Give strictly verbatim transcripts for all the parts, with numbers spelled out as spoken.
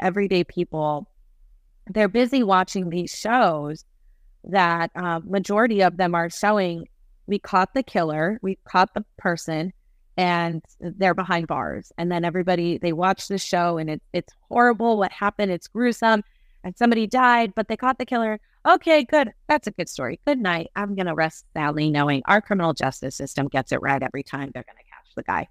everyday people, they're busy watching these shows that uh, majority of them are showing, we caught the killer, we caught the person, and they're behind bars. And then everybody, they watch the show and it, it's horrible what happened, it's gruesome, and somebody died, but they caught the killer. Okay, good. That's a good story. Good night. I'm going to rest sadly knowing our criminal justice system gets it right every time. They're going to catch the guy.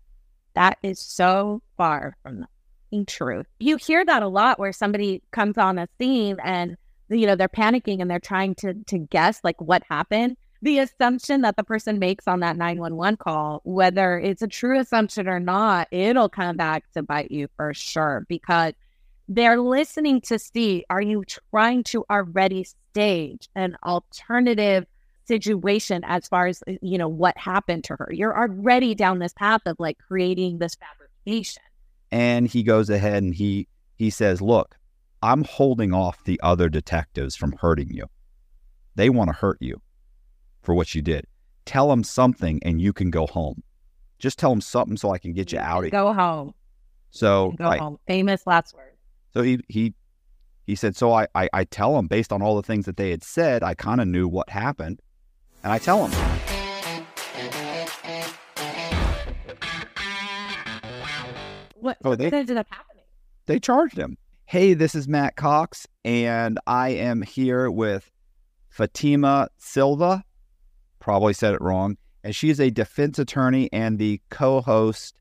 That is so far from the truth. You hear that a lot where somebody comes on a scene and, you know, they're panicking and they're trying to to guess like what happened. The assumption that the person makes on that nine one one call, whether it's a true assumption or not, it'll come back to bite you for sure, because they're listening to see, are you trying to already stage an alternative situation as far as, you know, what happened to her? You're already down this path of like creating this fabrication. And he goes ahead and he, he says, look, I'm holding off the other detectives from hurting you. They want to hurt you for what you did. Tell them something and you can go home. Just tell them something so I can get you out of here. Go home. So go I, home. Famous last word. So he he he said, so I, I, I tell him, based on all the things that they had said, I kind of knew what happened, and I tell him. What, oh, they, what ended up happening? They charged him. Hey, this is Matt Cox, and I am here with Fatima Silva. Probably said it wrong. And she is a defense attorney and the co-host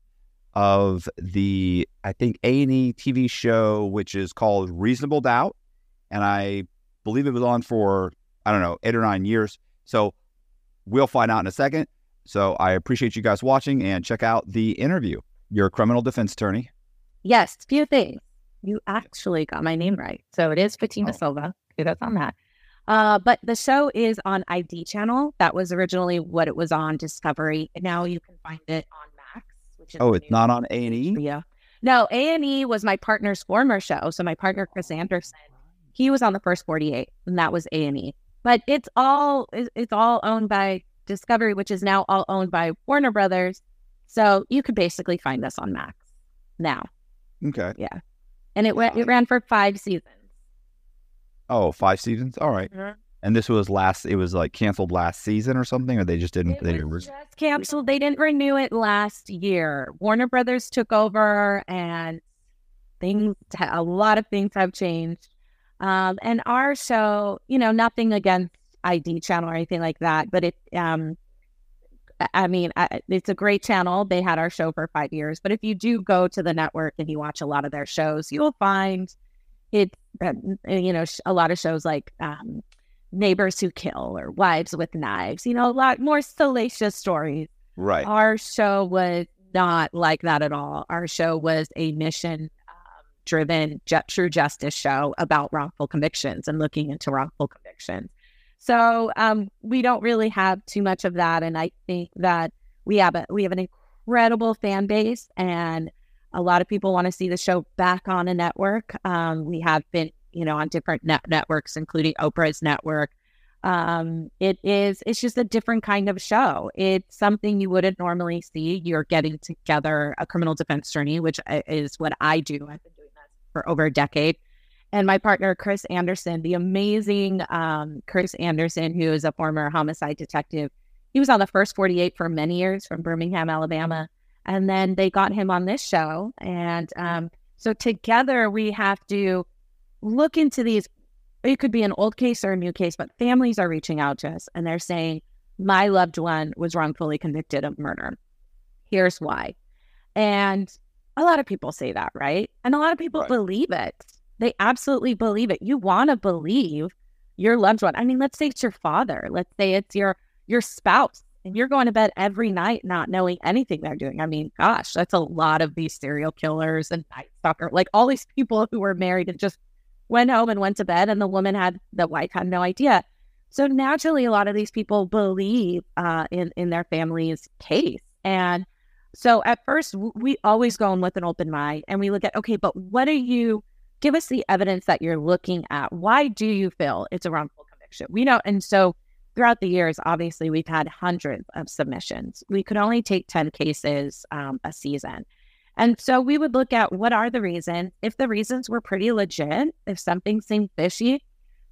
of the, I think, A and E T V show, which is called Reasonable Doubt. And I believe it was on for, I don't know, eight or nine years. So we'll find out in a second. So I appreciate you guys watching, and check out the interview. You're a criminal defense attorney. Yes, few things. You actually got my name right. So it is Fatima oh. Silva. Kudos on that. Uh, but the show is on I D Channel. That was originally what it was on Discovery. And now you can find it on Max. Oh, it's not on A and E? Yeah. No, A and E was my partner's former show. So my partner, Chris Anderson, he was on The First forty-eight, and that was A and E. But it's all it's all owned by Discovery, which is now all owned by Warner Brothers. So you could basically find us on Max now. Okay. Yeah. And it, yeah. it ran for five seasons. Oh, five seasons? All right. Mm-hmm. And this was last, it was like canceled last season or something, or they just didn't? It they didn't re- just canceled. They didn't renew it last year. Warner Brothers took over, and things, a lot of things have changed. Um, and our show, you know, nothing against I D Channel or anything like that, but it, um, I mean, I, it's a great channel. They had our show for five years, but if you do go to the network and you watch a lot of their shows, you'll find it, you know, a lot of shows like, um, Neighbors Who Kill or Wives with Knives, you know, a lot more salacious stories. Right. Our show was not like that at all. Our show was a mission-driven, um, ju- true justice show about wrongful convictions and looking into wrongful convictions. So um, we don't really have too much of that, and I think that we have a we have an incredible fan base, and a lot of people want to see the show back on a network. Um, we have been, you know, on different net- networks, including Oprah's network. Um, it is, it's just a different kind of show. It's something you wouldn't normally see. You're getting together a criminal defense attorney, which is what I do. I've been doing that for over a decade. And my partner, Chris Anderson, the amazing um, Chris Anderson, who is a former homicide detective. He was on The First forty-eight for many years, from Birmingham, Alabama. And then they got him on this show. And um, so together we have to look into these. It could be an old case or a new case, but families are reaching out to us and they're saying, my loved one was wrongfully convicted of murder. Here's why. And a lot of people say that, right? And a lot of people right. believe it. They absolutely believe it. You want to believe your loved one. I mean, let's say it's your father. Let's say it's your, your spouse, and you're going to bed every night not knowing anything they're doing. I mean, gosh, that's a lot of these serial killers and night stalker, like all these people who were married and just went home and went to bed, and the woman had, the wife had no idea. So naturally, a lot of these people believe uh, in, in their family's case. And so at first, we always go in with an open mind, and we look at, okay, but what are you, give us the evidence that you're looking at. Why do you feel it's a wrongful conviction? We know, and so throughout the years, obviously, we've had hundreds of submissions. We could only take ten cases um, a season. And so we would look at what are the reasons. If the reasons were pretty legit, if something seemed fishy,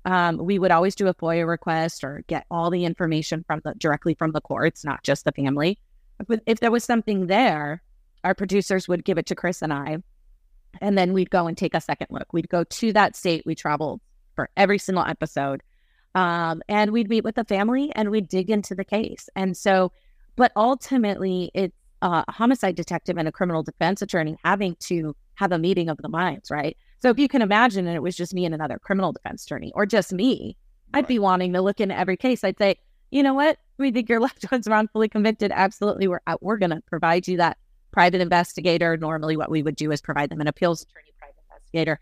um, we would always do a FOIA request or get all the information from the, directly from the courts, not just the family. But if there was something there, our producers would give it to Chris and I, and then we'd go and take a second look. We'd go to that state. We traveled for every single episode, um, and we'd meet with the family and we'd dig into the case. And so, but ultimately it's Uh, a homicide detective and a criminal defense attorney having to have a meeting of the minds, right? So if you can imagine, and it was just me and another criminal defense attorney, or just me, right, I'd be wanting to look into every case. I'd say, you know what? We think your loved one's wrongfully convicted. Absolutely. We're out. We're going to provide you that private investigator. Normally what we would do is provide them an appeals attorney, private investigator.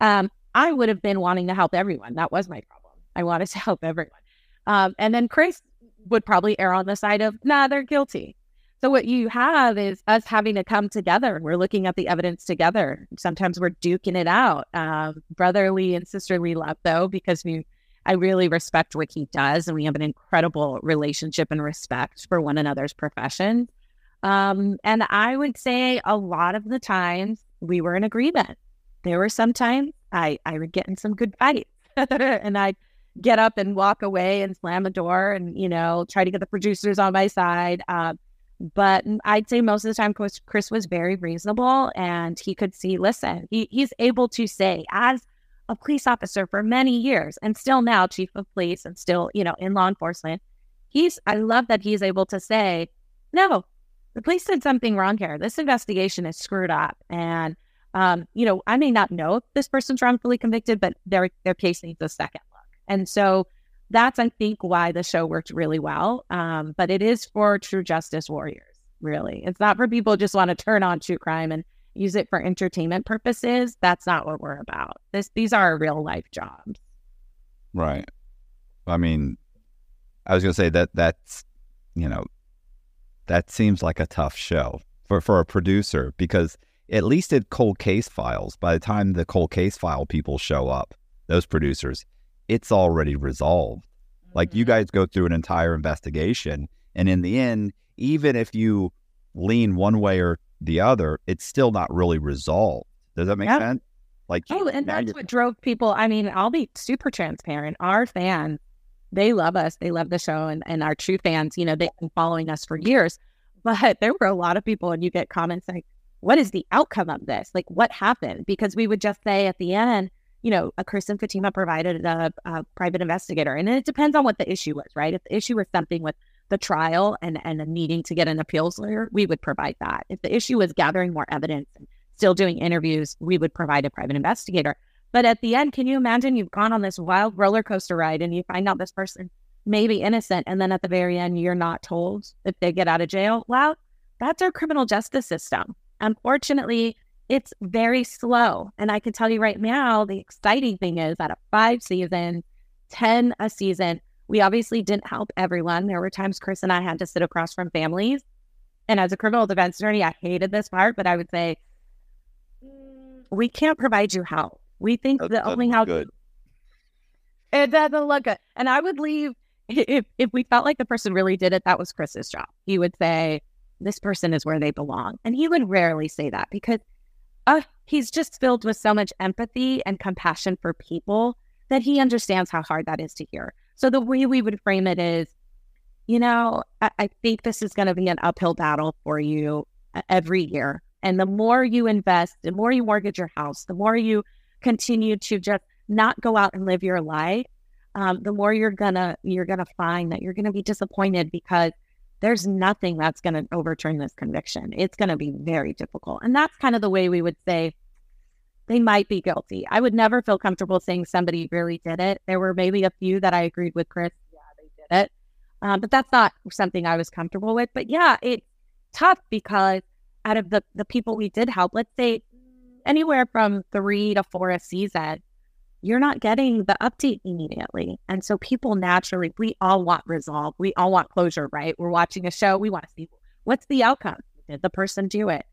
Um, I would have been wanting to help everyone. That was my problem. I wanted to help everyone. Um, and then Chris would probably err on the side of, nah, they're guilty. So what you have is us having to come together. We're looking at the evidence together. Sometimes we're duking it out. Uh, brotherly and sisterly love, though, because we, I really respect what he does, and we have an incredible relationship and respect for one another's profession. Um, and I would say a lot of the times we were in agreement. There were some times I, I would get in some good fights, and I'd get up and walk away and slam the door and, you know, try to get the producers on my side. Uh, But I'd say most of the time, Chris, Chris was very reasonable, and he could see, listen, he, he's able to say, as a police officer for many years and still now chief of police and still, you know, in law enforcement, he's, I love that he's able to say, no, the police did something wrong here. This investigation is screwed up. And, um, you know, I may not know if this person's wrongfully convicted, but their, their case needs a second look. And so that's, I think, why the show worked really well. Um, but it is for true justice warriors, really. It's not for people who just want to turn on true crime and use it for entertainment purposes. That's not what we're about. This, these are our real life jobs. Right. I mean, I was going to say that that's, you know, that seems like a tough show for, for a producer, because at least at cold case files, by the time the cold case file people show up, those producers, it's already resolved. Like, you guys go through an entire investigation, and in the end, even if you lean one way or the other, it's still not really resolved. Does that make yeah. sense? Like, oh, and that's what drove people. I mean, I'll be super transparent. Our fans, they love us. They love the show, and, and our true fans, you know, they've been following us for years. But there were a lot of people, and you get comments like, what is the outcome of this? Like, what happened? Because we would just say at the end, you know, Chris and Fatima provided a, a private investigator. And it depends on what the issue was, right? If the issue was something with the trial and, and a needing to get an appeals lawyer, we would provide that. If the issue was gathering more evidence and still doing interviews, we would provide a private investigator. But at the end, can you imagine you've gone on this wild roller coaster ride and you find out this person may be innocent, and then at the very end, you're not told if they get out of jail? Well, that's our criminal justice system. Unfortunately, it's very slow. And I can tell you right now, the exciting thing is out of five seasons, ten a season, we obviously didn't help everyone. There were times Chris and I had to sit across from families. And as a criminal defense attorney, I hated this part, but I would say, we can't provide you help. We think that the only help... Good. It doesn't look good. And I would leave, if, if we felt like the person really did it, that was Chris's job. He would say, this person is where they belong. And he would rarely say that, because Uh, he's just filled with so much empathy and compassion for people that he understands how hard that is to hear. So the way we would frame it is, you know, I, I think this is going to be an uphill battle for you every year. And the more you invest, the more you mortgage your house, the more you continue to just not go out and live your life, um, the more you're gonna you're gonna find that you're gonna be disappointed, because there's nothing that's going to overturn this conviction. It's going to be very difficult. And that's kind of the way we would say they might be guilty. I would never feel comfortable saying somebody really did it. There were maybe a few that I agreed with Chris. Yeah, they did it. Um, but that's not something I was comfortable with. But yeah, it's tough, because out of the, the people we did help, let's say anywhere from three to four a season, you're not getting the update immediately. And so people naturally, we all want resolve. We all want closure, right? We're watching a show. We want to see, what's the outcome? Did the person do it?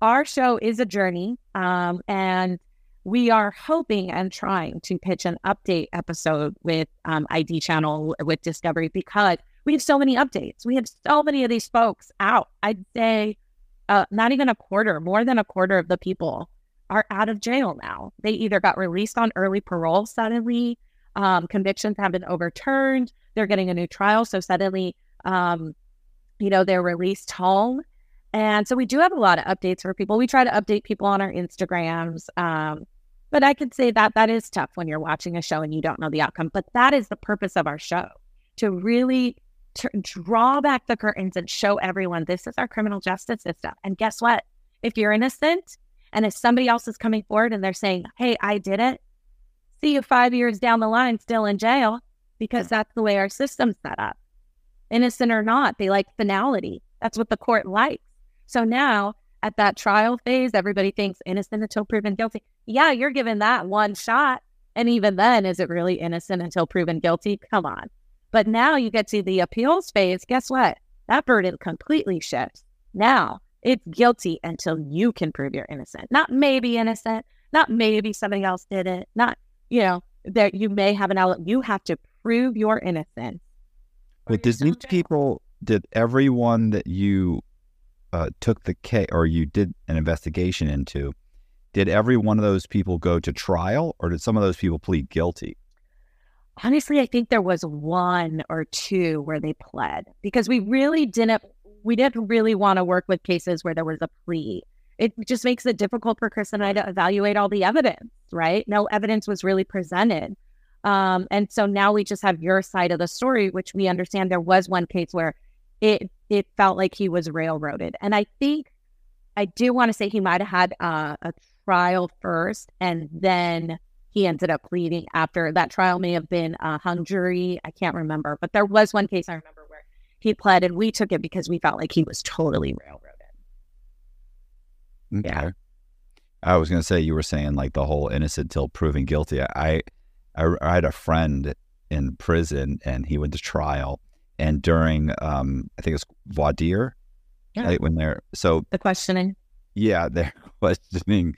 Our show is a journey. Um, and we are hoping and trying to pitch an update episode with um, I D Channel, with Discovery, because we have so many updates. We have so many of these folks out. I'd say uh, not even a quarter, more than a quarter of the people are out of jail now. They either got released on early parole suddenly, um, convictions have been overturned, they're getting a new trial. So suddenly, um, you know, they're released home. And so we do have a lot of updates for people. We try to update people on our Instagrams. Um, but I can say that that is tough when you're watching a show and you don't know the outcome. But that is the purpose of our show, to really t- draw back the curtains and show everyone this is our criminal justice system. And guess what? If you're innocent and if somebody else is coming forward and they're saying, hey, I did it, see you five years down the line still in jail, because that's the way our system's set up. Innocent or not, they like finality. That's what the court likes. So now at that trial phase, everybody thinks innocent until proven guilty. Yeah, you're given that one shot. And even then, is it really innocent until proven guilty? Come on. But now you get to the appeals phase. Guess what? That burden completely shifts. Now it's guilty until you can prove you're innocent. Not maybe innocent. Not maybe somebody else did it. Not, you know, that you may have an element. You have to prove you're innocent. But did these people, did everyone that you... Uh, took the case or you did an investigation into, did every one of those people go to trial, or did some of those people plead guilty? Honestly, I think there was one or two where they pled, because we really didn't, we didn't really want to work with cases where there was a plea. It just makes it difficult for Chris and I to evaluate all the evidence, right? No evidence was really presented. Um, and so now we just have your side of the story, which we understand there was one case where it it felt like he was railroaded. And I think, I do want to say he might have had uh, a trial first, and then he ended up pleading after. That trial may have been a hung jury. I can't remember. But there was one case I remember where he pled, and we took it because we felt like he was totally railroaded. Okay. Yeah. I was going to say, you were saying like the whole innocent till proven guilty. I, I, I had a friend in prison, and he went to trial. And during, um, I think it's voir dire, yeah. right, when they're so the questioning, yeah, they're questioning,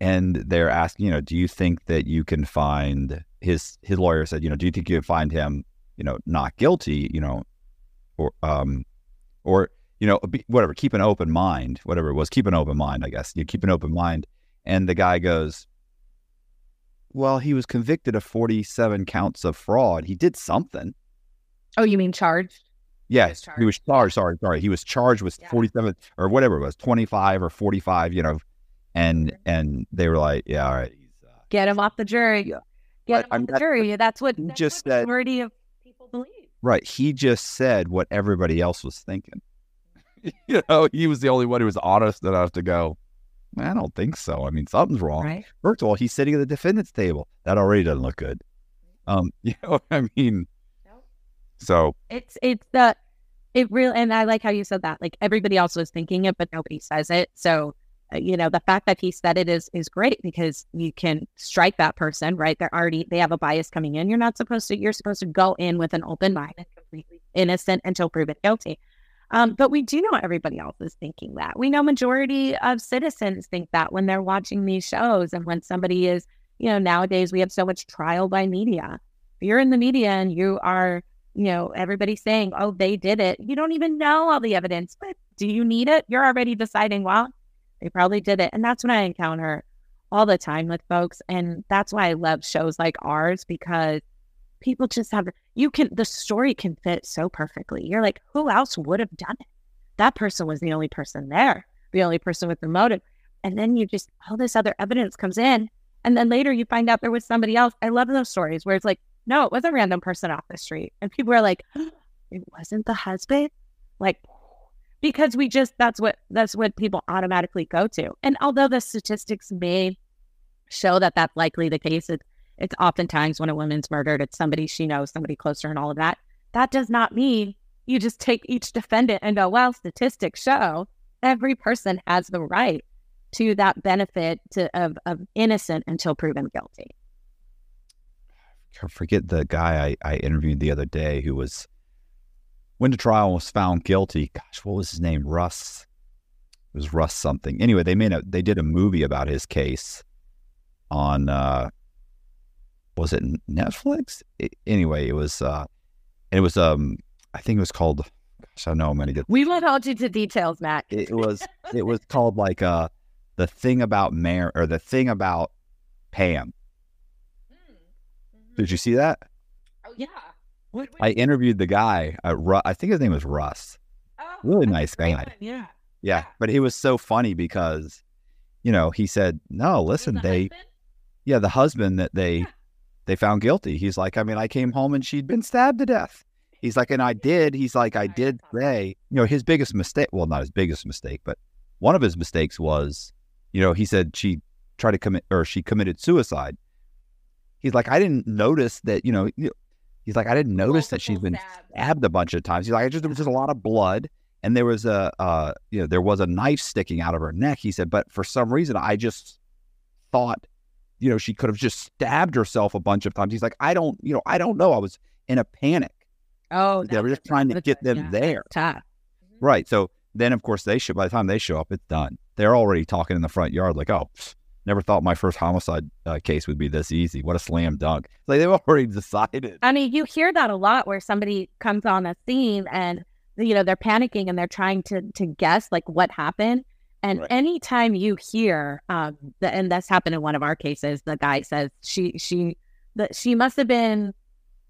and they're asking, you know, do you think that you can find his his lawyer said, you know, do you think you can find him, you know, not guilty, you know, or um, or you know, whatever, keep an open mind, whatever it was, keep an open mind, I guess, you keep an open mind, and the guy goes, well, he was convicted of forty-seven counts of fraud, he did something. Oh, you mean charged? Yes, he was charged. He was charged sorry, sorry. He was charged with yeah. forty-seven or whatever it was, twenty-five or forty-five, you know, and and they were like, yeah, all right. He's, uh, get him off the jury. Get right, him I'm, off the jury. That's what that's just what the majority of people believe. Right. He just said what everybody else was thinking. You know, he was the only one who was honest enough to go, I don't think so. I mean, something's wrong. Right? First of all, he's sitting at the defendant's table. That already doesn't look good. Um, you know what I mean? So it's, it's the, it really, and I like how you said that, like everybody else was thinking it, but nobody says it. So, uh, you know, the fact that he said it is, is great, because you can strike that person, right? They're already, they have a bias coming in. You're not supposed to, you're supposed to go in with an open mind and completely innocent until proven guilty. Um, but we do know everybody else is thinking that. We know majority of citizens think that when they're watching these shows, and when somebody is, you know, nowadays we have so much trial by media. If you're in the media and you are, you know, everybody's saying, oh, they did it. You don't even know all the evidence, but do you need it? You're already deciding, well, they probably did it. And that's what I encounter all the time with folks. And that's why I love shows like ours, because people just have, you can, the story can fit so perfectly. You're like, who else would have done it? That person was the only person there, the only person with the motive. And then you just, all this other evidence comes in. And then later you find out there was somebody else. I love those stories where it's like, no, it was a random person off the street. And people are like, oh, it wasn't the husband. Like, because we just, that's what, that's what people automatically go to. And although the statistics may show that that's likely the case, it, it's oftentimes when a woman's murdered, it's somebody she knows, somebody closer, and all of that. That does not mean you just take each defendant and go, well, statistics show every person has the right to that benefit to, of, of innocent until proven guilty. I forget the guy I, I interviewed the other day who was went to trial and was found guilty. Gosh, what was his name? Russ. It was Russ something. Anyway, they made a they did a movie about his case on uh, was it Netflix? It, anyway, it was uh, it was um I think it was called gosh, I know I'm going to get. We won't hold you to details, Max. It was it was called like uh the thing about Mary or the thing about Pam. Mm-hmm. Did you see that? Oh yeah. What, what I interviewed the guy. Uh, Ru- I think his name was Russ. Oh, really nice guy. Yeah. yeah. Yeah, but he was so funny because, you know, he said, "No, listen, the they, husband? yeah, the husband that they." Yeah. They found guilty. He's like, I mean, I came home and she'd been stabbed to death. He's like, and I did. He's like, I did say, you know, his biggest mistake. Well, not his biggest mistake, but one of his mistakes was, you know, he said she tried to commit or she committed suicide. He's like, I didn't notice that, you know, he's like, I didn't notice Multiple that she's been stab. stabbed a bunch of times. He's like, I just, there was just a lot of blood. And there was a, uh, you know, there was a knife sticking out of her neck. He said, but for some reason, I just thought, you know, she could have just stabbed herself a bunch of times. He's like, I don't, you know, I don't know. I was in a panic. Oh, they were just trying to get them yeah. there. Tough. Right. So then, of course, they should, by the time they show up, it's done. They're already talking in the front yard like, oh, never thought my first homicide uh, case would be this easy. What a slam dunk. Like they've already decided. I mean, you hear that a lot where somebody comes on a scene and, you know, they're panicking and they're trying to, to guess like what happened. And right. anytime you hear, um, the, and that's happened in one of our cases, the guy says she she the, she must have been,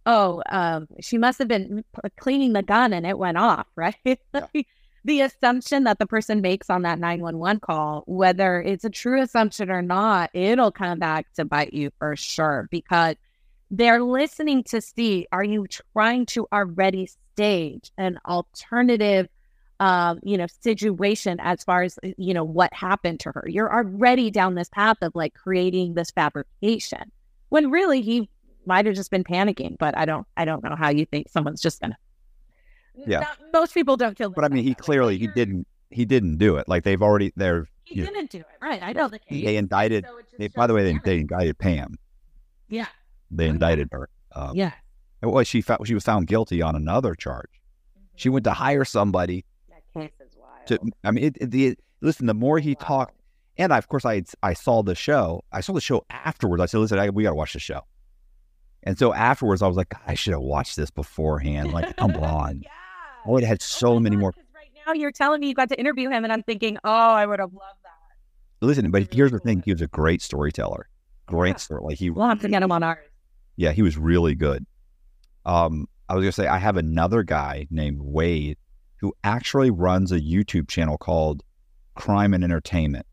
oh, um, she must have been cleaning the gun and it went off, right? Yeah. The assumption that the person makes on that nine one one call, whether it's a true assumption or not, it'll come back to bite you for sure because they're listening to see, are you trying to already stage an alternative Um, you know, situation as far as, you know, what happened to her. You're already down this path of like creating this fabrication when really he might have just been panicking. But I don't, I don't know how you think someone's just gonna. Yeah, Not, most people don't kill. But I mean, he clearly he didn't he didn't do it. Like they've already they're he you didn't know, do it right. I know the case. They indicted. So they, by the way, they, they indicted Pam. Yeah, they indicted her. Um, yeah, well, she found, she was found guilty on another charge. Mm-hmm. She went to hire somebody. To, I mean, it, it, the listen. The more he wow. talked, and I, of course, I had, I saw the show. I saw the show afterwards. I said, "Listen, I, we got to watch the show." And so afterwards, I was like, "I should have watched this beforehand." Like, come on, yeah. I would have had so oh, many God, more. Right now, you're telling me you got to interview him, and I'm thinking, "Oh, I would have loved that." Listen, but really here's cool. the thing: he was a great storyteller. Great yeah. story. Like he, we'll have to get him on ours. Yeah, he was really good. Um, I was gonna say I have another guy named Wade, who actually runs a YouTube channel called Crime and Entertainment.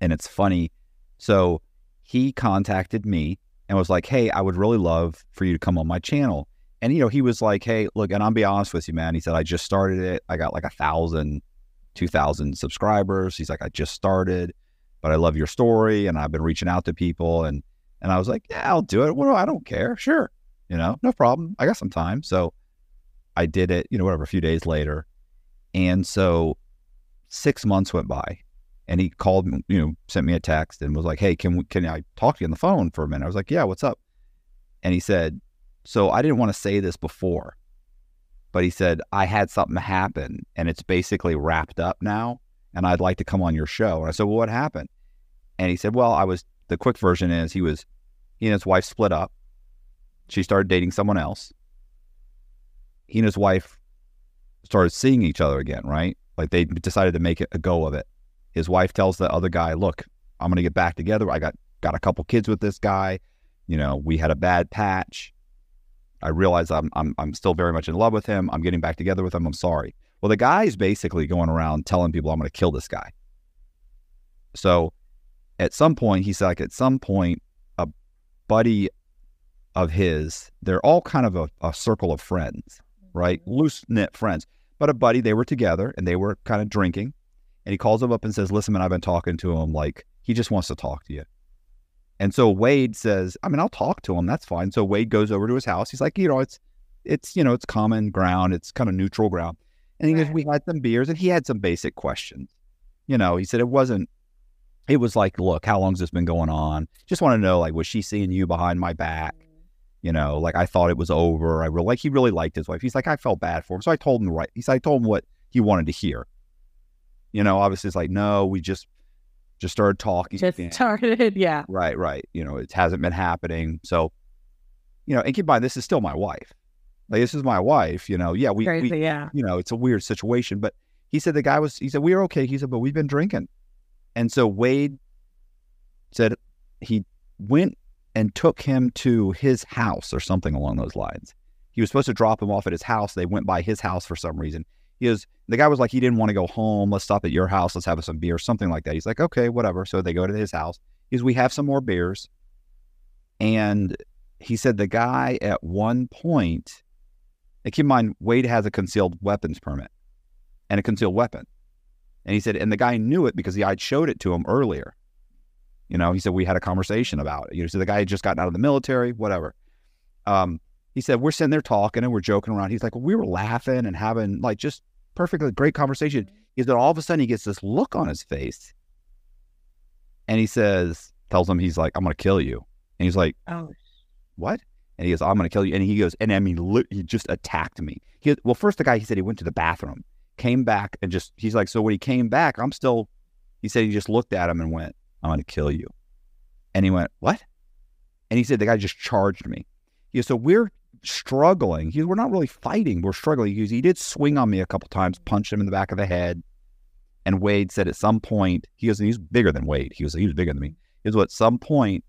And it's funny. So he contacted me and was like, hey, I would really love for you to come on my channel. And, you know, he was like, hey, look, and I'll be honest with you, man. He said, I just started it. I got like a thousand, two thousand subscribers. He's like, I just started, but I love your story. And I've been reaching out to people. And, and I was like, yeah, I'll do it. Well, I don't care. Sure. You know, no problem. I got some time. So I did it, you know, whatever, a few days later. And so six months went by and he called me, you know, sent me a text and was like, hey, can we, can I talk to you on the phone for a minute? I was like, yeah, what's up? And he said, so I didn't want to say this before, but he said, I had something happen and it's basically wrapped up now. And I'd like to come on your show. And I said, well, what happened? And he said, well, I was, the quick version is he was, he and his wife split up. She started dating someone else. He and his wife started seeing each other again, right? Like they decided to make it a go of it. His wife tells the other guy, look, I'm going to get back together. I got, got a couple kids with this guy. You know, we had a bad patch. I realize I'm, I'm, I'm still very much in love with him. I'm getting back together with him. I'm sorry. Well, the guy's basically going around telling people I'm going to kill this guy. So at some point, he's like, at some point, a buddy of his, they're all kind of a, a circle of friends. Right? Loose-knit friends. But a buddy, they were together and they were kind of drinking. And he calls him up and says, listen, man, I've been talking to him. Like, he just wants to talk to you. And so Wade says, I mean, I'll talk to him. That's fine. So Wade goes over to his house. He's like, you know, it's, it's, you know, it's common ground. It's kind of neutral ground. And he right. goes, we had some beers and he had some basic questions. You know, he said it wasn't, it was like, look, how long's this been going on? Just want to know, like, was she seeing you behind my back? You know, like I thought it was over. I really like he really liked his wife. He's like, I felt bad for him. So I told him right. He's like, I told him what he wanted to hear. You know, obviously it's like, no, we just just started talking. Just and, started, yeah. Right, right. You know, it hasn't been happening. So, you know, and keep in mind, this is still my wife. Like, this is my wife, you know. Yeah, we, Crazy, we yeah. you know, it's a weird situation. But he said the guy was, he said, we were okay. He said, but we've been drinking. And so Wade said he went and took him to his house or something along those lines. He was supposed to drop him off at his house. They went by his house for some reason. He was, the guy was like, he didn't want to go home. Let's stop at your house. Let's have some beer, something like that. He's like, okay, whatever. So they go to his house. He says, we have some more beers. And he said the guy at one point, and keep in mind, Wade has a concealed weapons permit and a concealed weapon. And he said, and the guy knew it because he, I'd showed it to him earlier. You know, he said, we had a conversation about it. You know, so the guy had just gotten out of the military, whatever. Um, he said, we're sitting there talking and we're joking around. He's like, well, we were laughing and having like just perfectly great conversation. He said, all of a sudden he gets this look on his face. And he says, tells him, he's like, I'm going to kill you. And he's like, oh, what? And he goes, I'm going to kill you. And he goes, and I mean, he just attacked me. He, well, first the guy, he said he went to the bathroom, came back and just, he's like, so when he came back, I'm still, he said he just looked at him and went, I'm going to kill you. And he went, what? And he said, the guy just charged me. He goes, so we're struggling. He goes, we're not really fighting. We're struggling. He goes, he did swing on me a couple times, punched him in the back of the head. And Wade said at some point, he goes, he's bigger than Wade. He goes, he was bigger than me. He goes, at some point,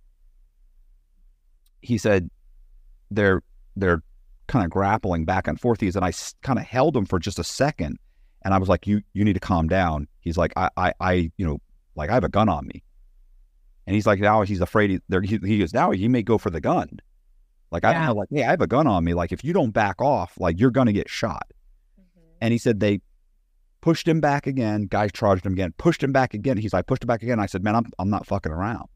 he said, they're they're kind of grappling back and forth. He's and I kind of held him for just a second, and I was like, "You you need to calm down." He's like, "I I, I you know like I have a gun on me," and he's like, "Now he's afraid." He, there he, he goes, "Now he may go for the gun." Like yeah. I don't know, like hey, I have a gun on me. Like if you don't back off, like you're gonna get shot. Mm-hmm. And he said they pushed him back again. Guy charged him again, pushed him back again. He's like, pushed him back again. I said, "Man, I'm I'm not fucking around."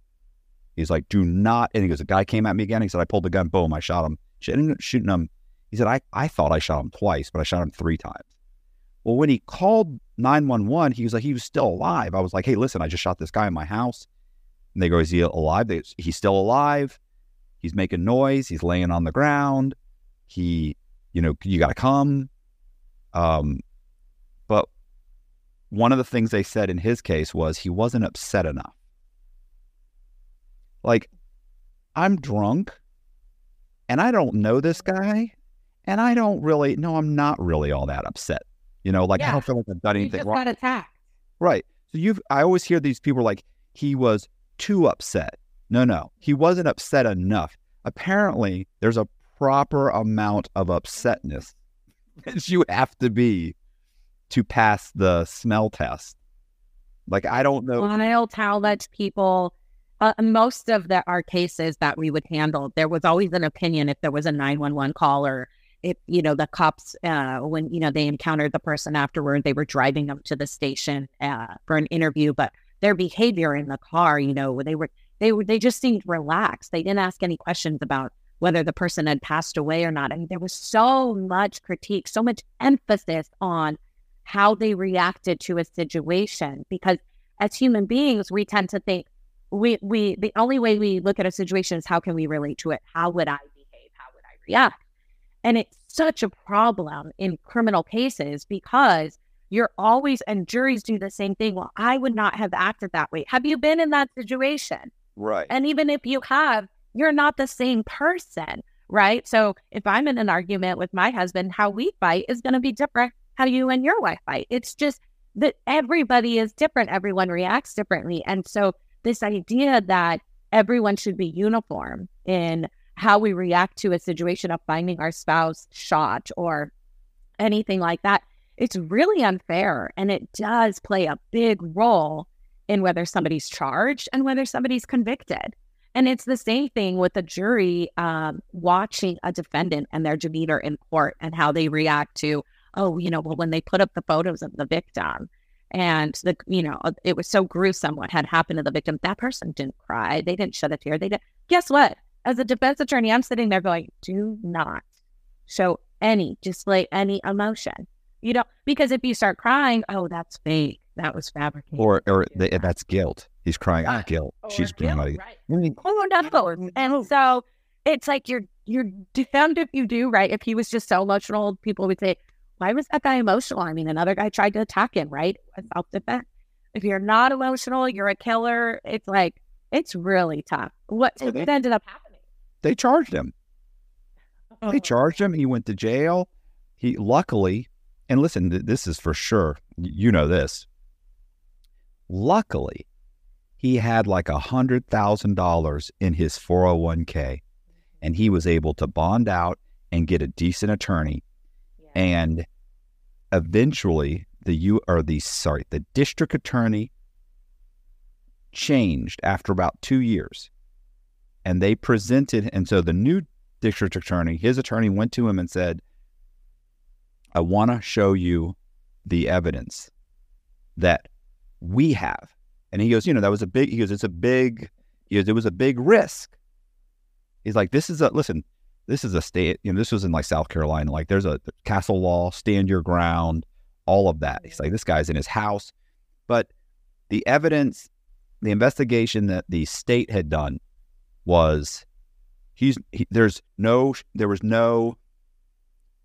He's like, do not. And he goes, the guy came at me again. He said, I pulled the gun. Boom, I shot him. She ended up shooting him. He said, I, I thought I shot him twice, but I shot him three times. Well, when he called nine one one, he was like, he was still alive. I was like, hey, listen, I just shot this guy in my house. And they go, is he alive? They, he's still alive. He's making noise. He's laying on the ground. He, you know, you got to come. Um, but one of the things they said in his case was he wasn't upset enough. Like, I'm drunk, and I don't know this guy, and I don't really, no, I'm not really all that upset. You know, like, yeah. I don't feel like I've done anything wrong. You just got attacked. Right. So you've, I always hear these people like, he was too upset. No, no, he wasn't upset enough. Apparently, there's a proper amount of upsetness that you have to be to pass the smell test. Like, I don't know. Well, I'll tell that to people. Uh, most of the, our cases that we would handle, there was always an opinion if there was a nine one one call or if, you know, the cops, uh, when, you know, they encountered the person afterward, they were driving them to the station uh, for an interview, but their behavior in the car, you know, they were, they were, they just seemed relaxed. They didn't ask any questions about whether the person had passed away or not. I mean, there was so much critique, so much emphasis on how they reacted to a situation, because as human beings, we tend to think, We we the only way we look at a situation is how can we relate to it? How would I behave? How would I react? And it's such a problem in criminal cases because you're always, and juries do the same thing. Well, I would not have acted that way. Have you been in that situation? Right. And even if you have, you're not the same person, right? So if I'm in an argument with my husband, how we fight is going to be different how you and your wife fight. It's just that everybody is different. Everyone reacts differently. And so this idea that everyone should be uniform in how we react to a situation of finding our spouse shot or anything like that, it's really unfair. And it does play a big role in whether somebody's charged and whether somebody's convicted. And it's the same thing with a jury um, watching a defendant and their demeanor in court and how they react to, oh, you know, well, when they put up the photos of the victim, and the, you know, it was so gruesome what had happened to the victim. That person didn't cry. They didn't shed a tear. They didn't. Guess what? As a defense attorney, I'm sitting there going, do not show any, display any emotion. You know, because if you start crying, oh, that's fake. That was fabricated. Or, or the, that. that's guilt. He's crying out uh, guilt. She's crying out guilt. Right. I mean, oh, not both. And so it's like you're you're defend if you do, right? If he was just so emotional, people would say, why was that guy emotional? I mean, another guy tried to attack him, right? Self-defense. If you're not emotional, you're a killer. It's like, it's really tough. What, well, they, ended up happening? They charged him. Uh-huh. They charged him. He went to jail. He luckily, and listen, th- this is for sure. You know this. Luckily, he had like a hundred thousand dollars in his four oh one k, and he was able to bond out and get a decent attorney. Yeah. And eventually, the you or the sorry, the district attorney changed after about two years, and they presented. And so the new district attorney, his attorney went to him and said, I want to show you the evidence that we have. And he goes, you know, that was a big, he goes, it's a big, he goes, it was a big risk. He's like, this is a, listen, this is a state, you know, this was in like South Carolina, like there's a castle law, stand your ground, all of that. He's like, this guy's in his house. But the evidence, the investigation that the state had done was he's, he, there's no, there was no,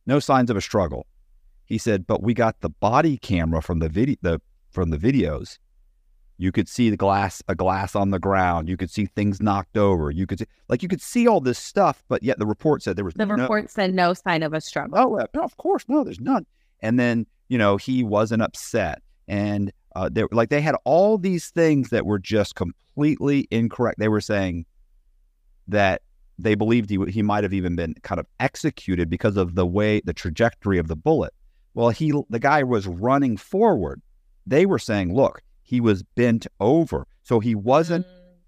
no signs of a struggle. He said, but we got the body camera from the video, the, from the videos. You could see the glass, a glass on the ground. You could see things knocked over. You could see, like, you could see all this stuff, but yet the report said there was the no... The report said no sign of a struggle. Oh, no, of course. No, there's none. And then, you know, he wasn't upset. And, uh, they, like, they had all these things that were just completely incorrect. They were saying that they believed he, he might have even been kind of executed because of the way, the trajectory of the bullet. Well, he the guy was running forward. They were saying, look, he was bent over. So he wasn't,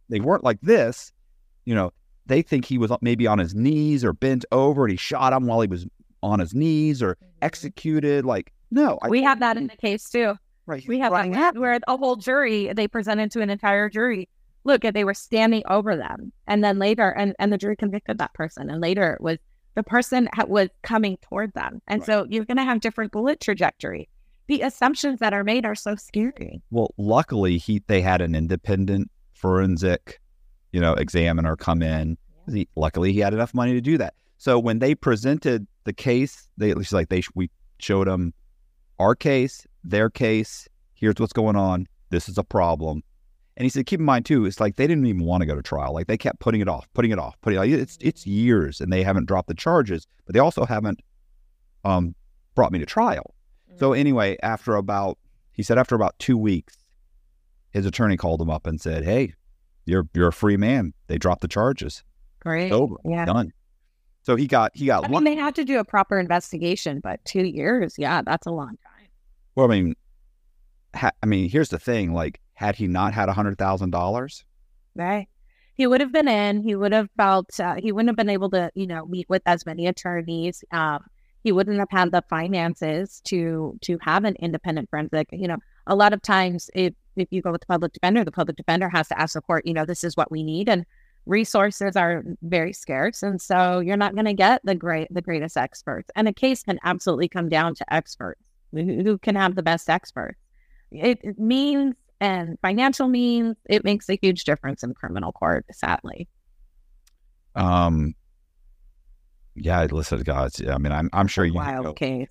they weren't like this, you know, they think he was maybe on his knees or bent over and he shot him while he was on his knees or executed. Like, no. I, we have that in the case too. Right. We have right. that where a whole jury, they presented to an entire jury. Look, they were standing over them. And then later, and, and the jury convicted that person. And later it was the person ha- was coming toward them. And right. so you're going to have different bullet trajectory. The assumptions that are made are so scary. Well, luckily, he they had an independent forensic, you know, examiner come in. Yeah. He, luckily, he had enough money to do that. So when they presented the case, they at least like they we showed them our case, their case. Here's what's going on. This is a problem. And he said, keep in mind too, it's like they didn't even want to go to trial. Like they kept putting it off, putting it off, putting it off. It's it's years, and they haven't dropped the charges, but they also haven't um brought me to trial. So anyway, after about, he said, after about two weeks, his attorney called him up and said, hey, you're, you're a free man. They dropped the charges. Great. Over. Yeah. Done. So he got, he got, I one- mean, they had to do a proper investigation, but two years. Yeah. That's a long time. Well, I mean, ha- I mean, here's the thing. Like, had he not had a hundred thousand dollars, right. He would have been in, he would have felt, uh, he wouldn't have been able to, you know, meet with as many attorneys, um, he wouldn't have had the finances to to have an independent forensic. You know, a lot of times if, if you go with the public defender, the public defender has to ask the court, you know, this is what we need. And resources are very scarce. And so you're not going to get the great, the greatest experts. And a case can absolutely come down to experts. Who can have the best experts? It, it means and financial means, it makes a huge difference in criminal court, sadly. Um. Yeah, listen, guys. I mean, I'm I'm sure you wild know. Case.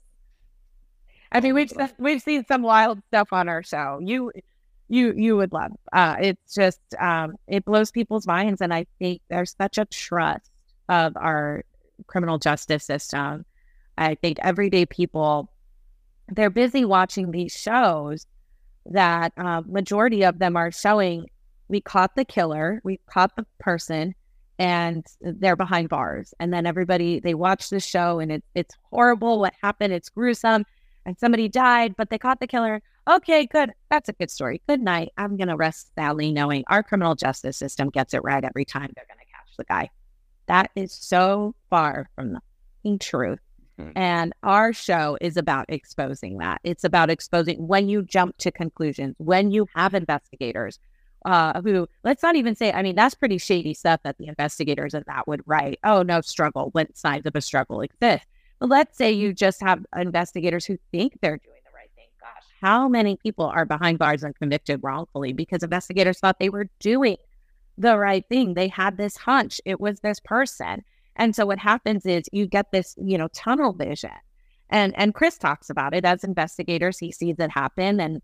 I mean, we've we've seen some wild stuff on our show. You, you, you would love. Uh, it's just um, it blows people's minds, and I think there's such a trust of our criminal justice system. I think everyday people, they're busy watching these shows. That uh, majority of them are showing we caught the killer, we caught the person. And they're behind bars. And then everybody, they watch the show and it, it's horrible what happened. It's gruesome. And somebody died, but they caught the killer. Okay, good. That's a good story. Good night. I'm going to rest sadly knowing our criminal justice system gets it right every time they're going to catch the guy. That is so far from the truth. Mm-hmm. And our show is about exposing that. It's about exposing when you jump to conclusions, when you have investigators. Uh, who let's not even say, I mean, that's pretty shady stuff that the investigators and that would write. Oh, no struggle when signs of a struggle exist. But let's say you just have investigators who think they're doing the right thing. Gosh, how many people are behind bars and convicted wrongfully because investigators thought they were doing the right thing? They had this hunch. It was this person. And so what happens is you get this, you know, tunnel vision. And, and Chris talks about it as investigators. He sees it happen. And,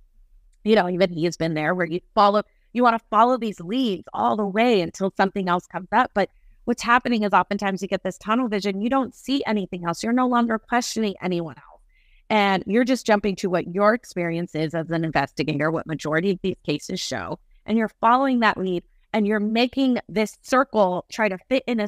you know, even he has been there where you follow. You want to follow these leads all the way until something else comes up. But what's happening is oftentimes you get this tunnel vision. You don't see anything else. You're no longer questioning anyone else. And you're just jumping to what your experience is as an investigator, what majority of these cases show. And you're following that lead, and you're making this circle try to fit in a...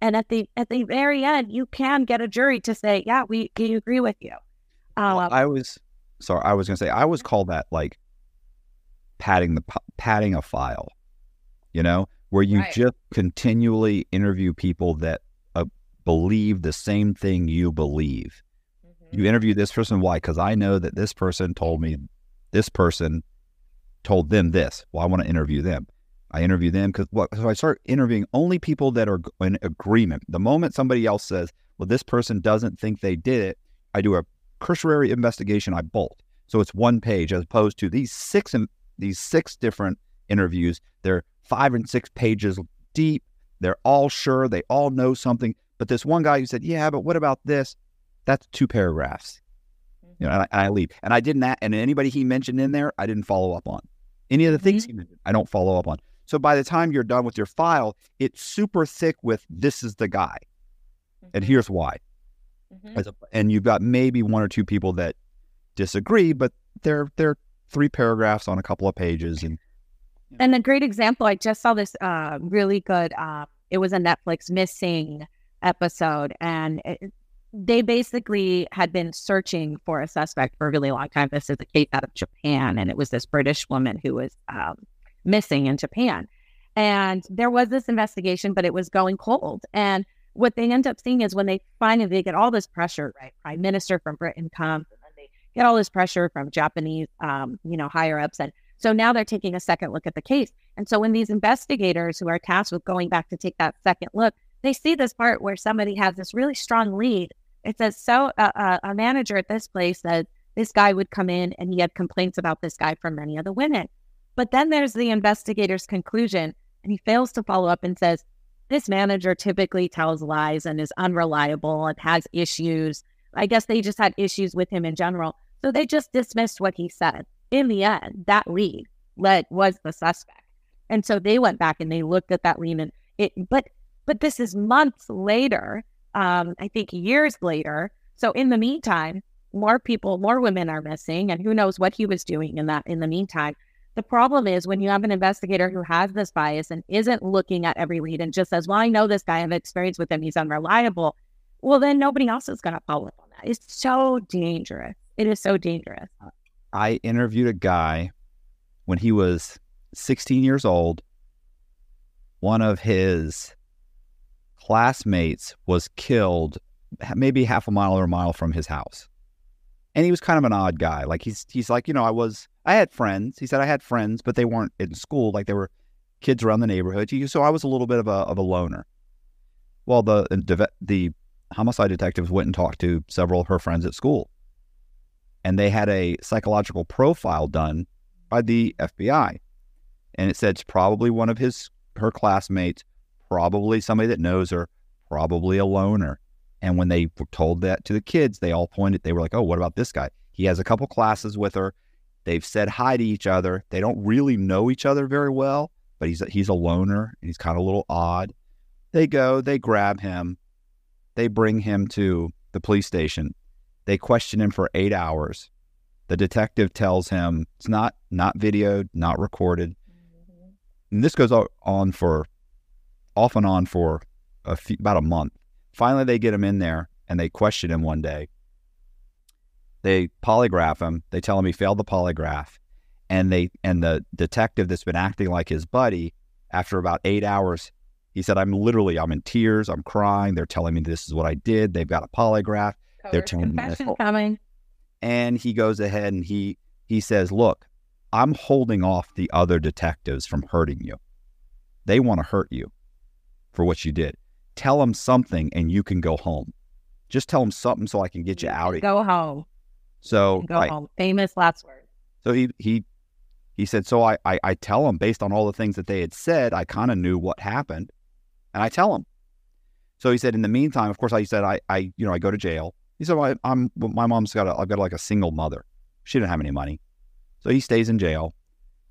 And at the at the very end, you can get a jury to say, yeah, we do agree with you. Uh, I was sorry. I was going to say I was called that, like padding the padding a file, you know, where you right. just continually interview people that uh, believe the same thing you believe. Mm-hmm. You interview this person. Why? Because I know that this person told me this person told them this. Well, I want to interview them. I interview them because what? So I start interviewing only people that are in agreement. The moment somebody else says, well, this person doesn't think they did it, I do a cursory investigation. I bolt. So it's one page as opposed to these six these six different interviews. They're five and six pages deep. They're all sure. They all know something. But this one guy who said, yeah, but what about this? That's two paragraphs. You know, and I, and I leave. And I didn't, and anybody he mentioned in there, I didn't follow up on. Any of the things he mentioned, I don't follow up on. So by the time you're done with your file, it's super thick with this is the guy. Mm-hmm. And here's why. Mm-hmm. As a, and you've got maybe one or two people that disagree, but they're, they're three paragraphs on a couple of pages. And, you know. And a great example, I just saw this uh, really good, uh, it was a Netflix missing episode. And it, they basically had been searching for a suspect for a really long time. This is a case out of Japan. And it was this British woman who was... Um, missing in Japan. And there was this investigation, but it was going cold. And what they end up seeing is when they finally they get all this pressure, right? Prime Minister from Britain comes, and then they get all this pressure from Japanese, um, you know, higher ups. And so now they're taking a second look at the case. And so when these investigators who are tasked with going back to take that second look, they see this part where somebody has this really strong lead. It says, so uh, uh, a manager at this place said this guy would come in and he had complaints about this guy from many of the women. But then there's the investigator's conclusion, and he fails to follow up and says, this manager typically tells lies and is unreliable and has issues. I guess they just had issues with him in general. So they just dismissed what he said. In the end, that lead led, was the suspect. And so they went back and they looked at that lead. And it, but, but this is months later, um, I think years later. So in the meantime, more people, more women are missing, and who knows what he was doing in that in the meantime. The problem is when you have an investigator who has this bias and isn't looking at every lead and just says, well, I know this guy, I have experience with him, he's unreliable. Well, then nobody else is going to follow up on that. It's so dangerous. It is so dangerous. I interviewed a guy when he was sixteen years old. One of his classmates was killed maybe half a mile or a mile from his house. And he was kind of an odd guy. Like he's, he's like, you know, I was, I had friends. He said I had friends, but they weren't in school. Like they were kids around the neighborhood. So I was a little bit of a, of a loner. Well, the, the homicide detectives went and talked to several of her friends at school, and they had a psychological profile done by the F B I. And it said it's probably one of his, her classmates, probably somebody that knows her, probably a loner. And when they told that to the kids, they all pointed, they were like, oh, what about this guy? He has a couple classes with her. They've said hi to each other. They don't really know each other very well, but he's a, he's a loner, and he's kind of a little odd. They go, they grab him. They bring him to the police station. They question him for eight hours. The detective tells him it's not, not videoed, not recorded. And this goes on for, off and on for a few, about a month. Finally, they get him in there, and they question him one day. They polygraph him. They tell him he failed the polygraph. And they and the detective that's been acting like his buddy, after about eight hours, he said, I'm literally, I'm in tears. I'm crying. They're telling me this is what I did. They've got a polygraph. Color They're telling confession me coming. And he goes ahead, and he, he says, look, I'm holding off the other detectives from hurting you. They want to hurt you. for what you did. Tell them something and you can go home. Just tell them something so I can get you out of here. Go home. So go I, home. Famous last word. So he he he said, so I, I, I tell them, based on all the things that they had said, I kind of knew what happened, and I tell them. So he said, in the meantime, of course, I said, I, I you know, I go to jail. He said, well, I, I'm, my mom's got, a, I've got like a single mother. She didn't have any money. So he stays in jail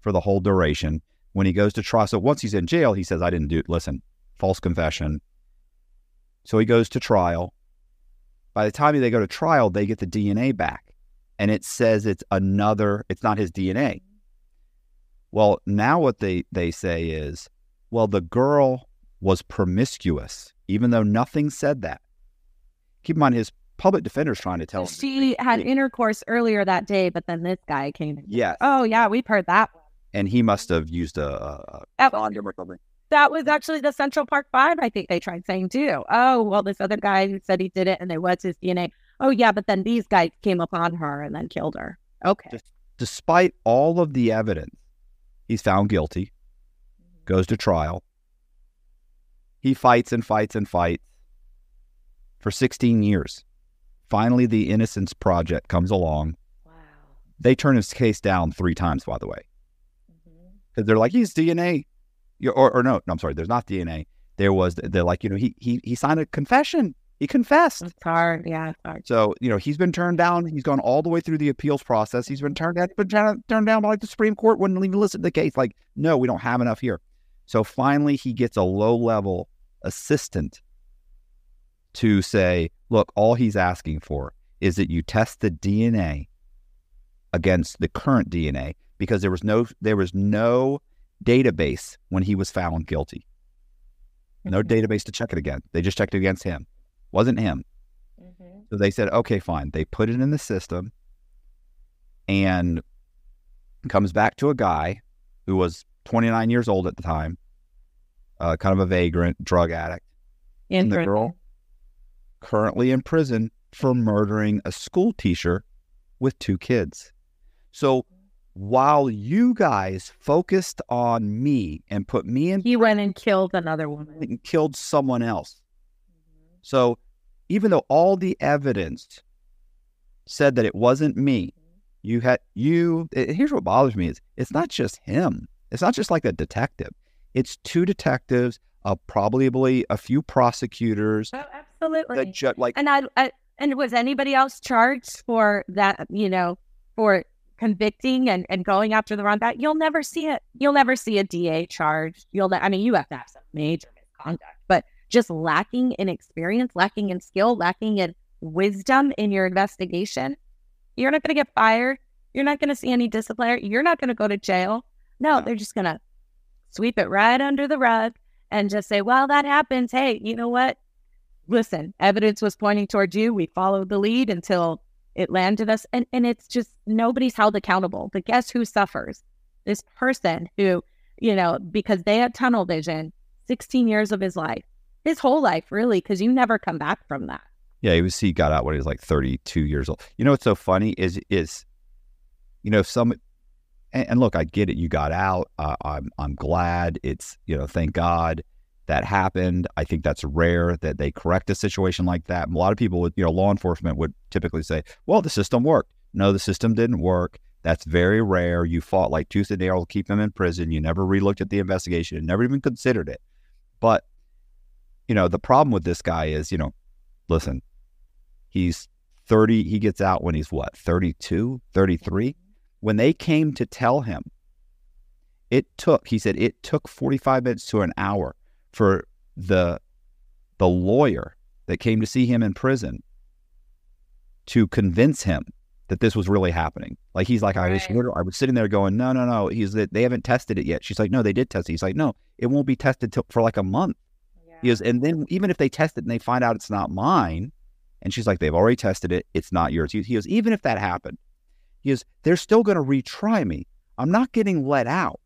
for the whole duration. When he goes to trial, so once he's in jail, he says, I didn't do it. Listen, false confession. So he goes to trial. By the time they go to trial, they get the D N A back. And it says it's another, it's not his D N A. Well, now what they, they say is, well, the girl was promiscuous, even though nothing said that. Keep in mind, his public defender's trying to tell him. She had intercourse earlier that day, but then this guy came in. Yes. Oh, yeah, we've heard that one. And he must have used a, a condom or something. That was actually the Central Park Five, I think they tried saying, too. Oh, well, this other guy who said he did it, and it was his D N A. Oh, yeah, but then these guys came upon her and then killed her. Okay. Just, despite all of the evidence, he's found guilty, goes to trial. He fights and fights and fights for sixteen years. Finally, the Innocence Project comes along. Wow. They turn his case down three times, by the way. Because mm-hmm. they're like, he's D N A. You're, or, or no, no, I'm sorry, there's not D N A. There was, they're like, you know, he he he signed a confession. He confessed. It's hard, yeah. It's hard. So, you know, he's been turned down. He's gone all the way through the appeals process. He's been turned down, been turned down by like the Supreme Court. Wouldn't even listen to the case. Like, no, we don't have enough here. So finally, he gets a low-level assistant to say, look, all he's asking for is that you test the D N A against the current D N A, because there was no there was no database when he was found guilty. No mm-hmm. database to check it again. They just checked it against him. Wasn't him. Mm-hmm. So they said, okay, fine. They put it in the system, and comes back to a guy who was twenty-nine years old at the time, uh, kind of a vagrant, drug addict. In and the girl currently in prison for murdering a school teacher with two kids. So while you guys focused on me and put me in... He went and killed another woman. And killed someone else. Mm-hmm. So even though all the evidence said that it wasn't me, you had... you. It, here's what bothers me is it's not just him. It's not just like a detective. It's two detectives, uh, probably a few prosecutors. Oh, absolutely. The ju- like, and I, I, and was anybody else charged for that, you know, for convicting and, and going after the wrong guy? You'll never see it. You'll never see a D A charge. You'll, ne- I mean, you have to have some major misconduct, but just lacking in experience, lacking in skill, lacking in wisdom in your investigation, you're not going to get fired. You're not going to see any discipline. You're not going to go to jail. No, they're just going to sweep it right under the rug and just say, well, that happens. Hey, you know what? Listen, evidence was pointing toward you. We followed the lead until it landed us. And, and it's just nobody's held accountable. But guess who suffers? This person who, you know, because they had tunnel vision, sixteen years of his life, his whole life, really, because you never come back from that. Yeah, he was. He got out when he was like thirty-two years old. You know what's so funny is, is you know, some... And, and look, I get it. You got out. Uh, I'm I'm glad. It's, you know, thank God that happened. I think that's rare that they correct a situation like that. And a lot of people with, you know, law enforcement would typically say, well, the system worked. No, the system didn't work. That's very rare. You fought like tooth and nail to keep him in prison. You never relooked at the investigation and never even considered it. But, you know, the problem with this guy is, you know, listen, he's thirty. He gets out when he's what, thirty-two, thirty-three? When they came to tell him, it took, he said, it took forty-five minutes to an hour for the the lawyer that came to see him in prison to convince him that this was really happening. Like, he's like, right. I, just, I was sitting there going, no, no, no. He's they haven't tested it yet. She's like, no, they did test it. He's like, no, it won't be tested till, for like a month. Yeah. He goes, and then even if they test it and they find out it's not mine, and she's like, they've already tested it. It's not yours. He goes, even if that happened, he goes, they're still going to retry me. I'm not getting let out.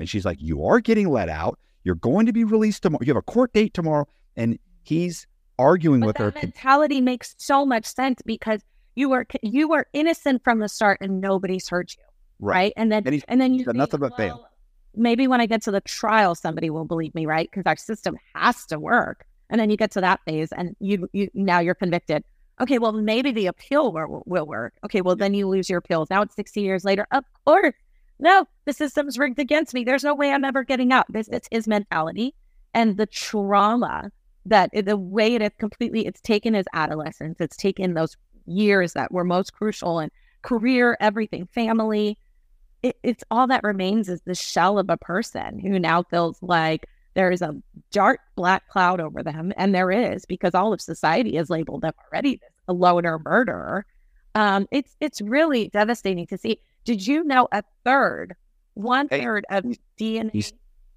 And she's like, you are getting let out. You're going to be released tomorrow. You have a court date tomorrow. And he's arguing but with her. That mentality makes so much sense because you were you were innocent from the start and nobody's hurt you. Right. right? And then and, and then you got nothing but bail. maybe when I get to the trial, somebody will believe me, right? Because our system has to work. And then you get to that phase and you, you now you're convicted. Okay, well, maybe the appeal will, will work. Okay, well, then you lose your appeals. Now it's sixty years later. Of course. No, the system's rigged against me. There's no way I'm ever getting out. This is his mentality. And the trauma that the way it is completely, it's taken his adolescence. It's taken those years that were most crucial and career, everything, family. It, it's all that remains is the shell of a person who now feels like there is a dark black cloud over them. And there is, because all of society has labeled them already a loner murderer. Um, it's it's really devastating to see. Did you know a third, one third hey, of D N A? He's,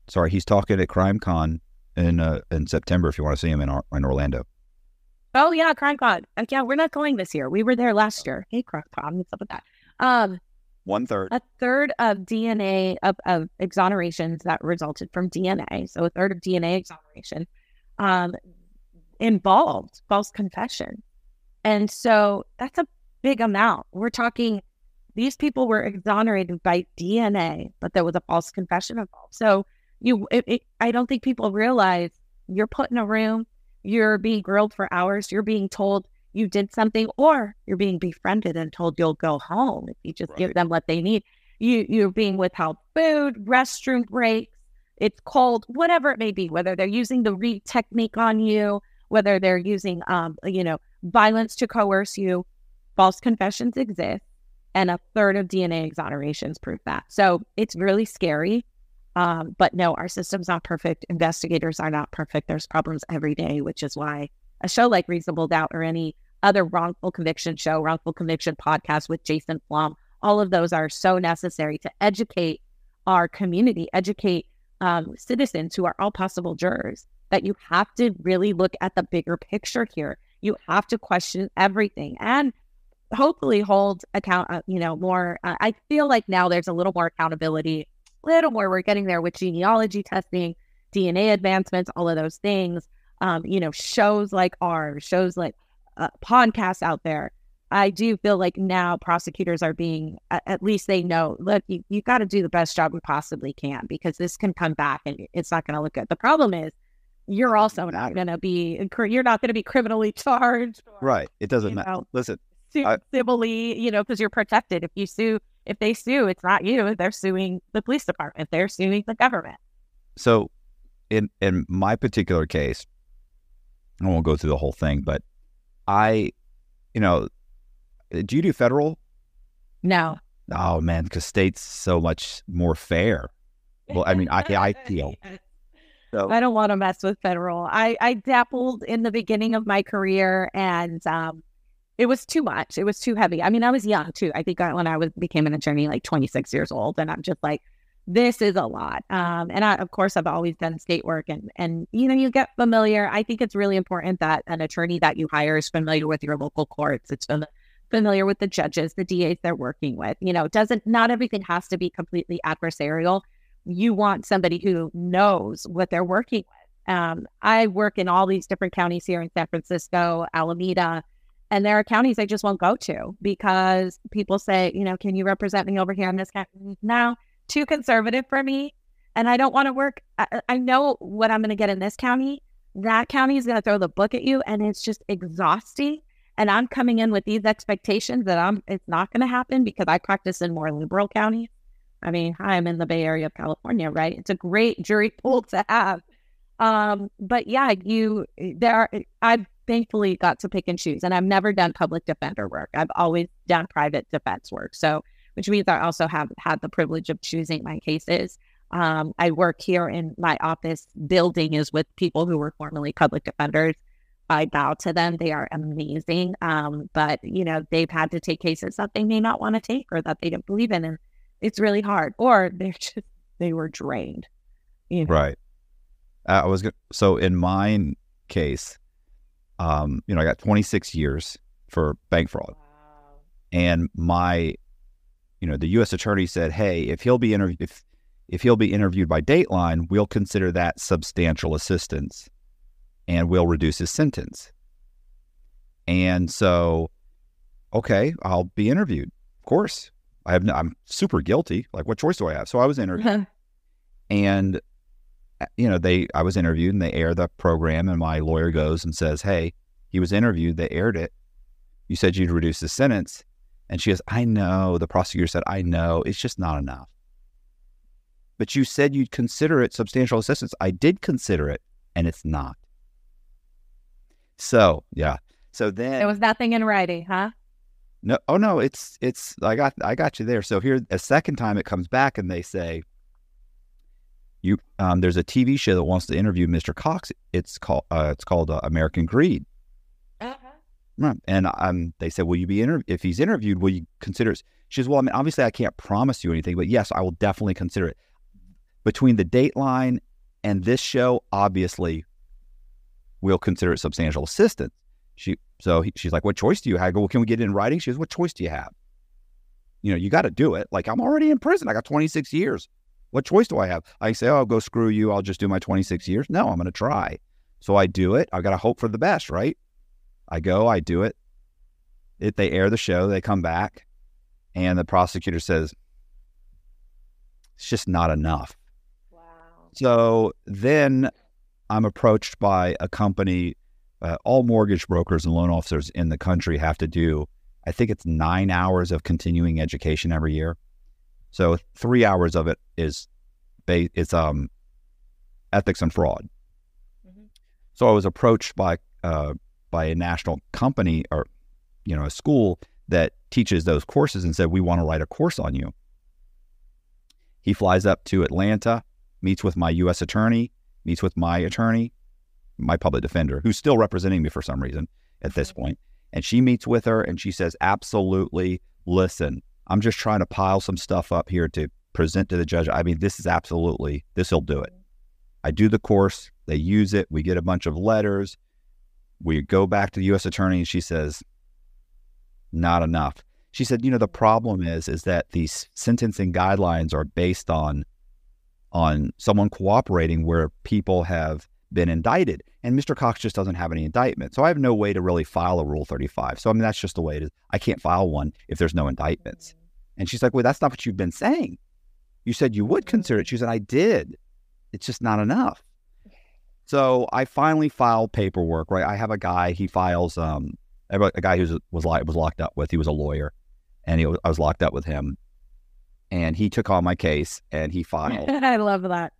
sorry, he's talking at CrimeCon in uh, in September if you want to see him in, our, in Orlando. Oh, yeah, CrimeCon. Uh, yeah, we're not going this year. We were there last year. Hey, CrimeCon, what's up with that? Um, One third. A third of D N A, of, of exonerations that resulted from D N A. So a third of D N A exoneration um, involved false confession. And so that's a big amount. We're talking, these people were exonerated by D N A, but there was a false confession involved. So you, it, it, I don't think people realize you're put in a room, you're being grilled for hours, you're being told you did something, or you're being befriended and told you'll go home if you just right. give them what they need. You, you're being withheld food, restroom breaks, it's cold, whatever it may be, whether they're using the read technique on you, whether they're using, um, you know, violence to coerce you. False confessions exist, and a third of D N A exonerations prove that. So it's really scary. Um, but no, our system's not perfect. Investigators are not perfect. There's problems every day, which is why a show like Reasonable Doubt or any other wrongful conviction show, wrongful conviction podcast with Jason Flom, all of those are so necessary to educate our community, educate um, citizens who are all possible jurors, that you have to really look at the bigger picture here. You have to question everything and hopefully hold account, uh, you know, more. Uh, I feel like now there's a little more accountability, a little more. We're getting there with genealogy testing, D N A advancements, all of those things. Um, you know, shows like ours, shows like uh, podcasts out there. I do feel like now prosecutors are being, at, at least they know, look, you, you got to do the best job we possibly can, because this can come back and it's not going to look good. The problem is you're also not going to be, you're not going to be criminally charged. Or, right. It doesn't matter. Know, Listen. I, civilly, you know, because you're protected. If you sue, if they sue, it's not you. They're suing the police department. They're suing the government. So in, in my particular case, I won't go through the whole thing, but I, you know, do you do federal? No. Oh, man, because state's so much more fair. Well, I mean, I, I feel. So. I don't want to mess with federal. I, I dabbled in the beginning of my career, and um, it was too much. It was too heavy. I mean, I was young, too. I think I, when I was became an attorney, like twenty-six years old, and I'm just like, this is a lot. Um, and I, of course, I've always done state work and, and, you know, you get familiar. I think it's really important that an attorney that you hire is familiar with your local courts. It's familiar with the judges, the D As they're working with. You know, doesn't, not everything has to be completely adversarial. You want somebody who knows what they're working with. Um, I work in all these different counties here in San Francisco, Alameda, and there are counties I just won't go to because people say, you know, can you represent me over here in this county? No. Too conservative for me, and I don't want to work. I, I know what I'm going to get in this county. That county is going to throw the book at you, and it's just exhausting. And I'm coming in with these expectations that I'm it's not going to happen, because I practice in more liberal counties. I mean, I'm in the Bay Area of California, right? It's a great jury pool to have. Um, but yeah, you there. Are, I've thankfully got to pick and choose, and I've never done public defender work. I've always done private defense work. So. Which means I also have had the privilege of choosing my cases. Um, I work here in my office building is with people who were formerly public defenders. I bow to them. They are amazing. Um, but, you know, they've had to take cases that they may not want to take or that they don't believe in. And it's really hard. Or they're just, they were drained. You know? Right. Uh, I was gonna, So in my case, um, you know, I got twenty-six years for bank fraud. Wow. And my... You know, the U S attorney said, "Hey, if he'll be interv- if if he'll be interviewed by Dateline, we'll consider that substantial assistance, and we'll reduce his sentence." And so, okay, I'll be interviewed. Of course, I have. No, I'm super guilty. Like, what choice do I have? So I was interviewed, And, you know, they, I was interviewed and they aired the program, and my lawyer goes and says, hey, he was interviewed, they aired it. You said you'd reduce the sentence. And she goes, I know. The prosecutor said, I know, it's just not enough. But you said you'd consider it substantial assistance. I did consider it, and it's not. So, yeah. So then there was nothing in writing, huh? No. Oh no, it's, it's, I got, I got you there. So here a second time it comes back and they say, you, um, there's a T V show that wants to interview Mister Cox. It's called, uh, it's called uh, American Greed. Uh-huh. Right. And um, they said, will you be, inter- if he's interviewed, will you consider it? She says, well, I mean, obviously I can't promise you anything, but yes, I will definitely consider it. Between the Dateline and this show, obviously we'll consider it substantial assistance. She, so he, she's like, what choice do you have? I go, well, can we get it in writing? She goes, what choice do you have? You know, you got to do it. Like, I'm already in prison. I got twenty-six years. What choice do I have? I say, oh, go screw you. I'll just do my twenty-six years. No, I'm going to try. So I do it. I got to hope for the best, right? I go, I do it. It. They air the show. They come back. And the prosecutor says, it's just not enough. Wow. So then I'm approached by a company. Uh, all mortgage brokers and loan officers in the country have to do, I think it's nine hours of continuing education every year. So three hours of it is it's um, ethics and fraud. Mm-hmm. So I was approached by uh, by a national company, or, you know, a school that teaches those courses, and said, we want to write a course on you. He flies up to Atlanta, meets with my U S attorney, meets with my attorney, my public defender, who's still representing me for some reason at this point. And she meets with her and she says, absolutely, listen, I'm just trying to pile some stuff up here to present to the judge. I mean, this is absolutely, this will do it. I do the course, they use it, we get a bunch of letters, we go back to the U S attorney and she says, not enough. She said, you know, the problem is, is that these sentencing guidelines are based on, on someone cooperating where people have been indicted, and Mister Cox just doesn't have any indictment. So I have no way to really file a Rule thirty-five. So I mean, that's just the way it is. I can't file one if there's no indictments. And she's like, well, that's not what you've been saying. You said you would consider it. She said, I did. It's just not enough. So I finally filed paperwork, right? I have a guy, he files, um, a guy who was, was locked up with, he was a lawyer, and he was, I was locked up with him, and he took on my case and he filed. I love that.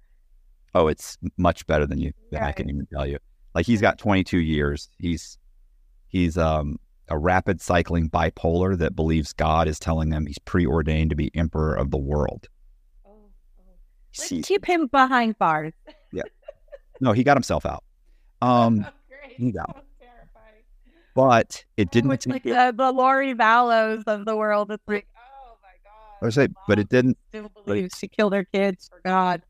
Oh, it's much better than you. Than right. I can even tell you. Like, he's got twenty-two years. He's he's um, a rapid cycling bipolar that believes God is telling him he's preordained to be emperor of the world. Oh, oh. Let's he, keep him behind bars. Yeah. No, he got himself out. Um, oh, great. He got out. Terrifying. But it didn't. Oh, it's like the, the Lori Vallows of the world. It's like, oh my God. I was saying, but it didn't. Still believes she killed her kids for God.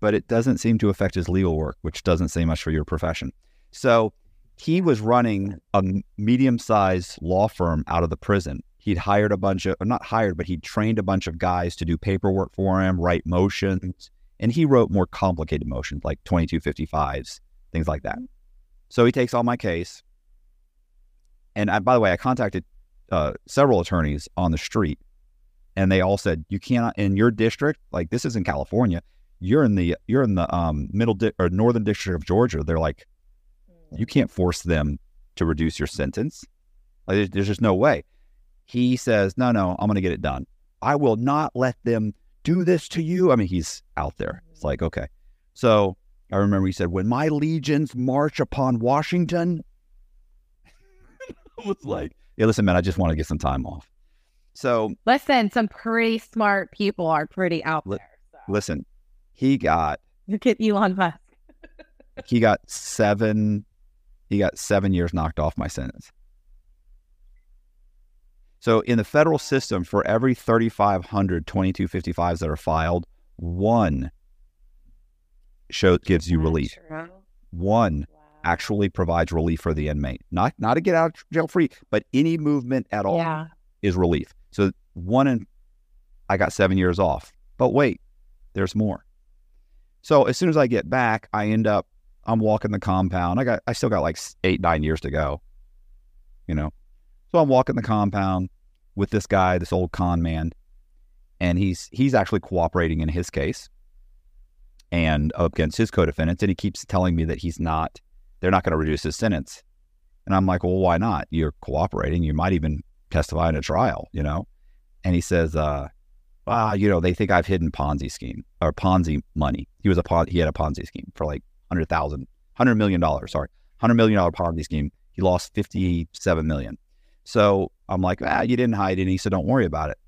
But it doesn't seem to affect his legal work, which doesn't say much for your profession. So he was running a medium-sized law firm out of the prison. He'd hired a bunch of, not hired, but he trained a bunch of guys to do paperwork for him, write motions. And he wrote more complicated motions like twenty-two fifty-fives, things like that. So he takes on my case. And I, by the way, I contacted uh, several attorneys on the street, and they all said, you cannot, in your district, like this is in California, You're in the you're in the um, middle di- or northern district of Georgia. They're like, you can't force them to reduce your sentence. Like, there's, there's just no way. He says, no, no, I'm going to get it done. I will not let them do this to you. I mean, he's out there. It's like, okay. So I remember he said, when my legions march upon Washington, I was like, yeah, listen, man, I just want to get some time off. So listen, some pretty smart people are pretty out li- there. So. Listen. He got look at Elon Musk. he got seven. He got seven years knocked off my sentence. So in the federal system, for every thirty-five hundred twenty-two fifty-fives that are filed, one show gives you relief. One wow. actually provides relief for the inmate, not not to get out of jail free, but any movement at all yeah. is relief. So one in I got seven years off. But wait, there's more. So as soon as I get back, I end up, I'm walking the compound. I got, I still got like eight, nine years to go, you know? So I'm walking the compound with this guy, this old con man, and he's, he's actually cooperating in his case. and up against his co-defendants, and he keeps telling me that he's not, they're not going to reduce his sentence. And I'm like, well, why not? You're cooperating. You might even testify in a trial, you know? And he says, uh, well, you know, they think I've hidden Ponzi scheme or Ponzi money. He was a Pon- he had a Ponzi scheme for like one hundred thousand, one hundred million dollars, sorry, one hundred million dollars Ponzi scheme. He lost fifty-seven million dollars. So I'm like, ah, you didn't hide any, so don't worry about it.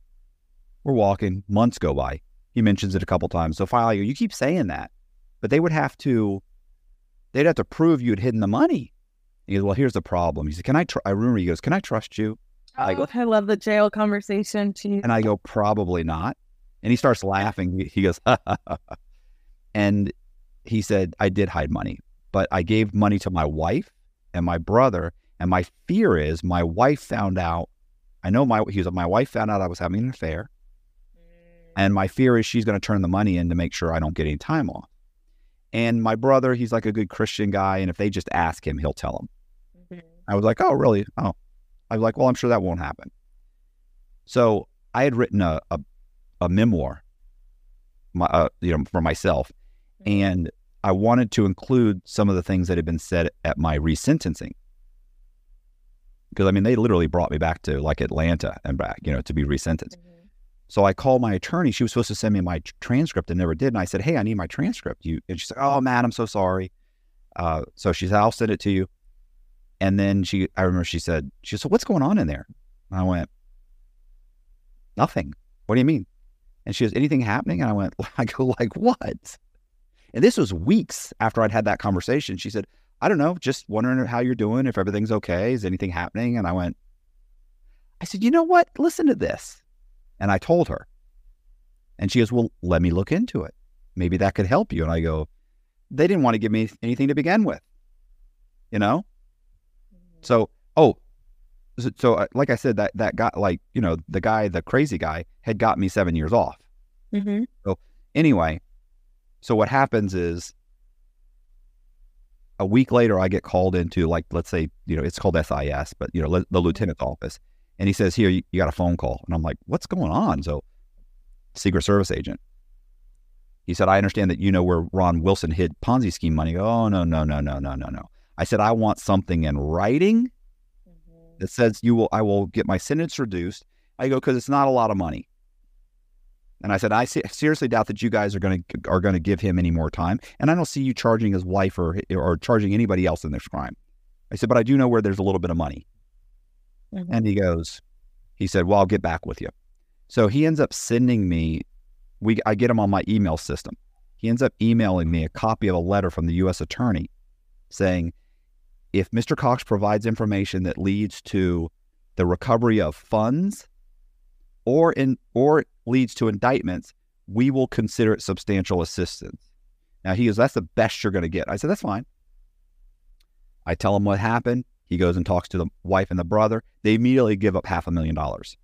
We're walking. Months go by. He mentions it a couple times. So finally, I go, you keep saying that, but they would have to, they'd have to prove you had hidden the money. He goes, well, here's the problem. He said, can I, tr-? I remember he goes, can I trust you? Oh, I go, I love the jail conversation. Geez. And I go, probably not. And he starts laughing. He goes, ha, ha, ha, ha. And he said, I did hide money, but I gave money to my wife and my brother. And my fear is my wife found out. I know my, he was, my wife found out I was having an affair. And my fear is she's going to turn the money in to make sure I don't get any time off. And my brother, he's like a good Christian guy. And if they just ask him, he'll tell them. Mm-hmm. I was like, oh, really? Oh, I was like, well, I'm sure that won't happen. So I had written a, a, a memoir, my, uh, you know, for myself. Mm-hmm. And I wanted to include some of the things that had been said at my resentencing. Because I mean, they literally brought me back to like Atlanta and back, you know, to be resentenced. Mm-hmm. So I called my attorney. She was supposed to send me my transcript and never did. And I said, hey, I need my transcript. You And she's like, oh, man, I'm so sorry. Uh, so she said, I'll send it to you. And then she, I remember she said, she said, what's going on in there? And I went, nothing. What do you mean? And she goes, anything happening? And I went, I go, like what? And this was weeks after I'd had that conversation. She said, I don't know, just wondering how you're doing, if everything's okay. Is anything happening? And I went, I said, you know what? Listen to this. And I told her, and she goes, well, let me look into it. Maybe that could help you. And I go, they didn't want to give me anything to begin with, you know? Mm-hmm. So, oh, so, so like I said, that, that got like, you know, the guy, the crazy guy had got me seven years off. Mm-hmm. So anyway, so what happens is a week later, I get called into like, let's say, you know, it's called S I S, but you know, le- the lieutenant's office. And he says, here, you, you got a phone call. And I'm like, what's going on? So Secret Service agent. He said, I understand that you know where Ron Wilson hid Ponzi scheme money. Oh, no, no, no, no, no, no, no. I said, I want something in writing mm-hmm. that says you will. I will get my sentence reduced. I go, because it's not a lot of money. And I said, I se- seriously doubt that you guys are going to are going to give him any more time. And I don't see you charging his wife or or charging anybody else in this crime. I said, but I do know where there's a little bit of money. And he goes, he said, well, I'll get back with you. So he ends up sending me, we I get him on my email system. He ends up emailing me a copy of a letter from the U S attorney saying, if Mister Cox provides information that leads to the recovery of funds or in or leads to indictments, we will consider it substantial assistance. Now he goes, that's the best you're going to get. I said, that's fine. I tell him what happened. He goes and talks to the wife and the brother. They immediately give up half a million dollars.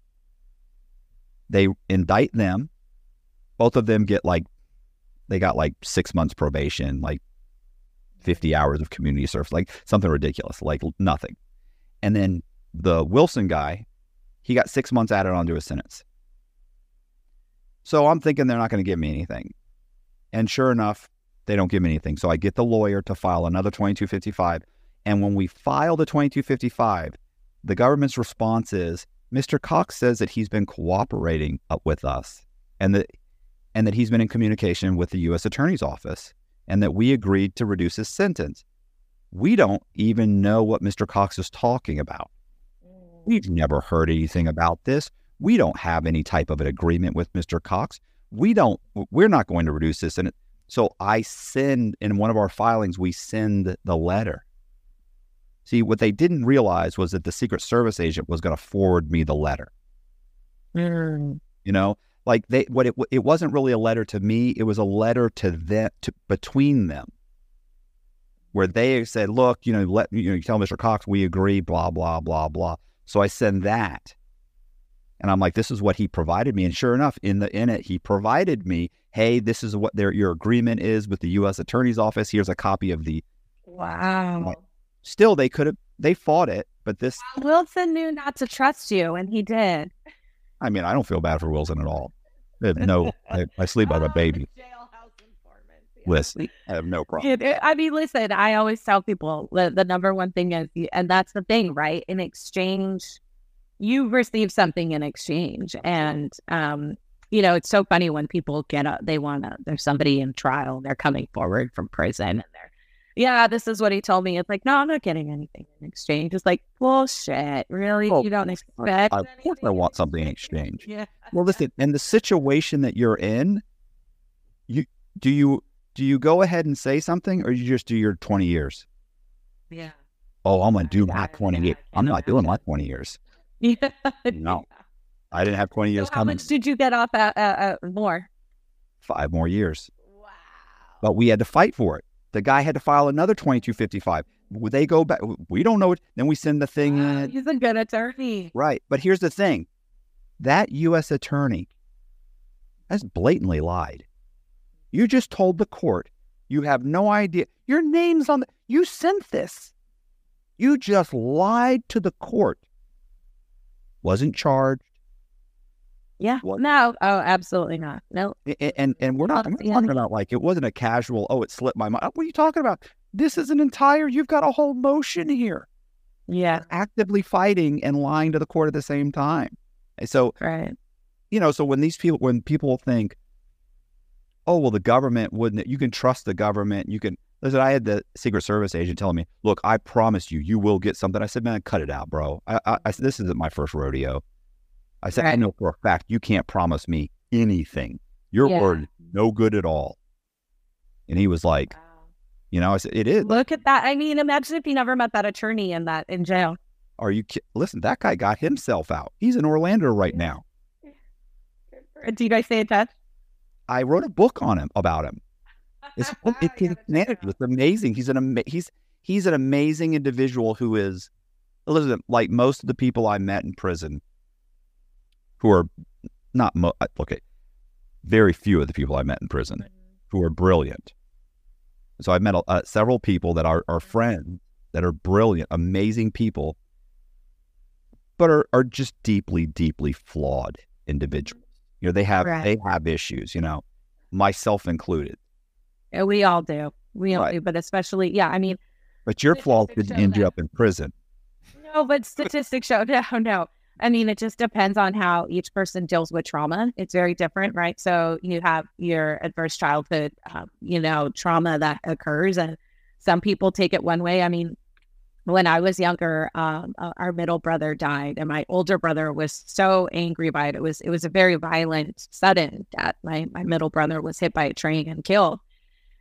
They indict them. Both of them get like, they got like six months probation, like fifty hours of community service, like something ridiculous, like nothing. And then the Wilson guy, he got six months added onto his sentence. So I'm thinking they're not going to give me anything. And sure enough, they don't give me anything. So I get the lawyer to file another twenty-two fifty-five. And when we file the twenty-two fifty-five, the government's response is, Mister Cox says that he's been cooperating up with us and that and that he's been in communication with the U S attorney's office and that we agreed to reduce his sentence. We don't even know what Mister Cox is talking about. We've never heard anything about this. We don't have any type of an agreement with Mister Cox. We don't, we're not going to reduce this. And so I send, in one of our filings, we send the letter. See, what they didn't realize was that the Secret Service agent was going to forward me the letter. Mm. You know, like they, what it, it wasn't really a letter to me. It was a letter to them, to, between them, where they said, look, you know, let you know, you tell Mister Cox, we agree, blah, blah, blah, blah. So I send that. And I'm like, this is what he provided me. And sure enough, in the, in it, he provided me, hey, this is what their, your agreement is with the U S attorney's office. Here's a copy of the. Wow. Like, still, they could have, they fought it, but this. Wilson knew not to trust you, and he did. I mean, I don't feel bad for Wilson at all. No, I, I sleep like oh, a baby. Jailhouse informant. with. I have no problem. It, it, I mean, listen, I always tell people the, the number one thing is, and that's the thing, right? In exchange, you receive something in exchange. And, um, you know, it's so funny when people get up, they want to, there's somebody in trial, they're coming forward from prison and they're, yeah, this is what he told me. It's like, no, I'm not getting anything in exchange. It's like, bullshit, really? Oh, you don't expect I, anything? I want something in exchange. Yeah. Well, listen, and the situation that you're in, you do you do you go ahead and say something, or you just do your twenty years? Yeah. Oh, I'm going to do my twenty years. I'm not doing my twenty years. Yeah. No. I didn't have twenty years so coming. How much did you get off at, uh, uh, more? Five more years. Wow. But we had to fight for it. The guy had to file another twenty-two fifty-five. Would they go back? We don't know it. Then we send the thing. Wow, he's a good attorney. Right. But here's the thing. That U S attorney has blatantly lied. You just told the court you have no idea. Your name's on the... You sent this. You just lied to the court. Wasn't charged. Yeah. What? No. Oh, absolutely not. No. And and, and we're not, we're not talking about like it wasn't a casual, oh, it slipped my mind. What are you talking about? This is an entire, you've got a whole motion here. Yeah. You're actively fighting and lying to the court at the same time. So, right. You know, so when these people, when people think, oh, well, the government wouldn't, you can trust the government. You can, listen, I had the Secret Service agent telling me, look, I promise you, you will get something. I said, man, cut it out, bro. I, I, I said, this isn't my first rodeo. I said, right. I know for a fact you can't promise me anything. Your yeah. word is no good at all. And he was like, wow. You know, I said, it is. Look at that. I mean, imagine if you never met that attorney in that in jail. Are you ki- Listen, that guy got himself out. He's in Orlando right now. Do you guys stay in touch? I wrote a book on him about him. It's, wow, it, it, it's amazing. He's an ama- he's he's an amazing individual who is, listen, like most of the people I met in prison. Who are not, mo- okay, very few of the people I met in prison mm-hmm. who are brilliant. So I've met uh, several people that are, are friends that are brilliant, amazing people, but are, are just deeply, deeply flawed individuals. You know, they have right. they have issues, you know, myself included. Yeah, we all do. We all right. do, but especially, yeah, I mean. But your flaws didn't end you up in prison. No, but statistics show, no, no. I mean, it just depends on how each person deals with trauma. It's very different, right? So you have your adverse childhood, um, you know, trauma that occurs, and some people take it one way. I mean, when I was younger, um, our middle brother died, and my older brother was so angry about it. It was it was a very violent, sudden death. My my middle brother was hit by a train and killed,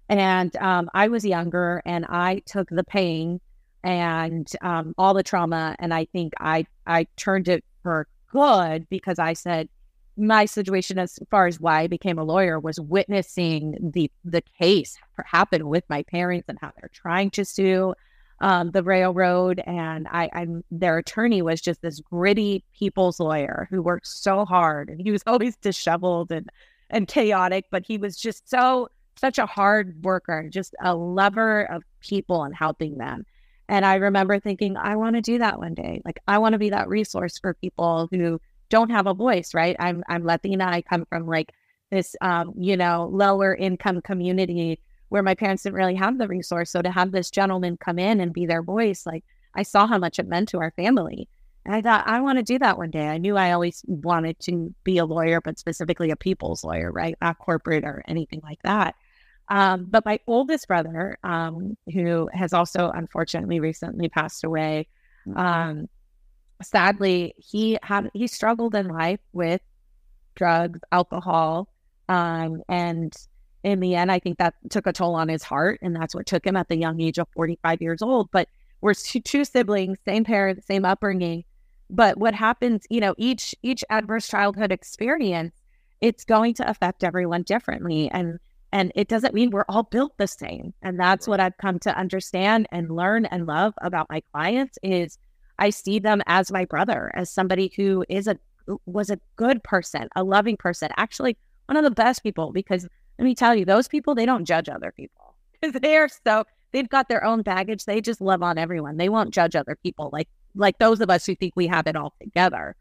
and um, I was younger, and I took the pain and um, all the trauma, and I think I I turned it for good, because I said my situation, as far as why I became a lawyer, was witnessing the the case happen with my parents and how they're trying to sue um, the railroad. And I, I'm their attorney was just this gritty people's lawyer who worked so hard, and he was always disheveled and and chaotic, but he was just so such a hard worker and just a lover of people and helping them. And I remember thinking, I want to do that one day. Like, I want to be that resource for people who don't have a voice, right? I'm I'm Latina. I come from like this, um, you know, lower income community where my parents didn't really have the resource. So to have this gentleman come in and be their voice, like, I saw how much it meant to our family. And I thought, I want to do that one day. I knew I always wanted to be a lawyer, but specifically a people's lawyer, right? Not corporate or anything like that. Um, but my oldest brother, um, who has also unfortunately recently passed away, um, sadly, he had he struggled in life with drugs, alcohol, um, and in the end, I think that took a toll on his heart, and that's what took him at the young age of forty-five years old. But we're two, two siblings, same parents, same upbringing. But what happens, you know, each each adverse childhood experience, it's going to affect everyone differently, and. And it doesn't mean we're all built the same. And that's what I've come to understand and learn and love about my clients is I see them as my brother, as somebody who is a was a good person, a loving person, actually one of the best people, because let me tell you, those people, they don't judge other people. Because they're so they've got their own baggage. They just love on everyone. They won't judge other people like like those of us who think we have it all together.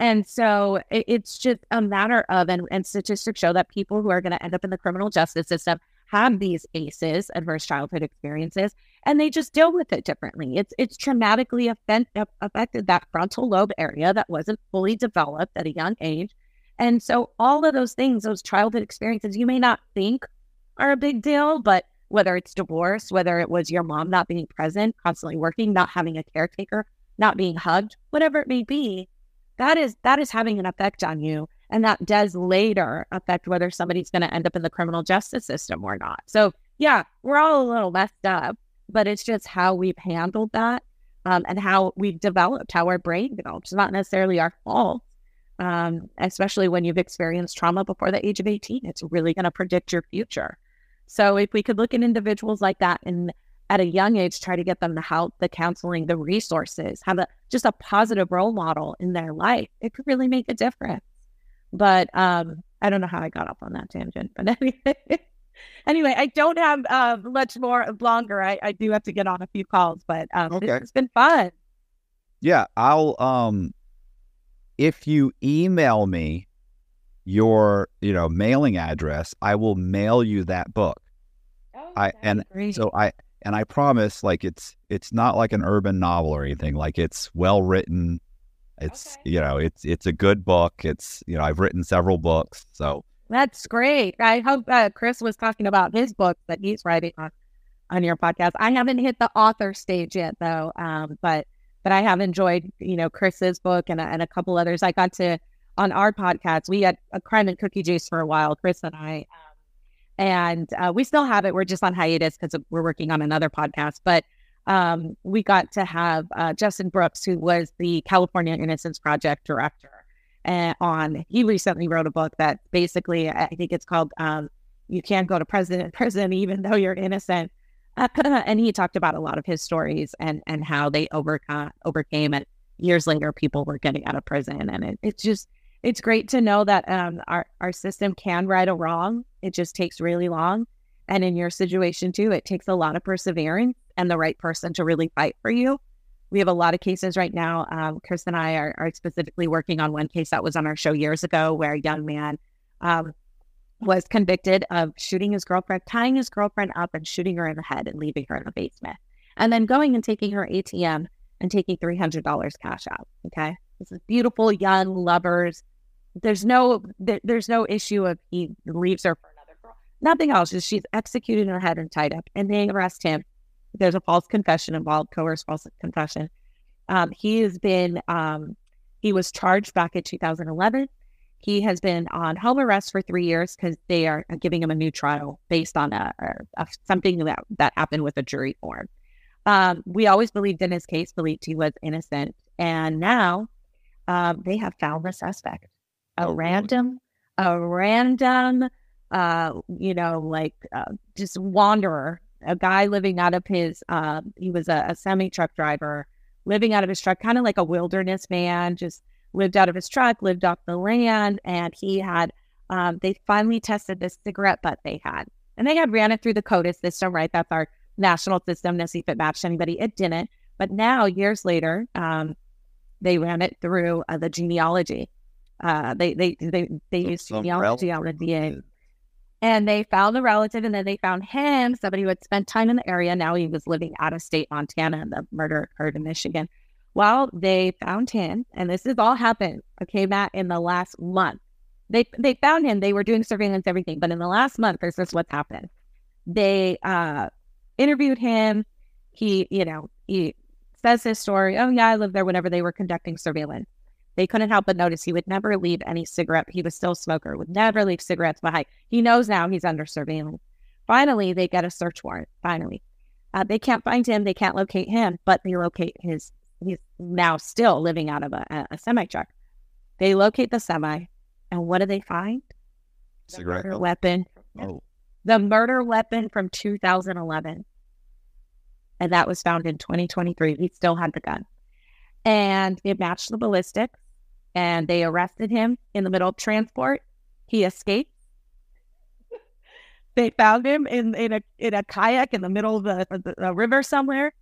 And so it's just a matter of, and, and statistics show that people who are going to end up in the criminal justice system have these A C Es, adverse childhood experiences, and they just deal with it differently. It's it's traumatically affect, affected that frontal lobe area that wasn't fully developed at a young age. And so all of those things, those childhood experiences, you may not think are a big deal, but whether it's divorce, whether it was your mom not being present, constantly working, not having a caretaker, not being hugged, whatever it may be, that is that is having an effect on you. And that does later affect whether somebody's going to end up in the criminal justice system or not. So yeah, we're all a little messed up, but it's just how we've handled that um, and how we've developed, how our brain develops. It's not necessarily our fault, um, especially when you've experienced trauma before the age of eighteen. It's really going to predict your future. So if we could look at individuals like that and at a young age, try to get them the help, the counseling, the resources, have a, just a positive role model in their life, it could really make a difference. But um, I don't know how I got off on that tangent. But anyway, anyway I don't have uh, much more longer. I, I do have to get on a few calls, but um, okay. It's been fun. Yeah, I'll um, if you email me your you know mailing address, I will mail you that book. Oh, I and great. so I and I promise, like it's it's not like an urban novel or anything. Like it's well written. It's, okay. you know, it's, it's a good book. It's, you know, I've written several books, so. That's great. I hope uh, Chris was talking about his book that he's writing on, on your podcast. I haven't hit the author stage yet though. Um, but, but I have enjoyed, you know, Chris's book and, and a couple others. I got to, on our podcast, we had a Crime and Cookie Juice for a while, Chris and I, um, and uh, we still have it. We're just on hiatus because we're working on another podcast, but Um, we got to have uh, Justin Brooks, who was the California Innocence Project director, and on he recently wrote a book that basically I think it's called um, "You Can't Go to President Prison Even Though You're Innocent," uh, and he talked about a lot of his stories and and how they overcome overcame and years later people were getting out of prison, and it, it's just it's great to know that um, our our system can right a wrong. It just takes really long, and in your situation too, it takes a lot of perseverance and the right person to really fight for you. We have a lot of cases right now. Um, Chris and I are, are specifically working on one case that was on our show years ago where a young man um, was convicted of shooting his girlfriend, tying his girlfriend up and shooting her in the head and leaving her in the basement. And then going and taking her A T M and taking three hundred dollars cash out, okay? This is beautiful, young lovers. There's no, there, there's no issue of he leaves her for another girl. Nothing else, just she's executed in her head and tied up, and they arrest him. There's a false confession involved, coerced false confession. Um, he has been, um, he was charged back in two thousand eleven. He has been on home arrest for three years because they are giving him a new trial based on a, a, a something that, that happened with a jury form. Um, we always believed in his case, believed he was innocent. And now um, they have found the suspect. A oh, random, God. a random, uh, you know, like uh, just wanderer. A guy living out of his, uh, he was a, a semi-truck driver, living out of his truck, kind of like a wilderness man, just lived out of his truck, lived off the land. And he had, um, they finally tested this cigarette butt they had. And they had ran it through the CODIS system, right? That's our national system to see if it matched anybody. It didn't. But now, years later, um, they ran it through uh, the genealogy. Uh, they, they, they, they used genealogy on the D A. And they found a relative, and then they found him, somebody who had spent time in the area. Now he was living out of state, Montana, and the murder occurred in Michigan. Well, they found him, and this has all happened, okay, Matt, in the last month. They they found him. They were doing surveillance, everything. But in the last month, this is what's happened. They uh, interviewed him. He, you know, he says his story. Oh, yeah, I lived there whenever they were conducting surveillance. They couldn't help but notice he would never leave any cigarette. He was still a smoker, would never leave cigarettes behind. He knows now he's under surveillance. Finally, they get a search warrant. Finally, uh, they can't find him. They can't locate him, but they locate his, he's now still living out of a, a semi truck. They locate the semi, and what do they find? Cigarette. The murder weapon. Oh. The murder weapon from two thousand eleven. And that was found in twenty twenty-three. He still had the gun. And it matched the ballistics. And they arrested him in the middle of transport. He escaped. They found him in, in a in a kayak in the middle of the, the, the river somewhere.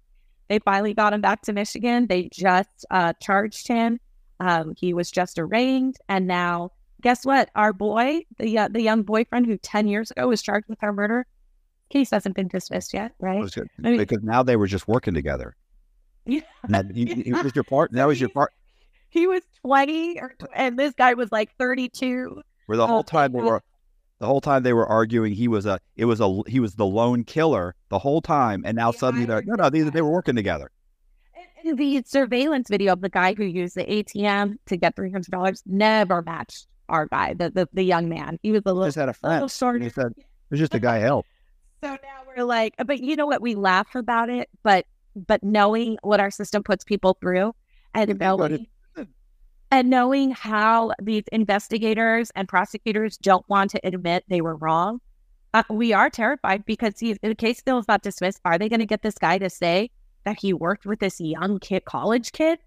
They finally got him back to Michigan. They just uh, charged him. Um, he was just arraigned. And now, guess what? Our boy, the uh, the young boyfriend who ten years ago was charged with our murder, case hasn't been dismissed yet, right? Because I mean, now they were just working together. Yeah, that, he, yeah. He was your part. That was your part. He was twenty, or, and this guy was like thirty-two. Where the whole time they were, the whole time they were arguing, he was a, it was a, he was the lone killer the whole time, and now yeah, suddenly I they're like, no, no, these, they were working together. And the surveillance video of the guy who used the A T M to get three hundred dollars never matched our guy, the the, the young man. He was a little, just had a friend. Shorter. He said, it was just a guy help. So now we're like, but you know what? We laugh about it, but but knowing what our system puts people through, and knowing, and knowing how these investigators and prosecutors don't want to admit they were wrong, uh, we are terrified because he's, the case still is not dismissed. Are they going to get this guy to say that he worked with this young kid, college kid?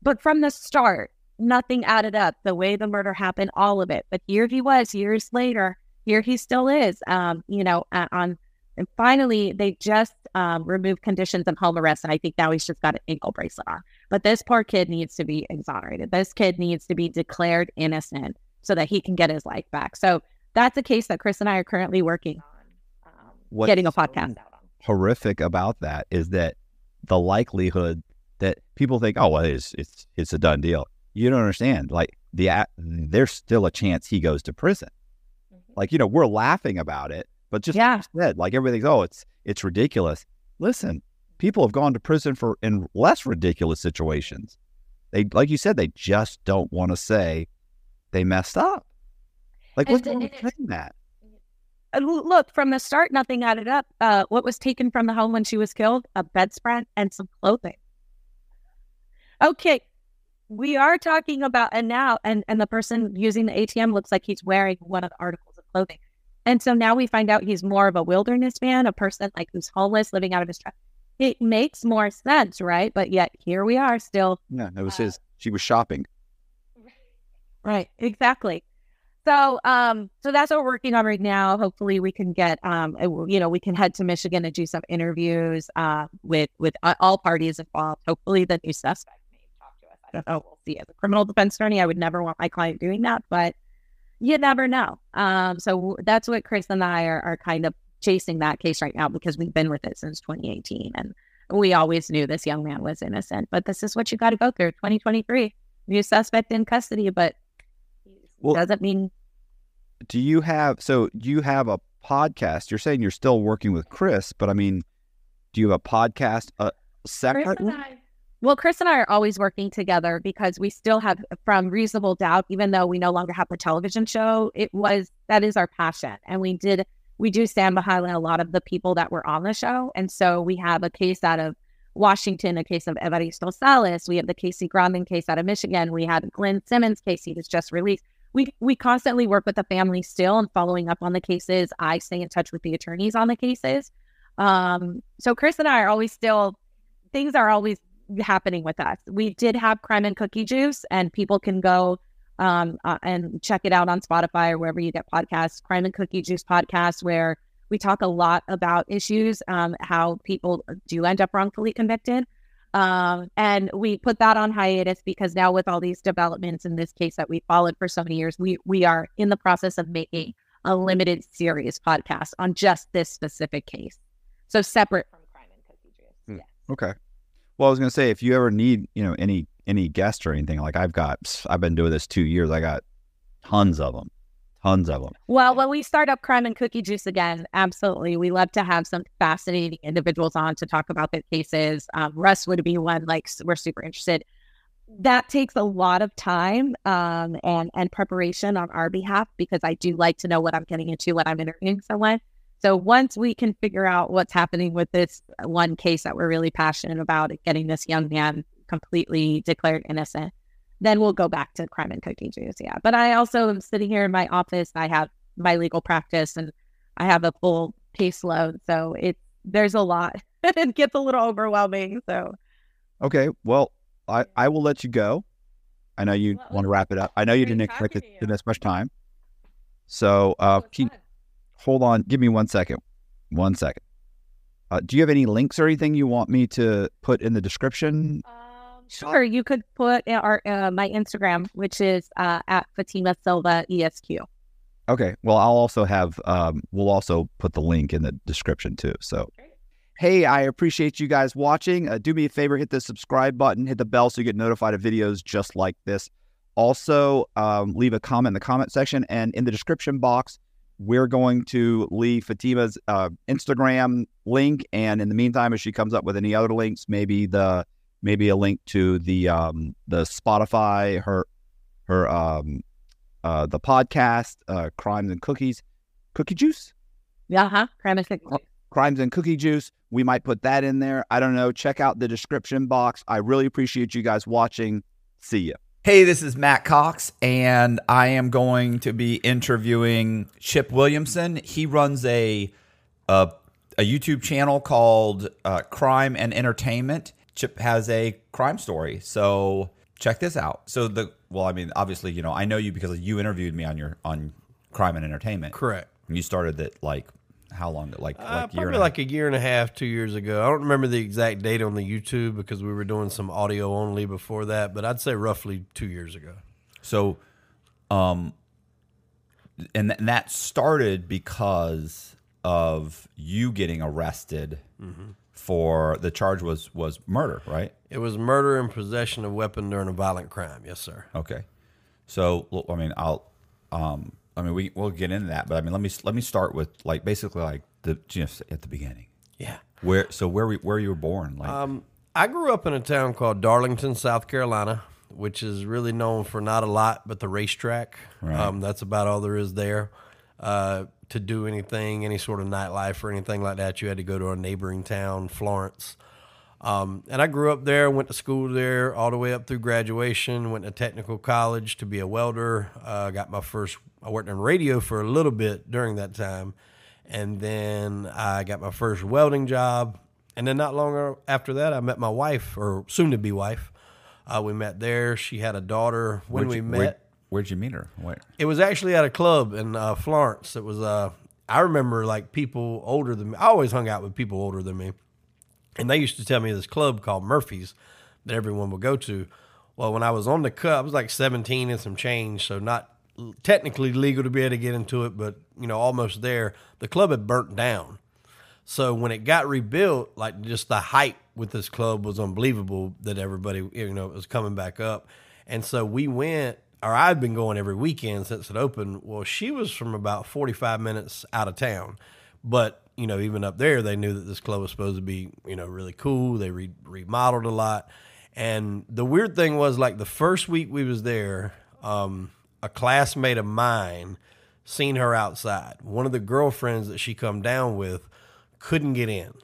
But from the start, nothing added up. The way the murder happened, all of it. But here he was, years later. Here he still is. Um, you know, uh, on. And finally, they just um, removed conditions of home arrest. And I think now he's just got an ankle bracelet on. But this poor kid needs to be exonerated. This kid needs to be declared innocent so that he can get his life back. So that's a case that Chris and I are currently working on, um, getting a podcast so out on. Horrific about that is that the likelihood that people think, oh, well, it's, it's, it's a done deal. You don't understand. Like the there's still a chance he goes to prison. Mm-hmm. Like, you know, we're laughing about it. But just yeah. like, said, like everything's, oh, it's it's ridiculous. Listen, people have gone to prison for in less ridiculous situations. They, like you said, they just don't want to say they messed up. Like, what's wrong with saying that? Look, from the start, nothing added up. Uh, what was taken from the home when she was killed? A bedspread and some clothing. Okay, we are talking about, and now, and, and the person using the A T M looks like he's wearing one of the articles of clothing. And so now we find out he's more of a wilderness man, a person like who's homeless, living out of his truck. It makes more sense, right? But yet here we are still. Yeah, it was uh, his. She was shopping. Right, exactly. So, um, so that's what we're working on right now. Hopefully, we can get, um, you know, we can head to Michigan and do some interviews uh, with with all parties involved. Hopefully, the new suspect may talk to us. I don't know. We'll see. As a criminal defense attorney, I would never want my client doing that, but. You never know. Um, so that's what Chris and I are, are kind of chasing that case right now because we've been with it since twenty eighteen. And we always knew this young man was innocent. But this is what you got to go through. twenty twenty-three, new suspect in custody, but well, doesn't mean. Do you have, so you have a podcast. You're saying you're still working with Chris, but I mean, do you have a podcast? Uh, separate? Chris and I- Well, Chris and I are always working together because we still have, from Reasonable Doubt, even though we no longer have a television show, it was, that is our passion. And we did, we do stand behind a lot of the people that were on the show. And so we have a case out of Washington, a case of Evaristo Salas. We have the Casey Graham case out of Michigan. We had Glenn Simmons' case. He was just released. We, we constantly work with the family still and following up on the cases. I stay in touch with the attorneys on the cases. Um, so Chris and I are always still, things are always happening with us. We did have Crime and Cookie Juice, and people can go um, uh, and check it out on Spotify or wherever you get podcasts. Crime and Cookie Juice podcast, where we talk a lot about issues, um, how people do end up wrongfully convicted. Um, and we put that on hiatus because now with all these developments in this case that we followed for so many years, we, we are in the process of making a limited series podcast on just this specific case. So separate from Crime and Cookie Juice. Hmm. Yeah. Okay. Well, I was going to say, if you ever need, you know, any any guest or anything, like I've got, I've been doing this two years. I got tons of them, tons of them. Well, when we start up Crime and Cookie Juice again, absolutely. We love to have some fascinating individuals on to talk about their cases. Um, Russ would be one, like, we're super interested. That takes a lot of time um, and, and preparation on our behalf because I do like to know what I'm getting into when I'm interviewing someone. So once we can figure out what's happening with this one case that we're really passionate about, getting this young man completely declared innocent, then we'll go back to Crime and Cookie Juice. Yeah. But I also am sitting here in my office. I have my legal practice and I have a full caseload. So it, there's a lot. It gets a little overwhelming. So. Okay. Well, I, I will let you go. I know you well, want to wrap it up. I know you didn't expect it in this much time. So uh, keep... Fun. Hold on. Give me one second. One second. Uh, do you have any links or anything you want me to put in the description? Um, sure. You could put our, uh, my Instagram, which is uh, at Fatima Silva E S Q. Okay. Well, I'll also have, um, we'll also put the link in the description too. So, hey, I appreciate you guys watching. Uh, do me a favor, hit the subscribe button, hit the bell so you get notified of videos just like this. Also, um, leave a comment in the comment section and in the description box. We're going to leave Fatima's uh, Instagram link. And in the meantime, if she comes up with any other links, maybe the, maybe a link to the, um, the Spotify, her, her, um, uh, the podcast, uh, Crimes and Cookies, Cookie Juice. Yeah. Huh? Crime and Cookie. Crimes and Cookie Juice. We might put that in there. I don't know. Check out the description box. I really appreciate you guys watching. See ya. Hey, this is Matt Cox, and I am going to be interviewing Chip Williamson. He runs a a, a YouTube channel called uh, Crime and Entertainment. Chip has a crime story, so check this out. So the well, I mean, obviously, you know, I know you because you interviewed me on your on Crime and Entertainment, correct? And you started that like how long? Like, like uh, probably year and like a year and a half, two years ago. I don't remember the exact date on the YouTube because we were doing some audio only before that, but I'd say roughly two years ago. So, um, and, th- and that started because of you getting arrested mm-hmm. for the charge was, was murder, right? It was murder and possession of weapon during a violent crime. Yes, sir. Okay. So, I mean, I'll, um, I mean, we we'll get into that, but I mean, let me let me start with like basically like the just at the beginning. Yeah. Where so where we where you were born? Like, um, I grew up in a town called Darlington, South Carolina, which is really known for not a lot but the racetrack. Right. Um, that's about all there is there. Uh, to do anything, any sort of nightlife or anything like that, you had to go to a neighboring town, Florence. Um, and I grew up there, went to school there all the way up through graduation, went to technical college to be a welder. Uh, got my first, I worked on radio for a little bit during that time. And then I got my first welding job. And then not long after that, I met my wife or soon to be wife. Uh, we met there. She had a daughter when where'd you, we met. Where'd, where'd you meet her? Where? It was actually at a club in uh, Florence. It was, uh, I remember like people older than me. I always hung out with people older than me. And they used to tell me this club called Murphy's that everyone would go to. Well, when I was on the cup, I was like seventeen and some change, so not technically legal to be able to get into it, but, you know, almost there. The club had burnt down. So when it got rebuilt, like just the hype with this club was unbelievable that everybody, you know, it was coming back up. And so we went, or I've been going every weekend since it opened. Well, she was from about forty-five minutes out of town, but you know, even up there, they knew that this club was supposed to be, you know, really cool. They re- remodeled a lot. And the weird thing was, like, the first week we was there, um, a classmate of mine seen her outside. One of the girlfriends that she come down with couldn't get in.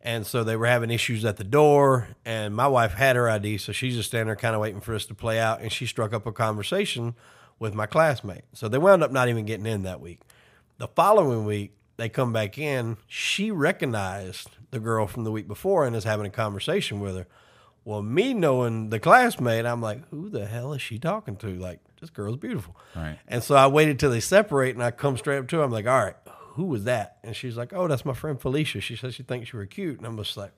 And so they were having issues at the door. And my wife had her I D, so she's just standing there kind of waiting for us to play out. And she struck up a conversation with my classmate. So they wound up not even getting in that week. The following week, they come back in. She recognized the girl from the week before and is having a conversation with her. Well, me knowing the classmate, I'm like, who the hell is she talking to? Like, this girl's beautiful. Right. And so I waited till they separate, and I come straight up to her. I'm like, all right, who was that? And she's like, oh, that's my friend Felicia. She said she thinks you were cute. And I'm just like,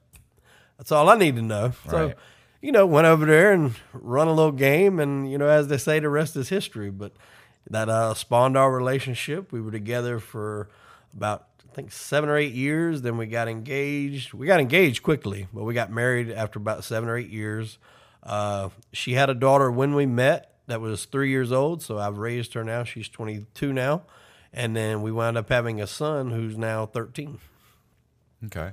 that's all I need to know. So, right. you know, went over there and run a little game. And, you know, as they say, the rest is history. But that uh, spawned our relationship. We were together for about, I think, seven or eight years. Then we got engaged. We got engaged quickly, but we got married after about seven or eight years. Uh, she had a daughter when we met that was three years old, so I've raised her now. She's twenty-two now. And then we wound up having a son who's now thirteen. Okay.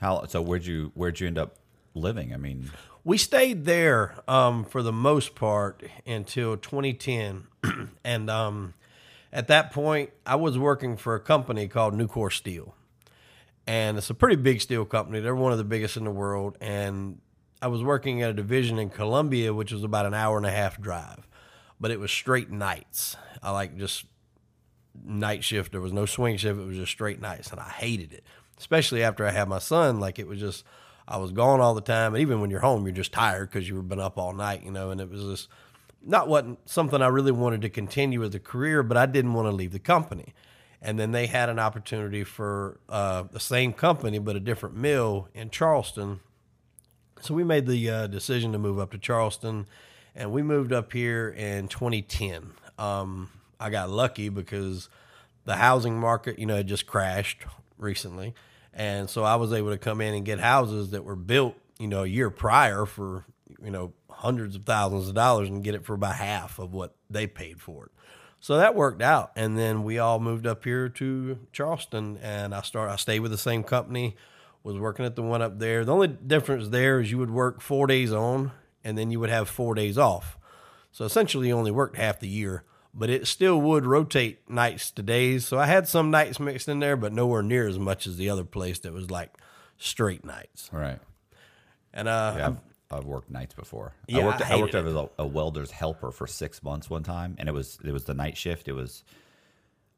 How? So where'd you where'd you end up living? I mean, we stayed there um, for the most part until twenty ten, and um. At that point, I was working for a company called Nucor Steel, and it's a pretty big steel company. They're one of the biggest in the world, and I was working at a division in Columbia, which was about an hour and a half drive, but it was straight nights. I like just night shift. There was no swing shift. It was just straight nights, and I hated it, especially after I had my son. Like, it was just, I was gone all the time, and even when you're home, you're just tired because you've been up all night, you know, and it was just not wasn't something I really wanted to continue as a career, but I didn't want to leave the company. And then they had an opportunity for uh, the same company, but a different mill in Charleston. So we made the uh, decision to move up to Charleston, and we moved up here in twenty ten. Um, I got lucky because the housing market, you know, had just crashed recently. And so I was able to come in and get houses that were built, you know, a year prior for, you know, hundreds of thousands of dollars and get it for about half of what they paid for it. So that worked out. And then we all moved up here to Charleston, and I started, I stayed with the same company, was working at the one up there. The only difference there is you would work four days on and then you would have four days off. So essentially you only worked half the year, but it still would rotate nights to days. So I had some nights mixed in there, but nowhere near as much as the other place that was like straight nights. Right. And uh, yeah, I've, I've worked nights before. Yeah, I worked, I I worked as a, a welder's helper for six months one time, and it was it was the night shift. It was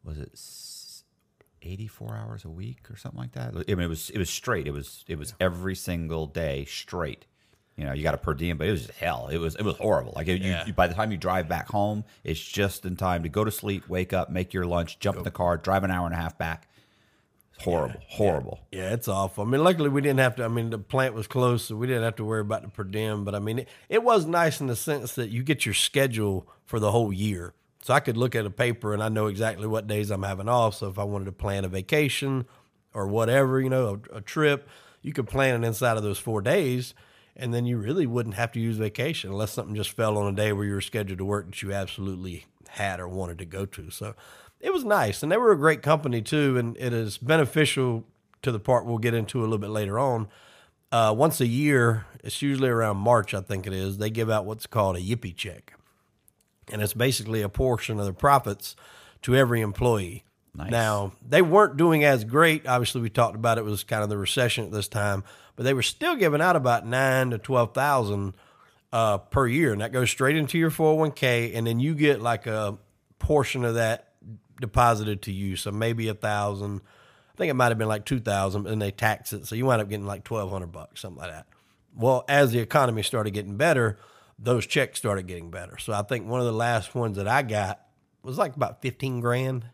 was it eighty-four hours a week or something like that. I mean, it was it was straight. It was it was yeah. every single day straight. You know, you got a per diem, but it was just hell. It was it was horrible. Like it, yeah. you, you, by the time you drive back home, it's just in time to go to sleep, wake up, make your lunch, jump go. in the car, drive an hour and a half back. Horrible, yeah, horrible. Yeah. yeah, it's awful. I mean, luckily we didn't have to, I mean, the plant was closed, so we didn't have to worry about the per diem. But I mean, it, it was nice in the sense that you get your schedule for the whole year. So I could look at a paper and I know exactly what days I'm having off. So if I wanted to plan a vacation or whatever, you know, a, a trip, you could plan it inside of those four days. And then you really wouldn't have to use vacation unless something just fell on a day where you were scheduled to work that you absolutely had or wanted to go to. So it was nice, and they were a great company too, and it is beneficial to the part we'll get into a little bit later on. Uh, once a year, it's usually around March, I think it is, they give out what's called a Yippee check. And it's basically a portion of the profits to every employee. Nice. Now, they weren't doing as great. Obviously, we talked about it was kind of the recession at this time, but they were still giving out about nine to twelve thousand uh, per year, and that goes straight into your four oh one k, and then you get like a portion of that deposited to you. So maybe a thousand, I think it might've been like two thousand, and they tax it. So you wind up getting like twelve hundred bucks, something like that. Well, as the economy started getting better, those checks started getting better. So I think one of the last ones that I got was like about fifteen grand.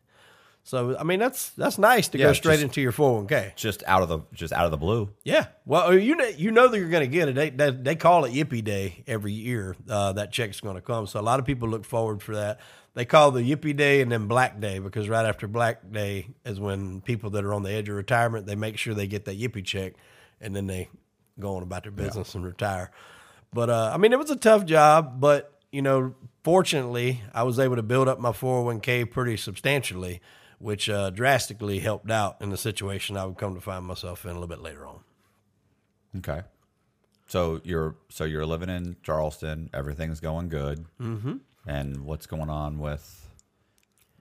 So, I mean, that's, that's nice to yeah, go straight just, into your four oh one k. Just out of the, just out of the blue. Yeah. Well, you know, you know that you're going to get it. They, they, they call it Yippee Day every year. Uh, that check's going to come. So a lot of people look forward for that. They call the Yippee Day and then Black Day, because right after Black Day is when people that are on the edge of retirement, they make sure they get that Yippee check, and then they go on about their business yeah. and retire. But, uh, I mean, it was a tough job, but, you know, fortunately, I was able to build up my four oh one k pretty substantially, which uh, drastically helped out in the situation I would come to find myself in a little bit later on. Okay. So you're so you're living in Charleston. Everything's going good. Mm-hmm. And what's going on with,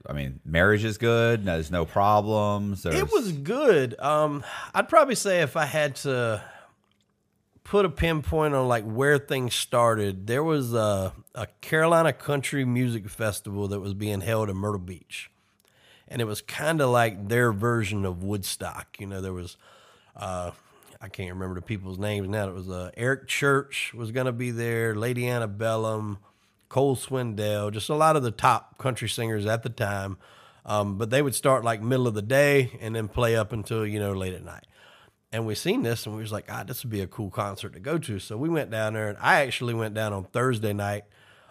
I mean, marriage is good. There's no problems. There's... It was good. Um, I'd probably say if I had to put a pinpoint on like where things started, there was a, a Carolina Country Music Festival that was being held in Myrtle Beach. And it was kind of like their version of Woodstock. You know, there was, uh, I can't remember the people's names now. It was uh, Eric Church was going to be there, Lady Antebellum, Cole Swindell, just a lot of the top country singers at the time. Um, but they would start like middle of the day and then play up until, you know, late at night. And we seen this and we was like, ah, this would be a cool concert to go to. So we went down there, and I actually went down on Thursday night.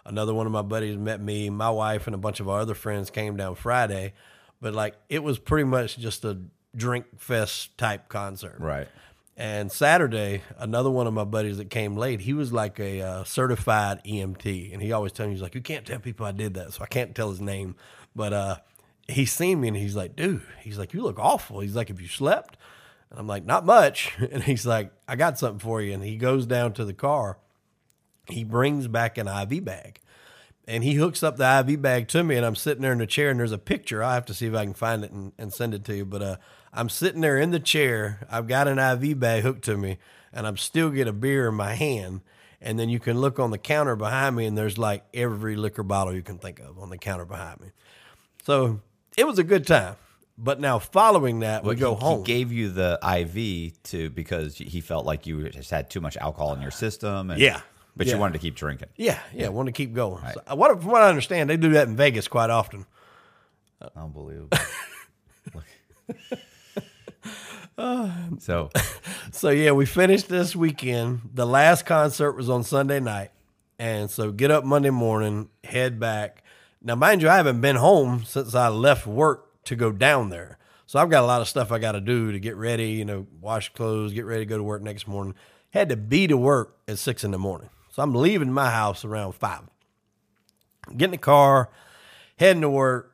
Another one of my buddies met me. My wife and a bunch of our other friends came down Friday. But like, it was pretty much just a drink fest type concert. Right. And Saturday, another one of my buddies that came late, he was like a uh, certified E M T. And he always tells me, he's like, you can't tell people I did that. So I can't tell his name. But uh, he seen me and he's like, dude, he's like, you look awful. He's like, have you slept? And I'm like, not much. And he's like, I got something for you. And he goes down to the car. He brings back an I V bag. And he hooks up the I V bag to me, and I'm sitting there in the chair, and there's a picture. I have to see if I can find it and, and send it to you. But uh, I'm sitting there in the chair. I've got an I V bag hooked to me, and I'm still get a beer in my hand. And then you can look on the counter behind me, and there's like every liquor bottle you can think of on the counter behind me. So it was a good time. But now following that, well, we go he, home. He gave you the I V to because he felt like you just had too much alcohol in your system. And yeah. But yeah. you wanted to keep drinking. Yeah, yeah, yeah. wanted to keep going. Right. So, what, from what I understand, they do that in Vegas quite often. Unbelievable. uh, so, so yeah, we finished this weekend. The last concert was on Sunday night, and so get up Monday morning, head back. Now, mind you, I haven't been home since I left work to go down there. So I've got a lot of stuff I got to do to get ready, you know, wash clothes, get ready to go to work next morning. Had to be to work at six in the morning. So I'm leaving my house around five. Get in the car, heading to work,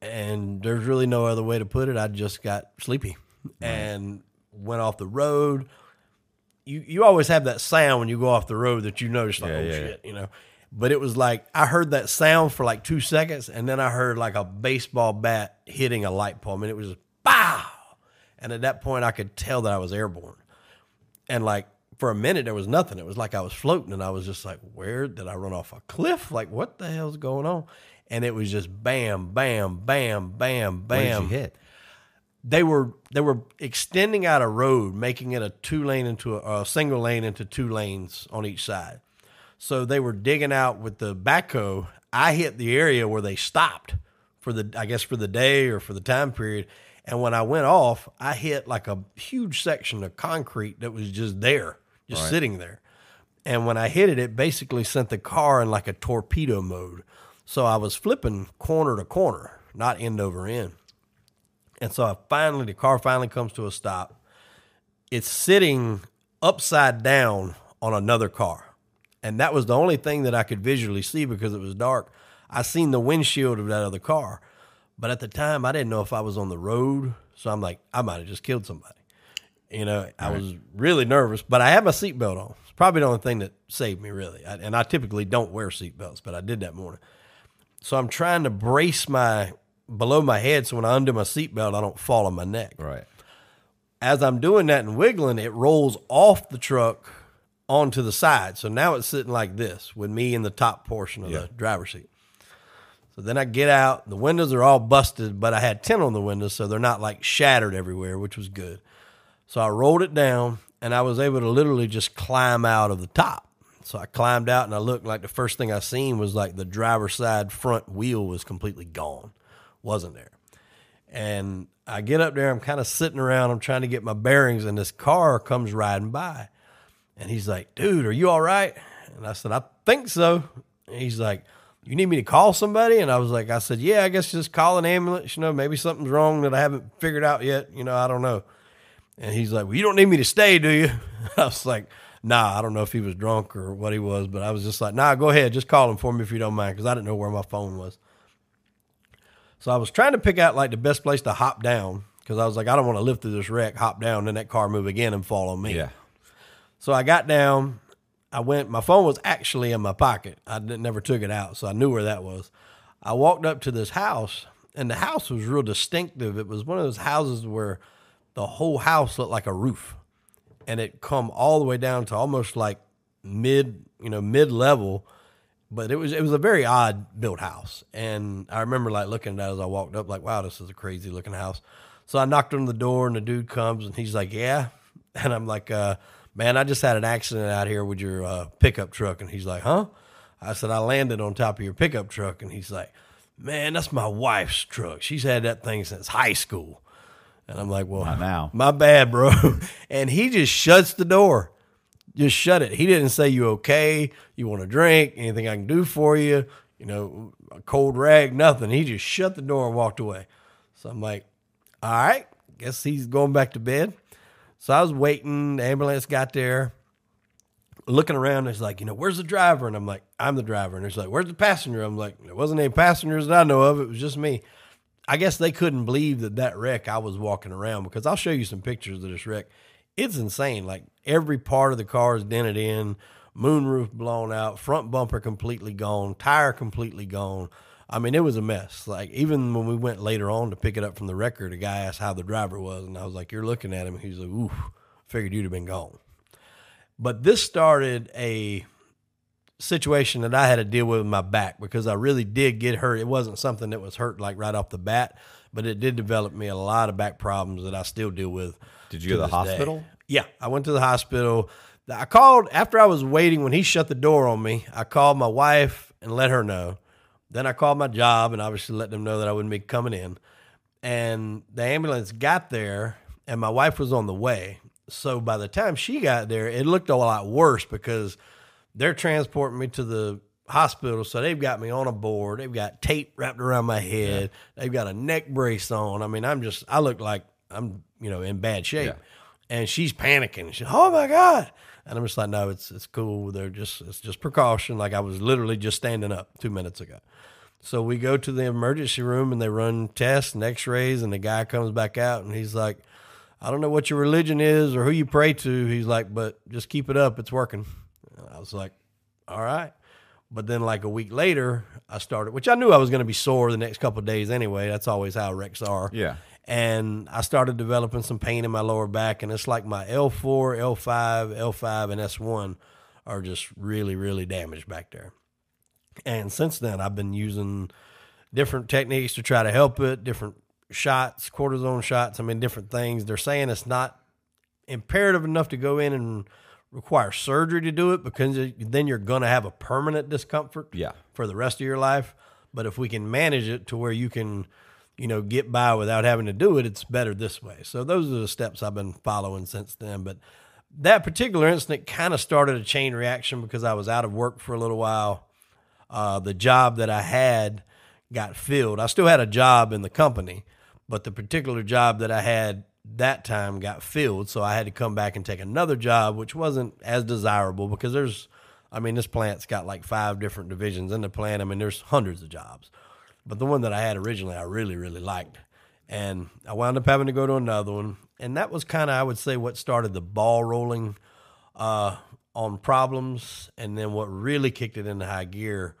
and there's really no other way to put it. I just got sleepy and went off the road. You you always have that sound when you go off the road that you notice, like, yeah, oh, yeah, shit, yeah. you know. But it was like I heard that sound for like two seconds, and then I heard like a baseball bat hitting a light pole. I mean, it was just pow. And at that point, I could tell that I was airborne. And like for a minute, there was nothing. It was like I was floating, and I was just like, where did I run off a cliff? Like, what the hell's going on? And it was just bam, bam, bam, bam, bam. What did you hit? They were they were extending out a road, making it a two lane into a, a single lane into two lanes on each side. So they were digging out with the backhoe. I hit the area where they stopped for the, I guess for the day or for the time period. And when I went off, I hit like a huge section of concrete that was just there, just right. sitting there. And when I hit it, it basically sent the car in like a torpedo mode. So I was flipping corner to corner, not end over end. And so I finally, the car finally comes to a stop. It's sitting upside down on another car. And that was the only thing that I could visually see because it was dark. I seen the windshield of that other car. But at the time, I didn't know if I was on the road. So I'm like, I might have just killed somebody. You know, right. I was really nervous, but I had my seatbelt on. It's probably the only thing that saved me, really. I, and I typically don't wear seatbelts, but I did that morning. So I'm trying to brace my below my head so when I undo my seatbelt, I don't fall on my neck. Right. As I'm doing that and wiggling, it rolls off the truck onto the side. So now it's sitting like this with me in the top portion of yeah. the driver's seat. So then I get out. The windows are all busted, but I had tint on the windows, so they're not like shattered everywhere, which was good. So I rolled it down, and I was able to literally just climb out of the top. So I climbed out, and I looked like the first thing I seen was like the driver's side front wheel was completely gone. Wasn't there. And I get up there. I'm kind of sitting around. I'm trying to get my bearings, and this car comes riding by. And he's like, dude, are you all right? And I said, I think so. And he's like, you need me to call somebody? And I was like, I said, yeah, I guess just call an ambulance. You know, maybe something's wrong that I haven't figured out yet. You know, I don't know. And he's like, well, you don't need me to stay, do you? I was like, nah, I don't know if he was drunk or what he was, but I was just like, nah, go ahead. Just call him for me if you don't mind, because I didn't know where my phone was. So I was trying to pick out like the best place to hop down, because I was like, I don't want to live through this wreck, hop down, then that car move again and fall on me. Yeah. So I got down, I went, my phone was actually in my pocket. I didn't, never took it out, so I knew where that was. I walked up to this house, and the house was real distinctive. It was one of those houses where the whole house looked like a roof, and it come all the way down to almost like mid, you know, mid-level, but it was it was a very odd-built house. And I remember like looking at it as I walked up, like, wow, this is a crazy-looking house. So I knocked on the door, and the dude comes, and he's like, yeah? And I'm like, uh... man, I just had an accident out here with your uh, pickup truck. And he's like, huh? I said, I landed on top of your pickup truck. And he's like, man, that's my wife's truck. She's had that thing since high school. And I'm like, well, not now. My bad, bro. And he just shuts the door. Just shut it. He didn't say, you okay? You want a drink? Anything I can do for you? You know, a cold rag, nothing. He just shut the door and walked away. So I'm like, all right, guess he's going back to bed. So I was waiting. The ambulance got there. Looking around, it's like, you know, where's the driver? And I'm like, I'm the driver. And it's like, where's the passenger? I'm like, there wasn't any passengers that I know of. It was just me. I guess they couldn't believe that that wreck I was walking around, because I'll show you some pictures of this wreck. It's insane. Like every part of the car is dented in, moonroof blown out, front bumper completely gone, tire completely gone. I mean, it was a mess. Like, even when we went later on to pick it up from the wrecker, the guy asked how the driver was, and I was like, you're looking at him. He's like, oof, figured you'd have been gone. But this started a situation that I had to deal with in my back, because I really did get hurt. It wasn't something that was hurt, like, right off the bat, but it did develop me a lot of back problems that I still deal with. Did you go to the hospital? Yeah, I went to the hospital. I called, after I was waiting, when he shut the door on me, I called my wife and let her know. Then I called my job and obviously let them know that I wouldn't be coming in. And the ambulance got there, and my wife was on the way. So by the time she got there, it looked a lot worse, because they're transporting me to the hospital, so they've got me on a board. They've got tape wrapped around my head. Yeah. They've got a neck brace on. I mean, I'm just, I look like I'm, you know, in bad shape. Yeah. And she's panicking. She's, oh my God. And I'm just like, no, it's it's cool. They're just, it's just precaution. Like I was literally just standing up two minutes ago. So we go to the emergency room and they run tests and x-rays, and the guy comes back out and he's like, I don't know what your religion is or who you pray to. He's like, but just keep it up. It's working. And I was like, all right. But then like a week later I started, which I knew I was going to be sore the next couple of days anyway. That's always how wrecks are. Yeah. And I started developing some pain in my lower back, and it's like my L four, L five, L five, and S one are just really, really damaged back there. And since then, I've been using different techniques to try to help it, different shots, cortisone shots, I mean, different things. They're saying it's not imperative enough to go in and require surgery to do it, because then you're going to have a permanent discomfort yeah. for the rest of your life. But if we can manage it to where you can, you know, get by without having to do it, it's better this way. So those are the steps I've been following since then. But that particular incident kind of started a chain reaction because I was out of work for a little while. Uh, the job that I had got filled. I still had a job in the company, but the particular job that I had that time got filled. So I had to come back and take another job, which wasn't as desirable because there's, I mean, this plant's got like five different divisions in the plant. I mean, there's hundreds of jobs. But the one that I had originally, I really, really liked. And I wound up having to go to another one. And that was kind of, I would say, what started the ball rolling uh, on problems. And then what really kicked it into high gear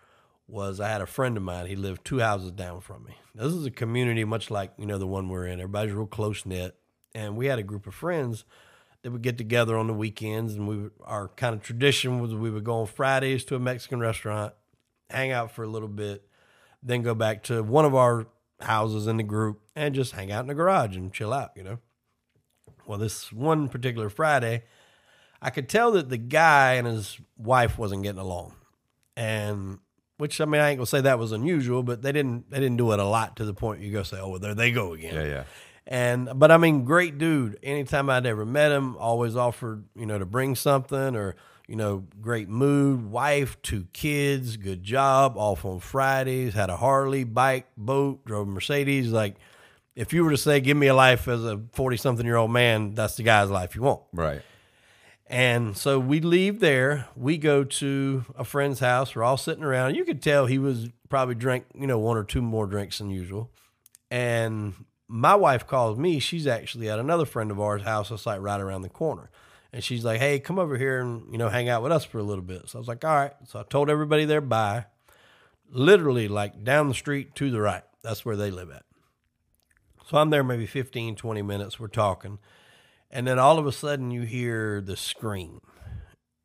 was I had a friend of mine. He lived two houses down from me. This is a community much like, you know, the one we're in. Everybody's real close-knit. And we had a group of friends that would get together on the weekends. And we would, our kind of tradition was we would go on Fridays to a Mexican restaurant, hang out for a little bit, then go back to one of our houses in the group and just hang out in the garage and chill out, you know? Well, this one particular Friday, I could tell that the guy and his wife wasn't getting along. And which, I mean, I ain't gonna say that was unusual, but they didn't, they didn't do it a lot to the point you go say, oh, well, there they go again. Yeah, yeah. And, but I mean, great dude. Anytime I'd ever met him, always offered, you know, to bring something or, you know, great mood, wife, two kids, good job, off on Fridays, had a Harley, bike, boat, drove a Mercedes. Like, if you were to say, give me a life as a forty-something-year-old man, that's the guy's life you want. Right. And so we leave there. We go to a friend's house. We're all sitting around. You could tell he was probably drank, you know, one or two more drinks than usual. And my wife calls me. She's actually at another friend of ours' house that's, like, right around the corner. And she's like, hey, come over here and, you know, hang out with us for a little bit. So I was like, all right. So I told everybody there bye. Literally, like, down the street to the right. That's where they live at. So I'm there maybe fifteen, twenty minutes. We're talking. And then all of a sudden you hear the scream.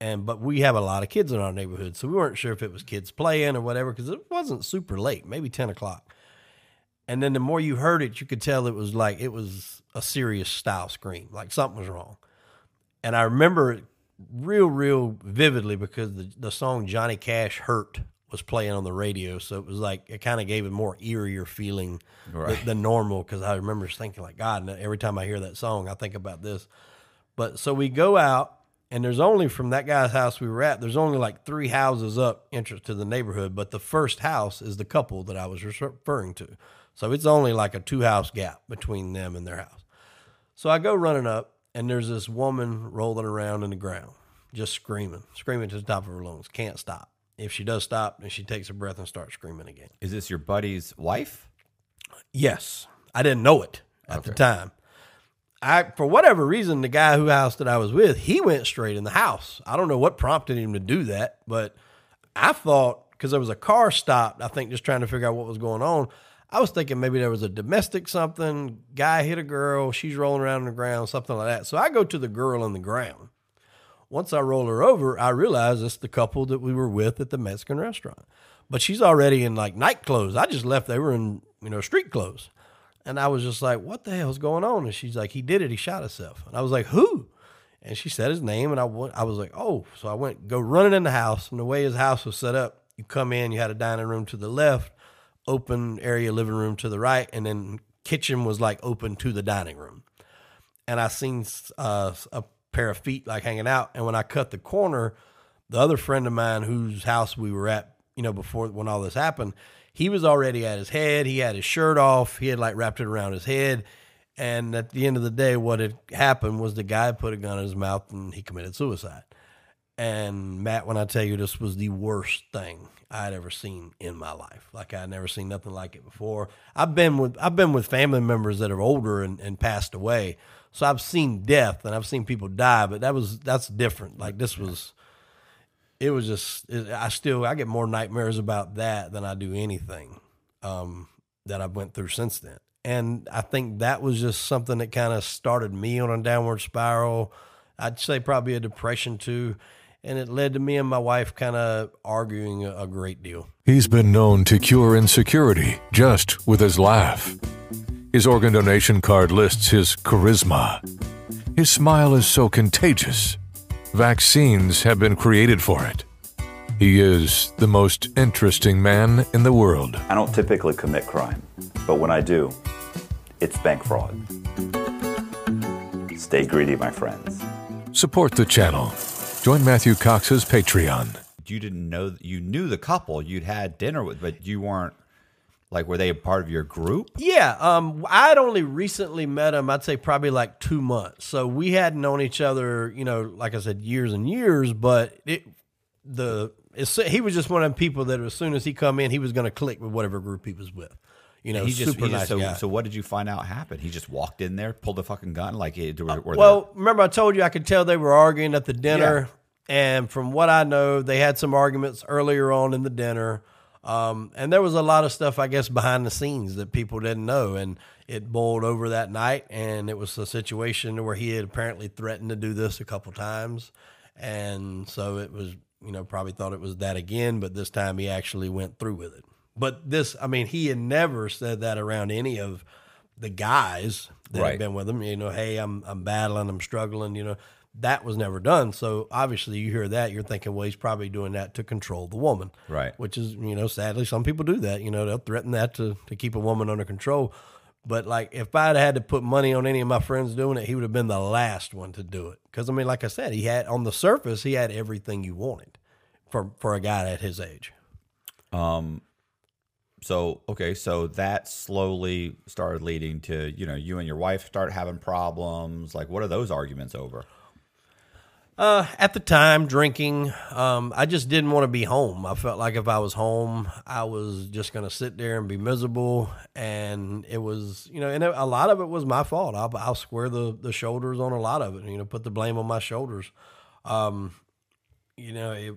And but we have a lot of kids in our neighborhood, so we weren't sure if it was kids playing or whatever because it wasn't super late, maybe ten o'clock. And then the more you heard it, you could tell it was like it was a serious style scream, like something was wrong. And I remember it real, real vividly because the, the song Johnny Cash Hurt was playing on the radio. So it was like, it kind of gave it more eerier feeling right. than, than normal. Cause I remember just thinking like, God, every time I hear that song, I think about this. But so we go out and there's only from that guy's house we were at, there's only like three houses up entrance to the neighborhood. But the first house is the couple that I was referring to. So it's only like a two house gap between them and their house. So I go running up. And there's this woman rolling around in the ground, just screaming, screaming to the top of her lungs. Can't stop. If she does stop, then she takes a breath and starts screaming again. Is this your buddy's wife? Yes. I didn't know it at okay. the time. I, for whatever reason, the guy who house that I was with, he went straight in the house. I don't know what prompted him to do that, but I thought, because there was a car stopped, I think just trying to figure out what was going on. I was thinking maybe there was a domestic something, guy hit a girl, she's rolling around on the ground, something like that. So I go to the girl on the ground. Once I roll her over, I realize it's the couple that we were with at the Mexican restaurant. But she's already in like night clothes. I just left. They were in, you know, street clothes. And I was just like, what the hell's going on? And she's like, he did it. He shot himself. And I was like, who? And she said his name. And I, went, I was like, oh. So I went, go running in the house. And the way his house was set up, you come in, you had a dining room to the left, open area living room to the right, and then kitchen was like open to the dining room. And I seen uh, a pair of feet like hanging out. And when I cut the corner, the other friend of mine whose house we were at you know, before when all this happened, he was already at his head. He had his shirt off. He had like wrapped it around his head. And at the end of the day, what had happened was the guy put a gun in his mouth and he committed suicide. And Matt, when I tell you this was the worst thing I had ever seen in my life. Like I had never seen nothing like it before. I've been with, I've been with family members that are older and, and passed away. So I've seen death and I've seen people die, but that was, that's different. Like this was, it was just, it, I still, I get more nightmares about that than I do anything um, that I've went through since then. And I think that was just something that kind of started me on a downward spiral. I'd say probably a depression too. And it led to me and my wife kind of arguing a great deal. He's been known to cure insecurity just with his laugh. His organ donation card lists his charisma. His smile is so contagious. Vaccines have been created for it. He is the most interesting man in the world. I don't typically commit crime, but when I do, it's bank fraud. Stay greedy, my friends. Support the channel. Join Matthew Cox's Patreon. You didn't know, you knew the couple you'd had dinner with, but you weren't, like, were they a part of your group? Yeah. Um, I'd only recently met him, I'd say probably like two months. So we hadn't known each other, you know, like I said, years and years, but it, the, it's, he was just one of them people that as soon as he come in, he was going to click with whatever group he was with. You know, he just, super he just nice so, guy. So what did you find out happened? He just walked in there, pulled a fucking gun, like it. Were, were well, there... remember I told you I could tell they were arguing at the dinner, yeah. And from what I know, they had some arguments earlier on in the dinner, um, and there was a lot of stuff I guess behind the scenes that people didn't know, and it boiled over that night, and it was a situation where he had apparently threatened to do this a couple times, and so it was, you know, probably thought it was that again, but this time he actually went through with it. But this, I mean, he had never said that around any of the guys that right. had been with him. You know, hey, I'm I'm battling, I'm struggling, you know. That was never done. So, obviously, you hear that, you're thinking, well, he's probably doing that to control the woman. Right. Which is, you know, sadly, some people do that. You know, they'll threaten that to, to keep a woman under control. But, like, if I'd had to put money on any of my friends doing it, he would have been the last one to do it. Because, I mean, like I said, he had, on the surface, he had everything you wanted for, for a guy at his age. Um. So, okay, so that slowly started leading to, you know, you and your wife start having problems. Like, what are those arguments over? Uh, at the time, drinking. Um, I just didn't want to be home. I felt like if I was home, I was just going to sit there and be miserable. And it was, you know, and a lot of it was my fault. I'll, I'll square the, the shoulders on a lot of it, you know, put the blame on my shoulders. Um, you know, it...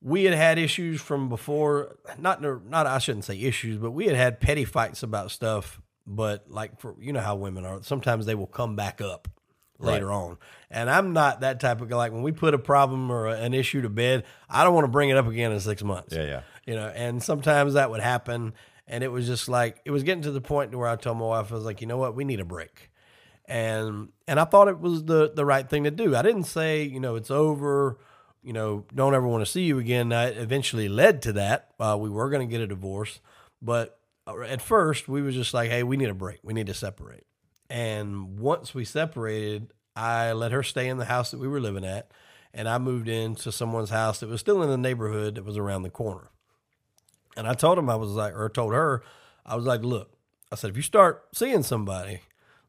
We had had issues from before, not, not, I shouldn't say issues, but we had had petty fights about stuff, but like for, you know how women are, sometimes they will come back up later right. on. And I'm not that type of guy. Like when we put a problem or an issue to bed, I don't want to bring it up again in six months. Yeah. Yeah. You know, and sometimes that would happen. And it was just like, it was getting to the point where I told my wife, I was like, you know what, we need a break. And, and I thought it was the, the right thing to do. I didn't say, you know, it's over. You know, don't ever want to see you again. That eventually led to that. Uh, we were going to get a divorce, but at first we were just like, hey, we need a break. We need to separate. And once we separated, I let her stay in the house that we were living at. And I moved into someone's house that was still in the neighborhood that was around the corner. And I told him, I was like, or told her, I was like, look, I said, if you start seeing somebody,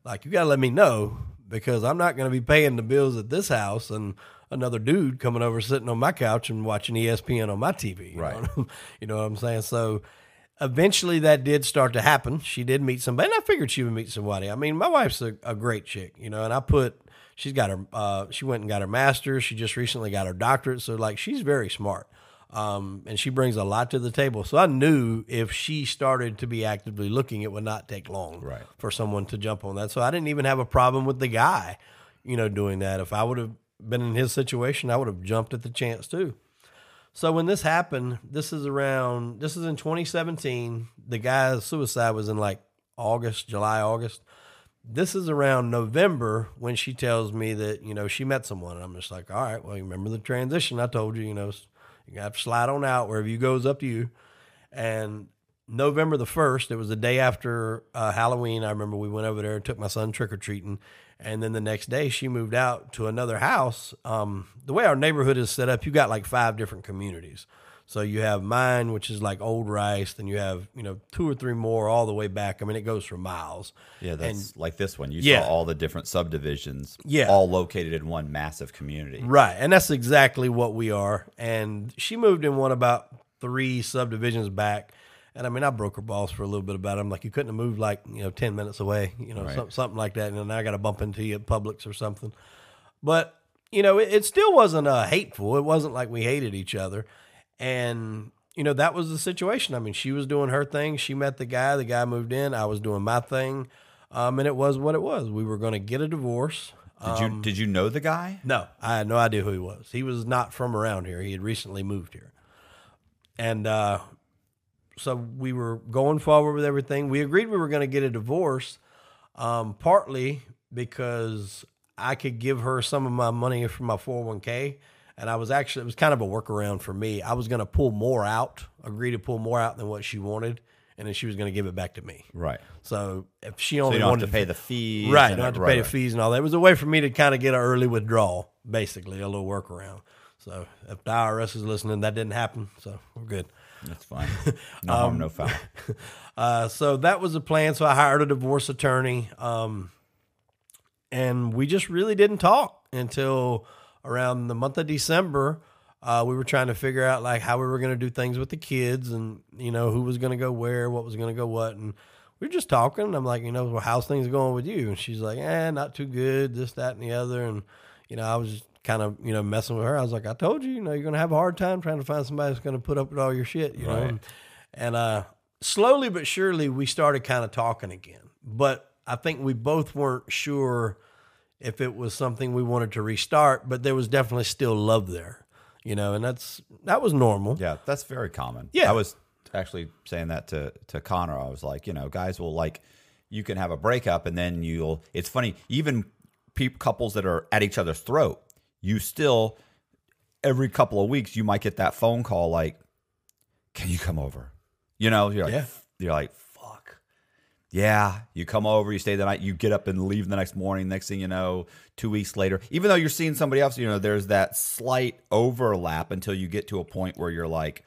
like, you got to let me know because I'm not going to be paying the bills at this house. And another dude coming over, sitting on my couch and watching E S P N on my T V. You right. Know? You know what I'm saying? So eventually that did start to happen. She did meet somebody, and I figured she would meet somebody. I mean, my wife's a, a great chick, you know, and I put, she's got her, uh, she went and got her master's. She just recently got her doctorate. So like, she's very smart. Um, and she brings a lot to the table. So I knew if she started to be actively looking, it would not take long right. for someone to jump on that. So I didn't even have a problem with the guy, you know, doing that. If I would have been in his situation, I would have jumped at the chance too. So when this happened, this is around, this is in twenty seventeen. The guy's suicide was in like August, July, August. This is around November when she tells me that, you know, she met someone. And I'm just like, all right, well, you remember the transition I told you, you know, you have to slide on out wherever you go is up to you. And November the first, it was the day after uh, Halloween. I remember we went over there and took my son trick-or-treating. And then the next day she moved out to another house. Um, the way our neighborhood is set up, you got like five different communities. So you have mine, which is like old rice. Then you have, you know, two or three more all the way back. I mean, it goes for miles. Yeah, that's and, like this one. You yeah. saw all the different subdivisions yeah. all located in one massive community. Right, and that's exactly what we are. And she moved in one about three subdivisions back. And, I mean, I broke her balls for a little bit about it. I'm like, you couldn't have moved, like, you know, ten minutes away, you know, right. something, something like that. And then I got to bump into you at Publix or something. But, you know, it, it still wasn't uh, hateful. It wasn't like we hated each other. And, you know, that was the situation. I mean, she was doing her thing. She met the guy. The guy moved in. I was doing my thing. Um, and it was what it was. We were going to get a divorce. Did um, you did you know the guy? No. I had no idea who he was. He was not from around here. He had recently moved here. And uh, so we were going forward with everything. We agreed we were going to get a divorce, um, partly because I could give her some of my money from my four oh one k. And I was actually, it was kind of a workaround for me. I was going to pull more out, agree to pull more out than what she wanted. And then she was going to give it back to me. Right. So if she only so wanted to pay the fees. Right. You don't have to pay the fees and all that. It was a way for me to kind of get an early withdrawal, basically a little workaround. So if the I R S is listening, that didn't happen. So we're good. That's fine. No harm, um, no foul. Uh, so that was the plan. So I hired a divorce attorney. Um, and we just really didn't talk until around the month of December. Uh, we were trying to figure out like how we were going to do things with the kids and, you know, who was going to go where, what was going to go what. And we were just talking. And I'm like, you know, well, how's things going with you? And she's like, eh, not too good, this, that, and the other. And, you know, I was just kind of, you know, messing with her. I was like, I told you, you know, you're going to have a hard time trying to find somebody that's going to put up with all your shit, you right. know. And, and uh, slowly but surely we started kind of talking again. But I think we both weren't sure if it was something we wanted to restart, but there was definitely still love there, you know, and that's, that was normal. Yeah. That's very common. Yeah. I was actually saying that to, to Connor. I was like, you know, guys will like, you can have a breakup and then you'll, it's funny, even pe- couples that are at each other's throat, you still, every couple of weeks, you might get that phone call, like, can you come over? You know, you're like, yeah. you're like, yeah, you come over, you stay the night, you get up and leave the next morning. Next thing you know, two weeks later, even though you're seeing somebody else, you know, there's that slight overlap until you get to a point where you're like,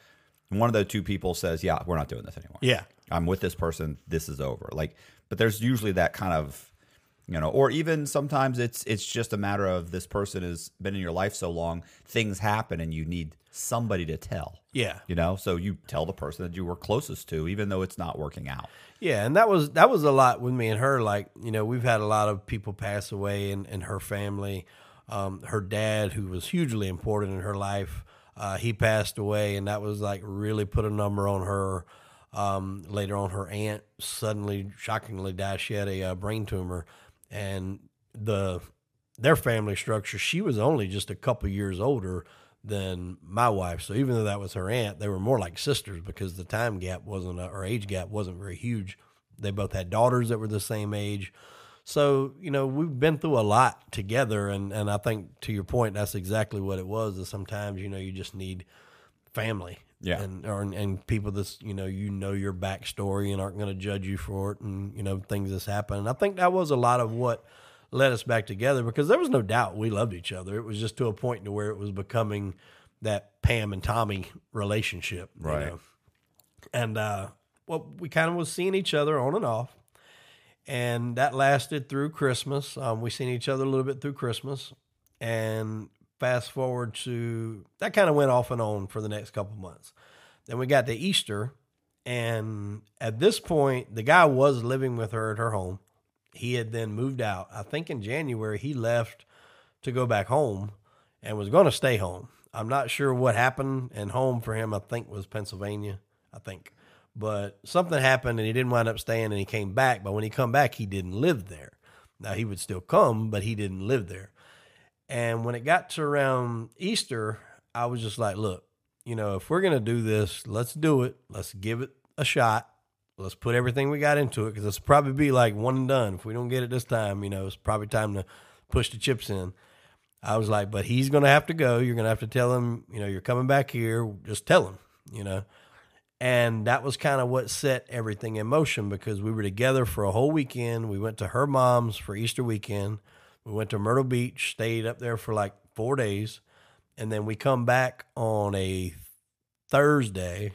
one of the two people says, yeah, we're not doing this anymore. Yeah. I'm with this person. This is over. Like, but there's usually that kind of, you know, or even sometimes it's, it's just a matter of this person has been in your life so long, things happen and you need somebody to tell. Yeah. You know, so you tell the person that you were closest to, even though it's not working out. Yeah. And that was, that was a lot with me and her. Like, you know, we've had a lot of people pass away in, in her family. Um, her dad, who was hugely important in her life, uh, he passed away, and that was like really put a number on her. Um, later on, her aunt suddenly, shockingly died. She had a uh, brain tumor, and the, their family structure, she was only just a couple years older than my wife. So even though that was her aunt, they were more like sisters because the time gap wasn't, a, or age gap wasn't very huge. They both had daughters that were the same age. So, you know, we've been through a lot together. And, and I think to your point, that's exactly what it was, is sometimes, you know, you just need family. Yeah. And, or, and people that's, you know, you know, your backstory and aren't going to judge you for it. And, you know, things that's happened. And I think that was a lot of what led us back together, because there was no doubt we loved each other. It was just to a point to where it was becoming that Pam and Tommy relationship. Right. You know? And, uh, well, we kind of was seeing each other on and off, and that lasted through Christmas. Um, we seen each other a little bit through Christmas, and fast forward to that kind of went off and on for the next couple months. Then we got to Easter. And at this point, the guy was living with her at her home. He had then moved out. I think in January, he left to go back home and was going to stay home. I'm not sure what happened, and home for him, I think, was Pennsylvania, I think. But something happened, and he didn't wind up staying, and he came back. But when he come back, he didn't live there. Now, he would still come, but he didn't live there. And when it got to around Easter, I was just like, look, you know, if we're going to do this, let's do it. Let's give it a shot. Let's put everything we got into it, because it's probably be like one and done. If we don't get it this time, you know, it's probably time to push the chips in. I was like, but he's going to have to go. You're going to have to tell him, you know, you're coming back here. Just tell him, you know. And that was kind of what set everything in motion, because we were together for a whole weekend. We went to her mom's for Easter weekend. We went to Myrtle Beach, stayed up there for like four days. And then we come back on a Thursday.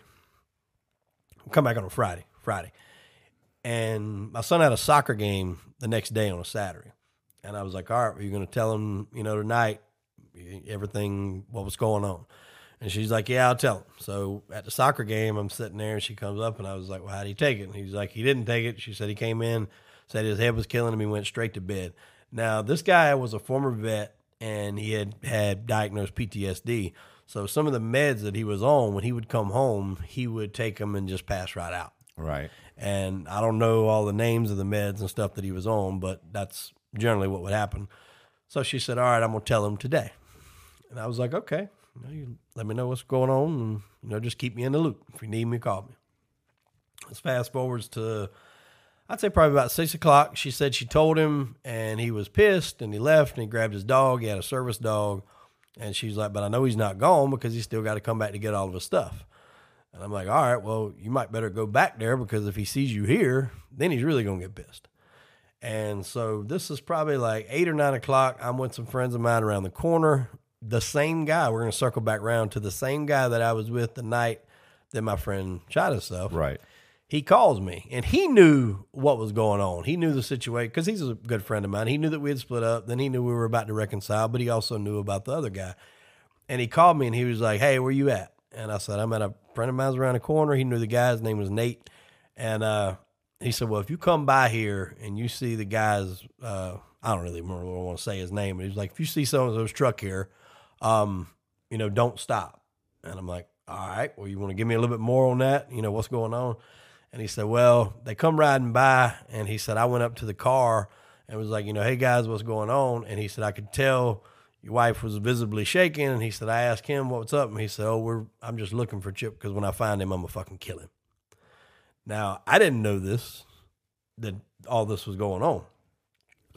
We'll come back on a Friday, Friday. And my son had a soccer game the next day on a Saturday. And I was like, all right, well, you're going to tell him, you know, tonight, everything, what was going on. And she's like, yeah, I'll tell him. So at the soccer game, I'm sitting there and she comes up and I was like, well, how did he take it? And he's like, he didn't take it. She said he came in, said his head was killing him. He went straight to bed. Now, this guy was a former vet and he had had diagnosed P T S D. So some of the meds that he was on, when he would come home, he would take them and just pass right out. Right. And I don't know all the names of the meds and stuff that he was on, but that's generally what would happen. So she said, all right, I'm going to tell him today. And I was like, okay, you know, you let me know what's going on and, you know, just keep me in the loop. If you need me, call me. Let's fast forwards to, I'd say probably about six o'clock. She said she told him and he was pissed and he left and he grabbed his dog. He had a service dog. And she's like, but I know he's not gone because he's still got to come back to get all of his stuff. And I'm like, all right, well, you might better go back there because if he sees you here, then he's really going to get pissed. And so this is probably like eight or nine o'clock. I'm with some friends of mine around the corner. The same guy, we're going to circle back around to the same guy that I was with the night that my friend shot himself. Right. He calls me and he knew what was going on. He knew the situation because he's a good friend of mine. He knew that we had split up. Then he knew we were about to reconcile, but he also knew about the other guy. And he called me and he was like, hey, where you at? And I said, I'm at a friend of mine's around the corner. He knew the guy. His name was Nate. And uh, he said, well, if you come by here and you see the guy's, uh, I don't really remember what I want to say his name. And he was like, if you see so-and-so's truck here, um, you know, don't stop. And I'm like, all right, well, you want to give me a little bit more on that? You know, what's going on? And he said, well, they come riding by. And he said, I went up to the car and was like, you know, hey, guys, what's going on? And he said, I could tell your wife was visibly shaking. And he said, I asked him what's up. And he said, oh, we're, I'm just looking for Chip because when I find him, I'm going to fucking kill him. Now, I didn't know this, that all this was going on.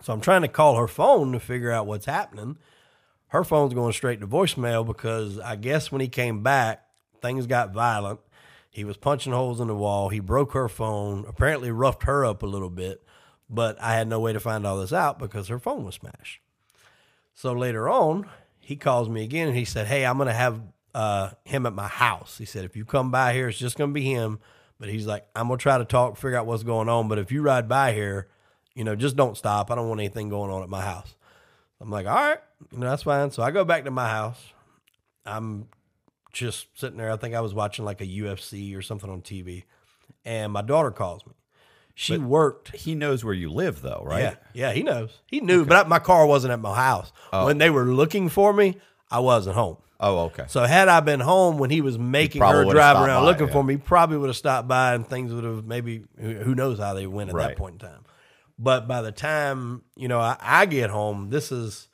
So I'm trying to call her phone to figure out what's happening. Her phone's going straight to voicemail because I guess when he came back, things got violent. He was punching holes in the wall. He broke her phone, apparently roughed her up a little bit, but I had no way to find all this out because her phone was smashed. So later on, he calls me again and he said, hey, I'm going to have uh, him at my house. He said, if you come by here, it's just going to be him. But he's like, I'm going to try to talk, figure out what's going on. But if you ride by here, you know, just don't stop. I don't want anything going on at my house. I'm like, all right, you know, that's fine. So I go back to my house. I'm just sitting there. I think I was watching like a U F C or something on T V. And my daughter calls me. She but worked. He knows where you live though, right? Yeah, yeah, he knows. He knew, okay. But I, my car wasn't at my house. Oh. When they were looking for me, I wasn't home. Oh, okay. So had I been home when he was making he her drive around by, looking yeah. for me, probably would have stopped by and things would have maybe, who knows how they went at right. that point in time. But by the time, you know, I, I get home, this is,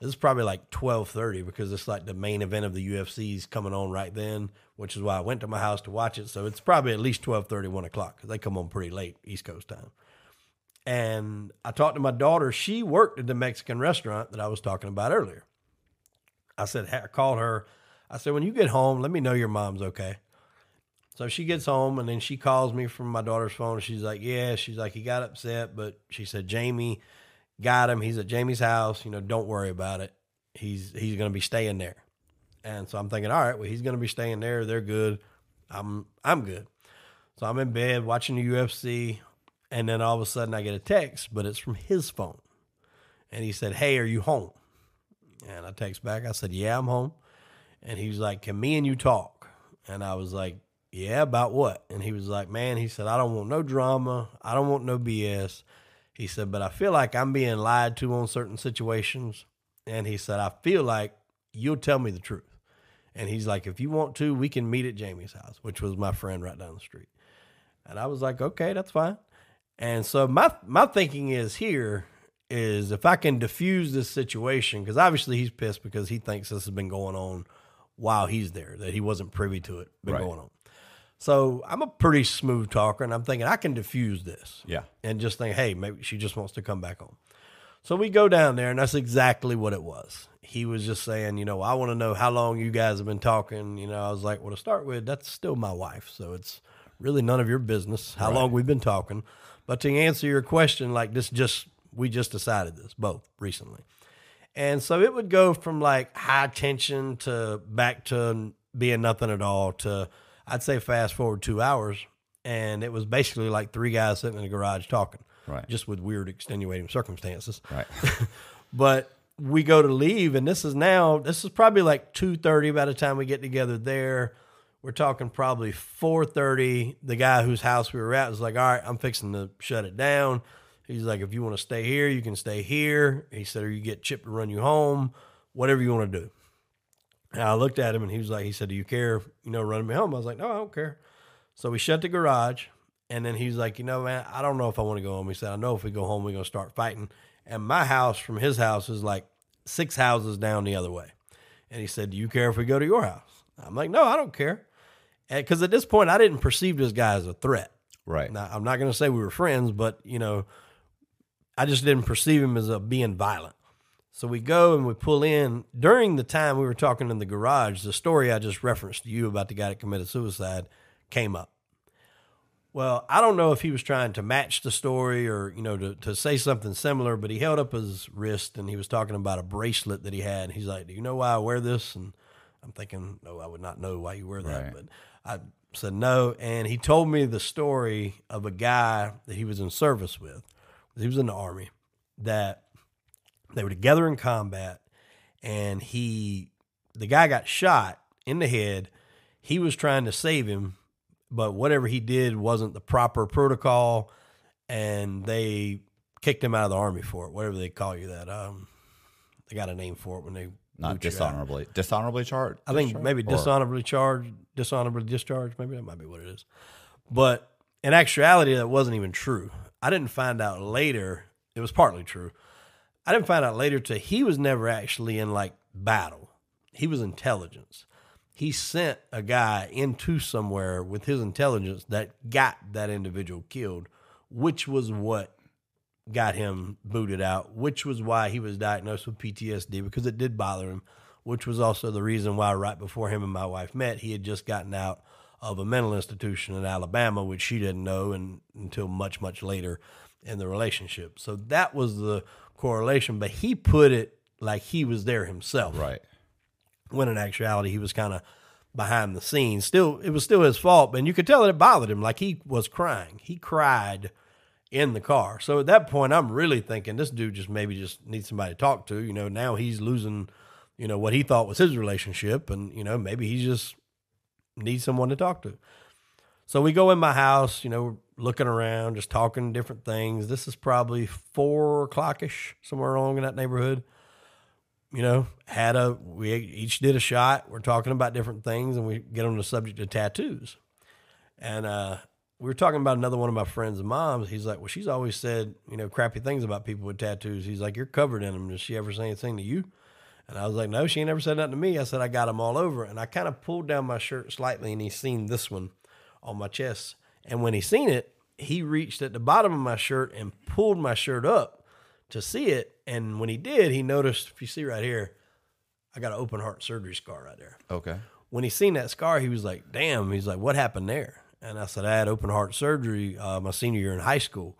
This is probably like twelve thirty because it's like the main event of the U F C's coming on right then, which is why I went to my house to watch it. So it's probably at least twelve thirty, one o'clock because they come on pretty late East Coast time. And I talked to my daughter. She worked at the Mexican restaurant that I was talking about earlier. I said, I called her. I said, when you get home, let me know your mom's okay. So she gets home and then she calls me from my daughter's phone. She's like, yeah, she's like, he got upset, but she said, Jamie got him. He's at Jamie's house. You know, don't worry about it. He's he's going to be staying there. And so I'm thinking, all right, well, he's going to be staying there. They're good. I'm I'm good. So I'm in bed watching the U F C, and then all of a sudden I get a text, but it's from his phone. And he said, hey, are you home? And I text back. I said, yeah, I'm home. And he was like, can me and you talk? And I was like, yeah, about what? And he was like, man, he said, I don't want no drama. I don't want no B S. He said, but I feel like I'm being lied to on certain situations. And he said, I feel like you'll tell me the truth. And he's like, if you want to, we can meet at Jamie's house, which was my friend right down the street. And I was like, okay, that's fine. And so my, my thinking is here is if I can diffuse this situation, because obviously he's pissed because he thinks this has been going on while he's there, that he wasn't privy to it, been right. going on. So I'm a pretty smooth talker, and I'm thinking I can diffuse this. Yeah. And just think, hey, maybe she just wants to come back home. So we go down there, and that's exactly what it was. He was just saying, you know, I want to know how long you guys have been talking. You know, I was like, well, to start with, that's still my wife, so it's really none of your business how right. long we've been talking. But to answer your question, like this just, we just decided this, both recently. And so it would go from like high tension to back to being nothing at all to, I'd say fast forward two hours. And it was basically like three guys sitting in a garage talking, right? Just with weird extenuating circumstances. Right. But we go to leave, and this is now, this is probably like two thirty by the time we get together there. We're talking probably four thirty. The guy whose house we were at was like, all right, I'm fixing to shut it down. He's like, if you want to stay here, you can stay here. He said, or you get Chip to run you home, whatever you want to do. And I looked at him, and he was like, he said, do you care, you know, running me home? I was like, no, I don't care. So we shut the garage, and then he's like, you know, man, I don't know if I want to go home. He said, I know if we go home, we're going to start fighting. And my house from his house is like six houses down the other way. And he said, do you care if we go to your house? I'm like, no, I don't care. Because at this point, I didn't perceive this guy as a threat. Right. Now, I'm not going to say we were friends, but, you know, I just didn't perceive him as a being violent. So we go and we pull in. During the time we were talking in the garage, the story I just referenced to you about the guy that committed suicide came up. Well, I don't know if he was trying to match the story or, you know, to, to say something similar, but he held up his wrist and he was talking about a bracelet that he had. He's like, do you know why I wear this? And I'm thinking, no, I would not know why you wear that. Right. But I said no. And he told me the story of a guy that he was in service with. He was in the Army, that they were together in combat, and he, the guy got shot in the head. He was trying to save him, but whatever he did wasn't the proper protocol, and they kicked him out of the Army for it, whatever they call you that. Um, they got a name for it when they... Not dishonorably. Dishonorably charged? I think maybe or? dishonorably charged, dishonorably discharged. Maybe that might be what it is. But in actuality, that wasn't even true. I didn't find out later. It was partly true. I didn't find out later till he was never actually in, like, battle. He was intelligence. He sent a guy into somewhere with his intelligence that got that individual killed, which was what got him booted out, which was why he was diagnosed with P T S D, because it did bother him, which was also the reason why right before him and my wife met, he had just gotten out of a mental institution in Alabama, which she didn't know and, until much, much later in the relationship. So that was the correlation, but he put it like he was there himself. Right. When in actuality, he was kind of behind the scenes. Still, it was still his fault, and you could tell that it bothered him. Like, he was crying. He cried in the car. So at that point, I'm really thinking this dude just maybe just needs somebody to talk to. You know, now he's losing, you know, what he thought was his relationship, and, you know, maybe he just needs someone to talk to. So we go in my house, you know, we're looking around, just talking different things. This is probably four o'clock-ish, somewhere along in that neighborhood. You know, had a, we each did a shot. We're talking about different things, and we get on the subject of tattoos. And uh, we were talking about another one of my friend's moms. He's like, well, she's always said, you know, crappy things about people with tattoos. He's like, you're covered in them. Does she ever say anything to you? And I was like, no, she ain't ever said nothing to me. I said, I got them all over. And I kind of pulled down my shirt slightly, and he seen this one on my chest. And when he seen it, he reached at the bottom of my shirt and pulled my shirt up to see it. And when he did, he noticed, if you see right here, I got an open heart surgery scar right there. Okay. When he seen that scar, he was like, damn. He's like, what happened there? And I said, I had open heart surgery uh, my senior year in high school.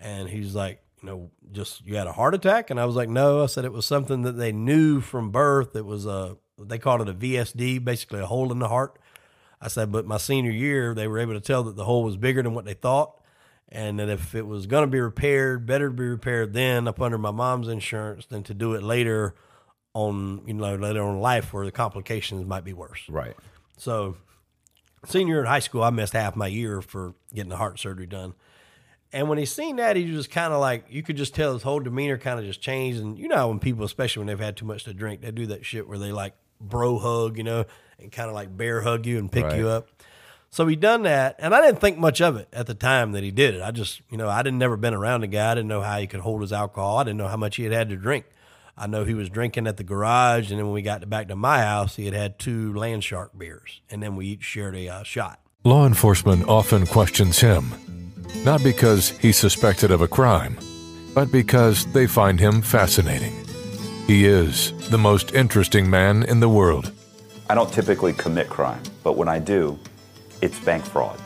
And he's like, you know, just, you had a heart attack? And I was like, no. I said, it was something that they knew from birth. It was a, they called it a V S D, basically a hole in the heart. I said, but my senior year, they were able to tell that the hole was bigger than what they thought. And that if it was going to be repaired, better to be repaired then up under my mom's insurance than to do it later on, you know, later on in life where the complications might be worse. Right. So senior year in high school, I missed half my year for getting the heart surgery done. And when he seen that, he was kind of like, you could just tell his whole demeanor kind of just changed. And you know, when people, especially when they've had too much to drink, they do that shit where they like bro hug, you know, and kind of like bear hug you and pick right. you up. So he done that, and I didn't think much of it at the time that he did it. I just, you know, I didn't never been around the guy. I didn't know how he could hold his alcohol. I didn't know how much he had had to drink. I know he was drinking at the garage, and then when we got back to my house, he had had two Land Shark beers, and then we each shared a uh, shot. Law enforcement often questions him, not because he's suspected of a crime, but because they find him fascinating. He is the most interesting man in the world. I don't typically commit crime, but when I do, it's bank fraud.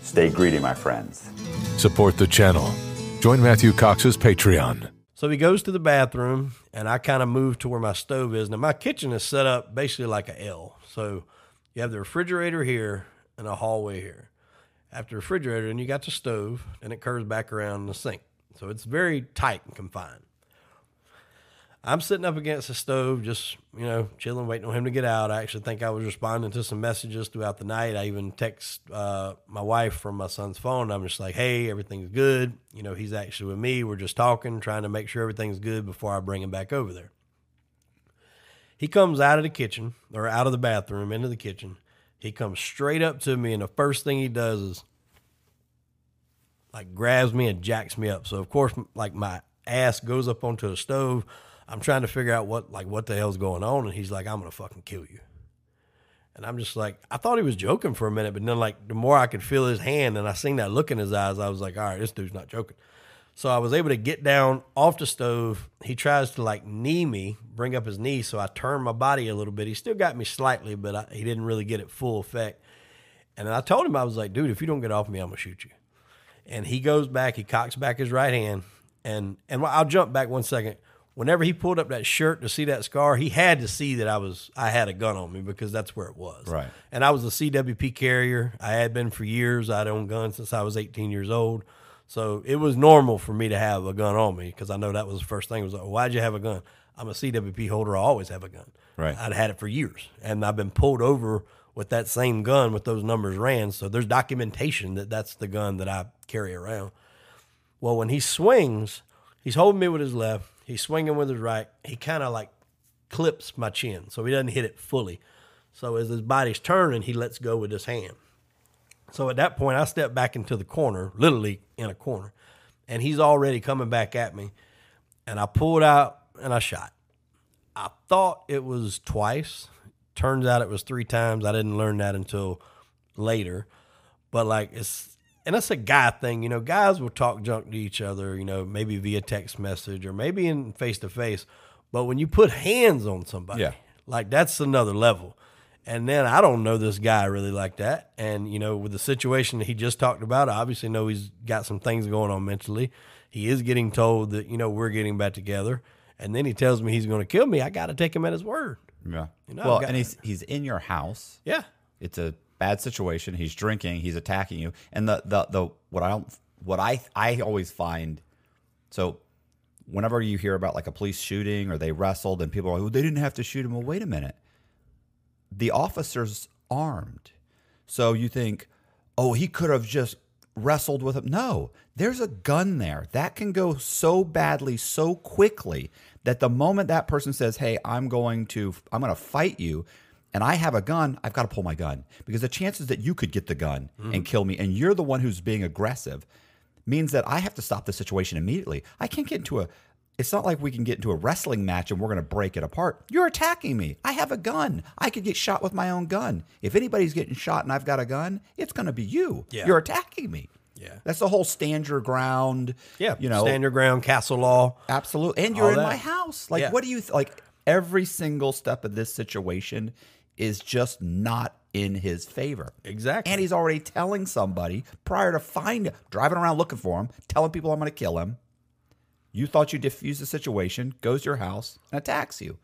Stay greedy, my friends. Support the channel. Join Matthew Cox's Patreon. So he goes to the bathroom, and I kind of move to where my stove is. Now, my kitchen is set up basically like an L. So you have the refrigerator here and a hallway here. After the refrigerator, and you got the stove, and it curves back around the sink. So it's very tight and confined. I'm sitting up against the stove, just, you know, chilling, waiting on him to get out. I actually think I was responding to some messages throughout the night. I even text uh, my wife from my son's phone. I'm just like, hey, everything's good. You know, he's actually with me. We're just talking, trying to make sure everything's good before I bring him back over there. He comes out of the kitchen, or out of the bathroom, into the kitchen. He comes straight up to me, and the first thing he does is, like, grabs me and jacks me up. So, of course, like, my ass goes up onto the stove. I'm trying to figure out what, like, what the hell's going on. And he's like, I'm going to fucking kill you. And I'm just like, I thought he was joking for a minute, but then, like, the more I could feel his hand and I seen that look in his eyes, I was like, all right, this dude's not joking. So I was able to get down off the stove. He tries to, like, knee me, bring up his knee. So I turned my body a little bit. He still got me slightly, but I, he didn't really get it full effect. And I told him, I was like, dude, if you don't get off me, I'm going to shoot you. And he goes back, he cocks back his right hand. And, and I'll jump back one second. Whenever he pulled up that shirt to see that scar, he had to see that I was I had a gun on me because that's where it was. Right. And I was a C W P carrier. I had been for years. I'd owned guns since I was eighteen years old. So it was normal for me to have a gun on me because I know that was the first thing. It was like, why'd you have a gun? I'm a C W P holder. I always have a gun. Right. I'd had it for years. And I've been pulled over with that same gun with those numbers ran. So there's documentation that that's the gun that I carry around. Well, when he swings, he's holding me with his left. He's swinging with his right. He kind of like clips my chin, so he doesn't hit it fully. So as his body's turning, he lets go with his hand. So at that point, I step back into the corner, literally in a corner, and he's already coming back at me. And I pulled out and I shot. I thought it was twice. Turns out it was three times. I didn't learn that until later. But like it's... And that's a guy thing, you know, guys will talk junk to each other, you know, maybe via text message or maybe in face-to-face. But when you put hands on somebody, yeah. like that's another level. And then I don't know this guy really like that. And, you know, with the situation that he just talked about, I obviously know he's got some things going on mentally. He is getting told that, you know, we're getting back together. And then he tells me he's going to kill me. I got to take him at his word. Yeah. You know, well, and he's, he's in your house. Yeah. It's a... bad situation. He's drinking. He's attacking you. And the the the what I don't what I I always find. So whenever you hear about like a police shooting or they wrestled and people are like, well, they didn't have to shoot him. Well, wait a minute. The officer's armed, so you think, oh, he could have just wrestled with him. No, there's a gun there that can go so badly so quickly that the moment that person says, hey, I'm going to I'm going to fight you. And I have a gun, I've got to pull my gun because the chances that you could get the gun mm. and kill me and you're the one who's being aggressive means that I have to stop the situation immediately. I can't get into a – it's not like we can get into a wrestling match and we're going to break it apart. You're attacking me. I have a gun. I could get shot with my own gun. If anybody's getting shot and I've got a gun, it's going to be you. Yeah. You're attacking me. Yeah, that's the whole stand your ground. Yeah, you know, stand your ground, castle law. Absolutely. And you're in that. My house. Like yeah. what do you th- – like every single step of this situation – is just not in his favor. Exactly. And he's already telling somebody prior to finding, driving around looking for him, telling people I'm going to kill him. You thought you diffused the situation, goes to your house, and attacks you.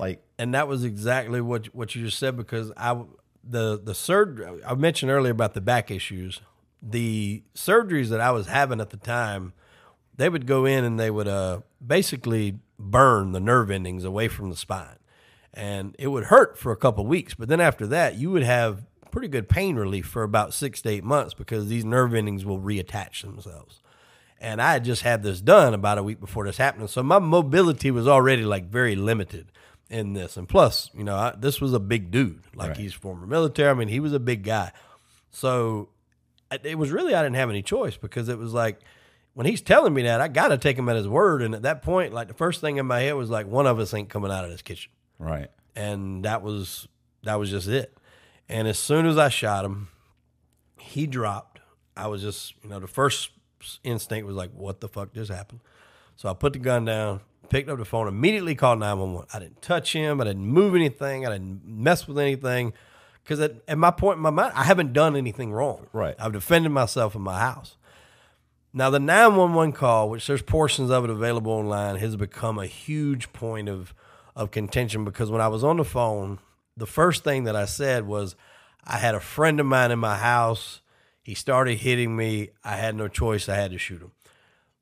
Like, and that was exactly what what you just said because I the the surgery I mentioned earlier about the back issues, the surgeries that I was having at the time, they would go in and they would uh, basically burn the nerve endings away from the spine. And it would hurt for a couple of weeks. But then after that, you would have pretty good pain relief for about six to eight months because these nerve endings will reattach themselves. And I had just had this done about a week before this happened. So my mobility was already like very limited in this. And plus, you know, I, this was a big dude. Like right. He's former military. I mean, he was a big guy. So it was really, I didn't have any choice because it was like, when he's telling me that, I got to take him at his word. And at that point, like the first thing in my head was like, one of us ain't coming out of this kitchen. Right. And that was that was just it. And as soon as I shot him, he dropped. I was just, you know, the first instinct was like, what the fuck just happened? So I put the gun down, picked up the phone, immediately called nine one one. I didn't touch him. I didn't move anything. I didn't mess with anything. Because at, at my point in my mind, I haven't done anything wrong. Right. I've defended myself in my house. Now, the nine one one call, which there's portions of it available online, has become a huge point of, of contention, because when I was on the phone, the first thing that I said was, I had a friend of mine in my house. He started hitting me. I had no choice. I had to shoot him.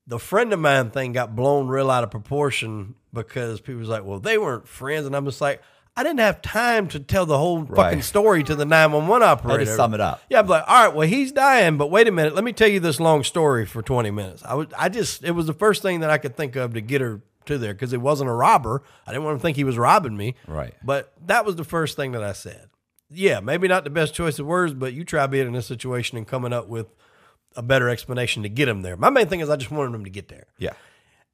The friend of mine thing got blown real out of proportion, because people was like, well, they weren't friends. And I'm just like, I didn't have time to tell the whole right. fucking story to the nine one one operator. I just sum it up. Yeah, I'm like, all right, well, he's dying, but wait a minute. Let me tell you this long story for twenty minutes. I was, I just, it was the first thing that I could think of to get her to there, because it wasn't a robber. I didn't want to think he was robbing me. Right. But that was the first thing that I said. Yeah, maybe not the best choice of words, but you try being in this situation and coming up with a better explanation to get him there. My main thing is I just wanted him to get there. Yeah.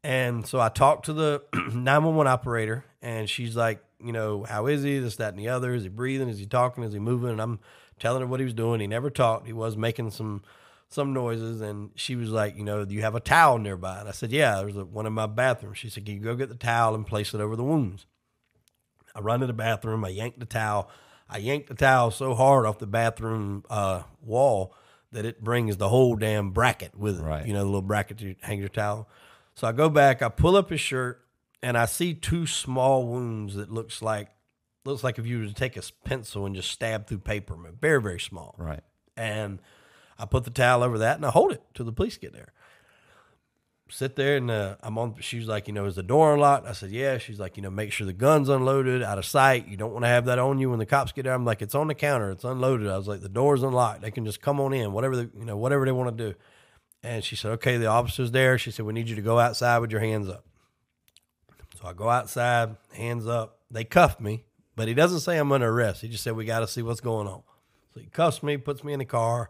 And so I talked to the nine one one operator, and she's like, you know, how is he? This, that, and the other. Is he breathing? Is he talking? Is he moving? And I'm telling her what he was doing. He never talked. He was making some some noises. And she was like, you know, do you have a towel nearby? And I said, yeah, there's one in my bathroom. She said, can you go get the towel and place it over the wounds? I run to the bathroom. I yanked the towel. I yanked the towel so hard off the bathroom uh, wall that it brings the whole damn bracket with it. Right. You know, the little bracket you hang your towel. So I go back. I pull up his shirt. And I see two small wounds that looks like looks like if you were to take a pencil and just stab through paper. Very, very small. Right. And I put the towel over that, and I hold it till the police get there. Sit there, and uh, I'm on. She's like, you know, is the door unlocked? I said, yeah. She's like, you know, make sure the gun's unloaded, out of sight. You don't want to have that on you when the cops get there. I'm like, it's on the counter. It's unloaded. I was like, the door's unlocked. They can just come on in, whatever they, you know, whatever they want to do. And she said, okay, the officer's there. She said, we need you to go outside with your hands up. So I go outside, hands up. They cuff me, but he doesn't say I'm under arrest. He just said, we got to see what's going on. So he cuffs me, puts me in the car.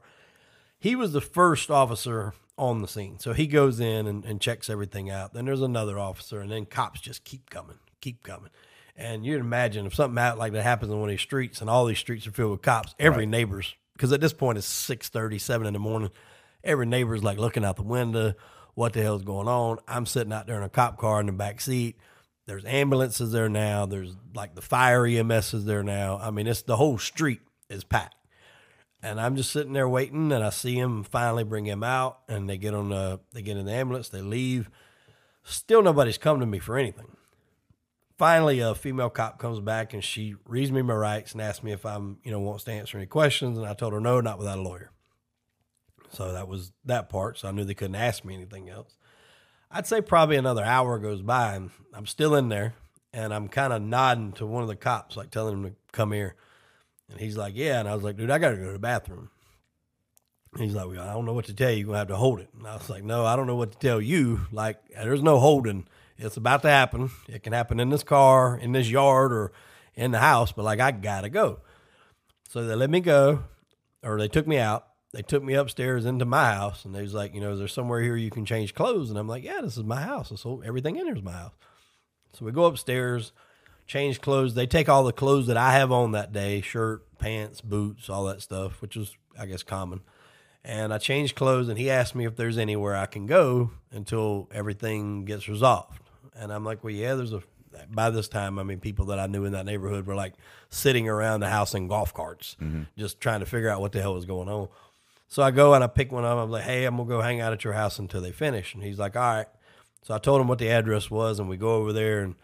He was the first officer on the scene. So he goes in and, and checks everything out. Then there's another officer, and then cops just keep coming, keep coming. And you'd imagine if something out like that happens on one of these streets, and all these streets are filled with cops, every right. neighbor's, because at this point it's six thirty, seven in the morning, every neighbor's like looking out the window, what the hell's going on? I'm sitting out there in a cop car in the back seat. There's ambulances there now. There's like the fire E M S is there now. I mean, it's the whole street is packed. And I'm just sitting there waiting, and I see him finally bring him out, and they get on the, they get in the ambulance, they leave. Still nobody's come to me for anything. Finally, a female cop comes back, and she reads me my rights and asks me if I'm, you know, wants to answer any questions. And I told her no, not without a lawyer. So that was that part. So I knew they couldn't ask me anything else. I'd say probably another hour goes by, and I'm still in there, and I'm kind of nodding to one of the cops, like telling him to come here. And he's like, yeah. And I was like, dude, I got to go to the bathroom. And he's like, well, I don't know what to tell you. You're going to have to hold it. And I was like, no, I don't know what to tell you. Like, there's no holding. It's about to happen. It can happen in this car, in this yard, or in the house, but like, I got to go. So they let me go, or they took me out. They took me upstairs into my house, and they was like, you know, is there somewhere here you can change clothes? And I'm like, yeah, this is my house. So everything in here is my house. So we go upstairs, change clothes. They take all the clothes that I have on that day, shirt, pants, boots, all that stuff, which is, I guess, common. And I change clothes, and he asked me if there's anywhere I can go until everything gets resolved. And I'm like, well, yeah, there's a, by this time, I mean, people that I knew in that neighborhood were like sitting around the house in golf carts, mm-hmm. just trying to figure out what the hell was going on. So I go and I pick one up. I'm like, hey, I'm going to go hang out at your house until they finish. And he's like, all right. So I told him what the address was, and we go over there, and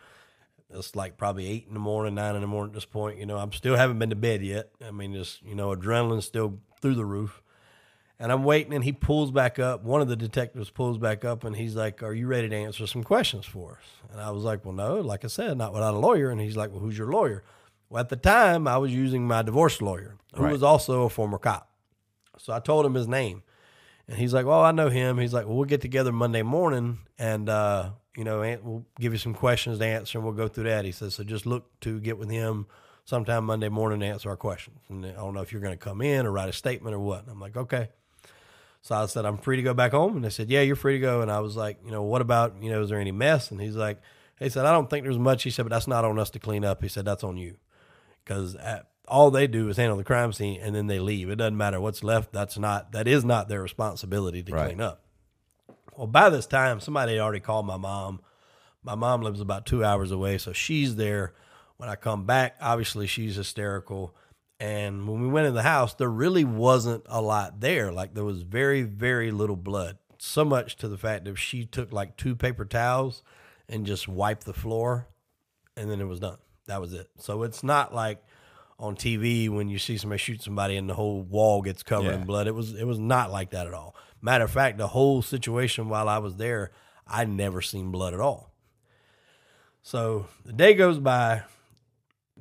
it's like probably eight in the morning, nine in the morning at this point. You know, I'm still haven't been to bed yet. I mean, just, you know, adrenaline's still through the roof. And I'm waiting, and he pulls back up. One of the detectives pulls back up, and he's like, are you ready to answer some questions for us? And I was like, well, no, like I said, not without a lawyer. And he's like, well, who's your lawyer? Well, at the time, I was using my divorce lawyer, who right. was also a former cop. So I told him his name, and he's like, well, I know him. He's like, well, we'll get together Monday morning, and, uh, you know, we'll give you some questions to answer, and we'll go through that. He says, so just look to get with him sometime Monday morning to answer our questions. And I don't know if you're going to come in or write a statement or what. And I'm like, okay. So I said, I'm free to go back home. And they said, yeah, you're free to go. And I was like, you know, what about, you know, is there any mess? And he's like, he said, I don't think there's much. He said, but that's not on us to clean up. He said, that's on you. 'Cause at, all they do is handle the crime scene, and then they leave. It doesn't matter what's left. That's not, that is not their responsibility to right. clean up. Well, by this time, somebody had already called my mom. My mom lives about two hours away. So she's there. When I come back, obviously she's hysterical. And when we went in the house, there really wasn't a lot there. Like, there was very, very little blood. so much to the fact that if she took like two paper towels and just wiped the floor, and then it was done. That was it. So it's not like on T V when you see somebody shoot somebody and the whole wall gets covered yeah. in blood. It was it was not like that at all. Matter of fact, the whole situation while I was there, I never seen blood at all. So the day goes by.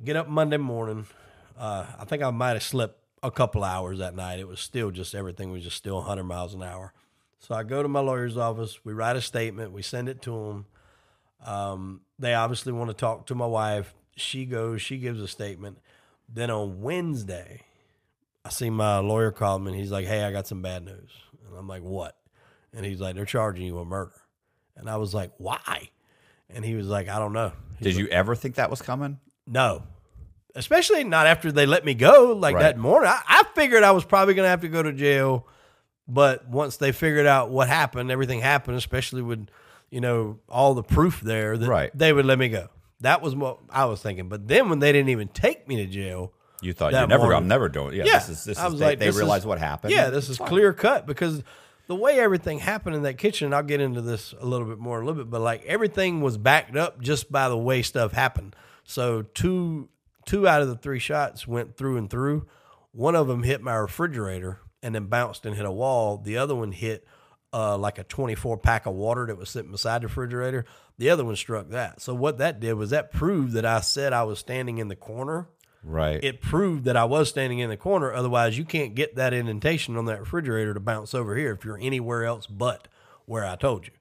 Get up Monday morning. Uh, I think I might have slept a couple hours that night. It was still just everything was just still one hundred miles an hour. So I go to my lawyer's office. We write a statement. We send it to them. Um, they obviously want to talk to my wife. She goes. She gives a statement. Then on Wednesday, I see my lawyer call me, and he's like, hey, I got some bad news. And I'm like, what? And he's like, they're charging you with murder. And I was like, why? And he was like, I don't know. He's Did like, you ever think that was coming? No, especially not after they let me go like right. that morning. I, I figured I was probably going to have to go to jail. But once they figured out what happened, everything happened, especially with, you know, all the proof there that right. they would let me go. That was what I was thinking. But then when they didn't even take me to jail. You thought you never, morning, I'm never doing it. Yeah, yeah. This is, this is, I was they, like, they this realized is, what happened. Yeah, this is clear cut because the way everything happened in that kitchen, I'll get into this a little bit more in a little bit, but like everything was backed up just by the way stuff happened. So two, two out of the three shots went through and through. One of them hit my refrigerator and then bounced and hit a wall. The other one hit uh, like a twenty-four pack of water that was sitting beside the refrigerator. The other one struck that. So what that did was that proved that I said I was standing in the corner. Right. It proved that I was standing in the corner. Otherwise, you can't get that indentation on that refrigerator to bounce over here if you're anywhere else but where I told you.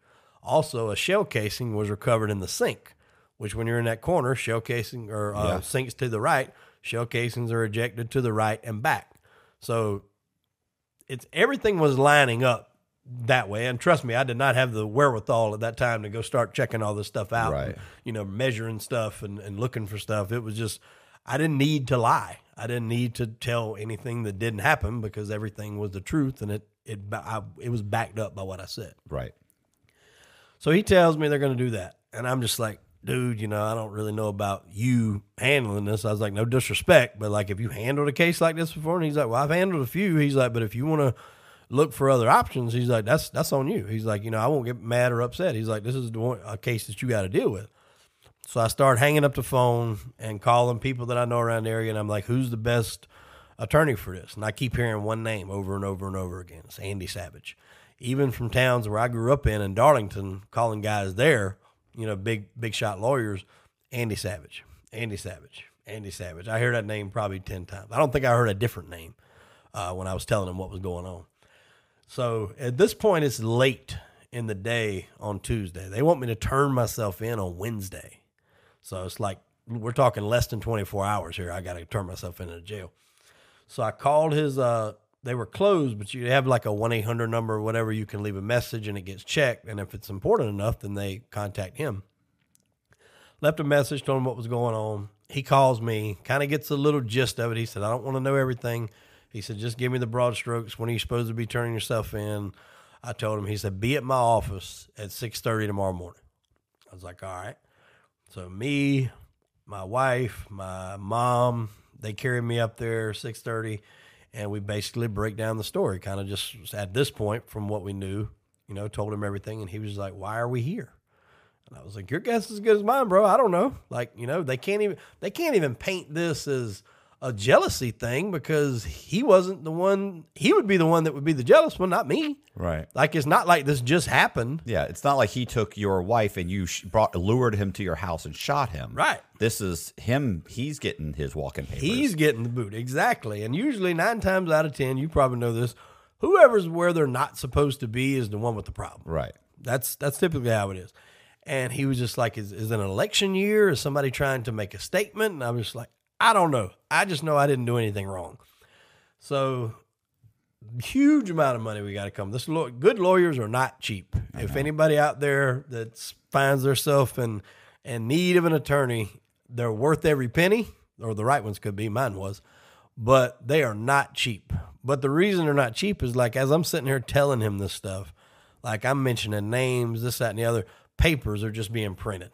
Also, a shell casing was recovered in the sink, which when you're in that corner, shell casing or uh, yeah. sinks to the right, shell casings are ejected to the right and back. So it's everything was lining up that way. And trust me, I did not have the wherewithal at that time to go start checking all this stuff out, right. and, you know, measuring stuff and, and looking for stuff. It was just, I didn't need to lie. I didn't need to tell anything that didn't happen because everything was the truth and it, it, I, it was backed up by what I said. Right. So he tells me they're going to do that. And I'm just like, dude, you know, I don't really know about you handling this. I was like, no disrespect, but like, if you handled a case like this before, and he's like, well, I've handled a few. He's like, but if you want to look for other options, he's like, that's, that's on you. He's like, you know, I won't get mad or upset. He's like, this is the one, a case that you got to deal with. So I start hanging up the phone and calling people that I know around the area. And I'm like, who's the best attorney for this? And I keep hearing one name over and over and over again. It's Andy Savage, even from towns where I grew up in, in Darlington, calling guys there, you know, big, big shot lawyers, Andy Savage, Andy Savage, Andy Savage. I hear that name probably ten times. I don't think I heard a different name uh, when I was telling him what was going on. So at this point, it's late in the day on Tuesday. They want me to turn myself in on Wednesday. So it's like, we're talking less than twenty-four hours here. I got to turn myself into jail. So I called his, uh, they were closed, but you have like a one eight hundred number or whatever. You can leave a message and it gets checked. And if it's important enough, then they contact him. Left a message, told him what was going on. He calls me, kind of gets a little gist of it. He said, I don't want to know everything. He said, just give me the broad strokes. When are you supposed to be turning yourself in? I told him, he said, be at my office at six thirty tomorrow morning. I was like, all right. So me, my wife, my mom, they carried me up there six thirty. And we basically break down the story, kind of just at this point from what we knew, you know, told him everything. And he was like, why are we here? And I was like, your guess is as good as mine, bro. I don't know. Like, you know, they can't even, they can't even paint this as a jealousy thing because he wasn't the one, he would be the one that would be the jealous one, not me. Right. Like, it's not like this just happened. Yeah. It's not like he took your wife and you brought, lured him to your house and shot him. Right. This is him. He's getting his walking papers. He's getting the boot. Exactly. And usually nine times out of ten, you probably know this, whoever's where they're not supposed to be is the one with the problem. Right. That's, that's typically how it is. And he was just like, is, is it an election year? Is somebody trying to make a statement? And I was just like, I don't know. I just know I didn't do anything wrong. So huge amount of money we got to come. This law, good lawyers are not cheap. I if know. Anybody out there that finds themselves in, in need of an attorney, they're worth every penny, or the right ones could be. Mine was, but they are not cheap. But the reason they're not cheap is like, as I'm sitting here telling him this stuff, like I'm mentioning names, this, that, and the other, papers are just being printed.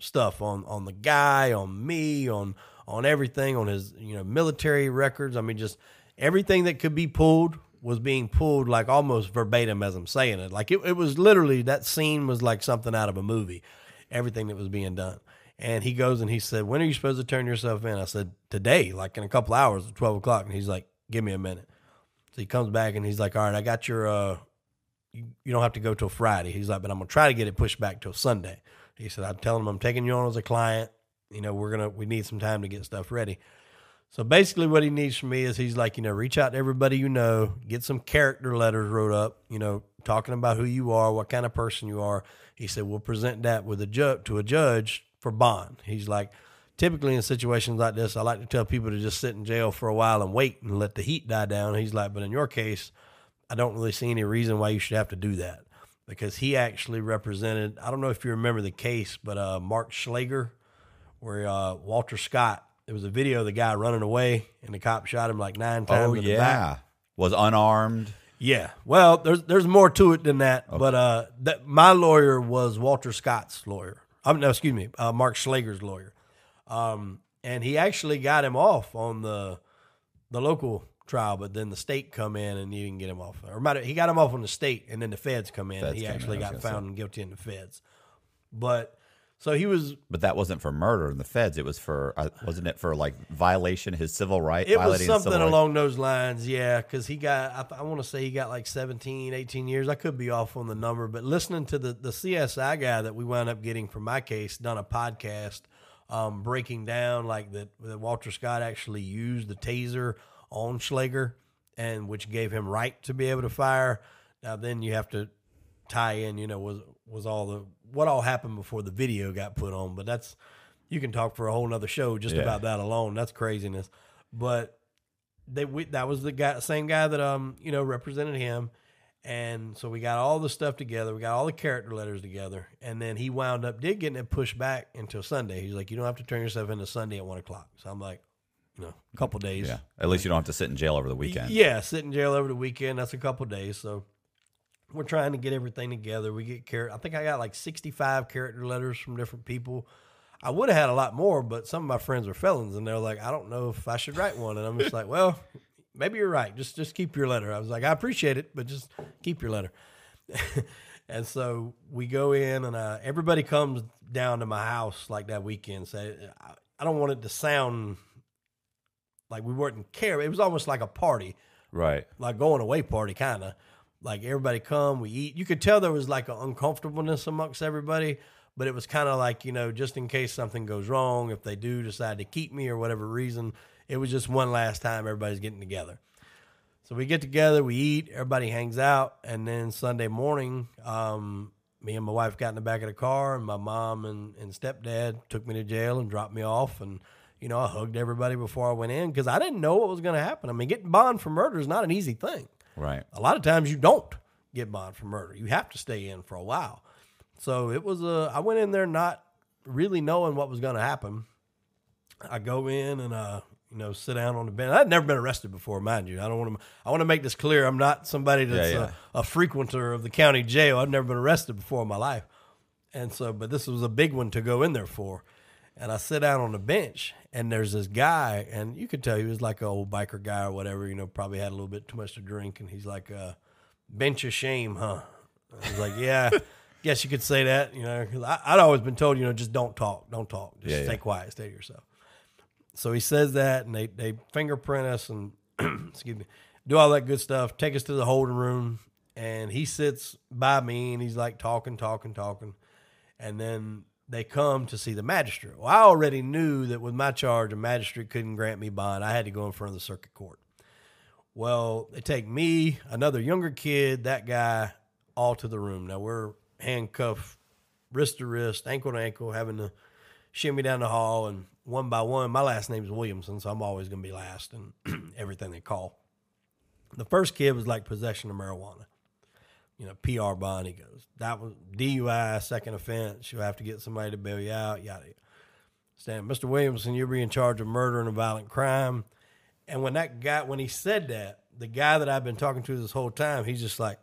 Stuff on, on the guy, on me, on, on everything, on his, you know, military records. I mean, just everything that could be pulled was being pulled like almost verbatim as I'm saying it. Like it, it was literally, that scene was like something out of a movie, everything that was being done. And he goes and he said, when are you supposed to turn yourself in? I said, today, like in a couple hours at twelve o'clock. And he's like, give me a minute. So he comes back and he's like, all right, I got your, uh, you, you don't have to go till Friday. He's like, but I'm going to try to get it pushed back till Sunday. He said, I'm telling him I'm taking you on as a client. You know, we're going to, we need some time to get stuff ready. So basically what he needs from me is he's like, you know, reach out to everybody you know, get some character letters wrote up, you know, talking about who you are, what kind of person you are. He said, we'll present that with a ju- to a judge for bond. He's like, typically in situations like this, I like to tell people to just sit in jail for a while and wait and let the heat die down. He's like, but in your case, I don't really see any reason why you should have to do that, because he actually represented, I don't know if you remember the case, but uh, Mark Schlager, where uh, Walter Scott, there was a video of the guy running away, and the cop shot him like nine times. Oh, in the yeah. back. Was unarmed. Yeah. Well, there's there's more to it than that. Okay. But uh, that, my lawyer was Walter Scott's lawyer. Um, no, excuse me, uh, Mark Schlager's lawyer. Um, and he actually got him off on the the local trial, but then the state come in and he didn't get him off. Or might have, he got him off on the state, and then the feds come in. Feds and he actually in, got found say. guilty in the feds. But... So he was, but that wasn't for murder in the feds. It was for, uh, wasn't it for like violation, his civil right? It was something along right. those lines. Yeah. Cause he got, I, I want to say he got like seventeen, eighteen years. I could be off on the number, but listening to the, the C S I guy that we wound up getting for my case, done a podcast, um, breaking down like that, that Walter Scott actually used the taser on Schlager, and which gave him right to be able to fire. Now then you have to tie in, you know, was, was all the, what all happened before the video got put on, but that's, you can talk for a whole nother show just yeah. about that alone. That's craziness. But they, we, that was the guy, same guy that, um, you know, represented him. And so we got all the stuff together. We got all the character letters together. And then he wound up, did getting it pushed back until Sunday. He's like, you don't have to turn yourself into Sunday at one o'clock. So I'm like, you know, a couple days. Yeah. At least you don't have to sit in jail over the weekend. Yeah. Sit in jail over the weekend. That's a couple days. So we're trying to get everything together. We get character. I think I got like sixty-five character letters from different people. I would have had a lot more, but some of my friends are felons, and they're like, I don't know if I should write one. And I'm just like, well, maybe you're right. Just just keep your letter. I was like, I appreciate it, but just keep your letter. And so we go in, and uh, everybody comes down to my house like that weekend. So I, I don't want it to sound like we weren't care. It was almost like a party. Right. Like going away party kind of. Like everybody come, we eat. You could tell there was like an uncomfortableness amongst everybody, but it was kind of like, you know, just in case something goes wrong, if they do decide to keep me or whatever reason, it was just one last time everybody's getting together. So we get together, we eat, everybody hangs out. And then Sunday morning, um, me and my wife got in the back of the car, and my mom and, and stepdad took me to jail and dropped me off. And, you know, I hugged everybody before I went in because I didn't know what was going to happen. I mean, getting bond for murder is not an easy thing. Right. A lot of times you don't get bond for murder. You have to stay in for a while. So it was a, I went in there not really knowing what was going to happen. I go in and, uh, you know, sit down on the bench. I'd never been arrested before, mind you. I don't want to, I want to make this clear. I'm not somebody that's yeah, yeah. A, a frequenter of the county jail. I've never been arrested before in my life. And so, but this was a big one to go in there for. And I sit down on the bench, and there's this guy, and you could tell he was like an old biker guy or whatever, you know, probably had a little bit too much to drink. And he's like, uh, bench of shame, huh? I was like, yeah, guess you could say that, you know, because I'd always been told, you know, just don't talk, don't talk, just yeah, stay yeah. quiet, stay to yourself. So he says that, and they, they fingerprint us and, excuse me, do all that good stuff, take us to the holding room, and he sits by me, and he's like talking, talking, talking, and then they come to see the magistrate. Well, I already knew that with my charge, a magistrate couldn't grant me bond. I had to go in front of the circuit court. Well, they take me, another younger kid, that guy, all to the room. Now we're handcuffed, wrist to wrist, ankle to ankle, having to shimmy down the hall. And one by one, my last name is Williamson, so I'm always going to be last in everything they call. The first kid was like possession of marijuana. You know, P R bond, he goes. That was D U I, second offense. You'll have to get somebody to bail you out, yada, yada. Stand, Mister Williamson, you'll be in charge of murder and a violent crime. And when that guy, when he said that, the guy that I've been talking to this whole time, he's just like,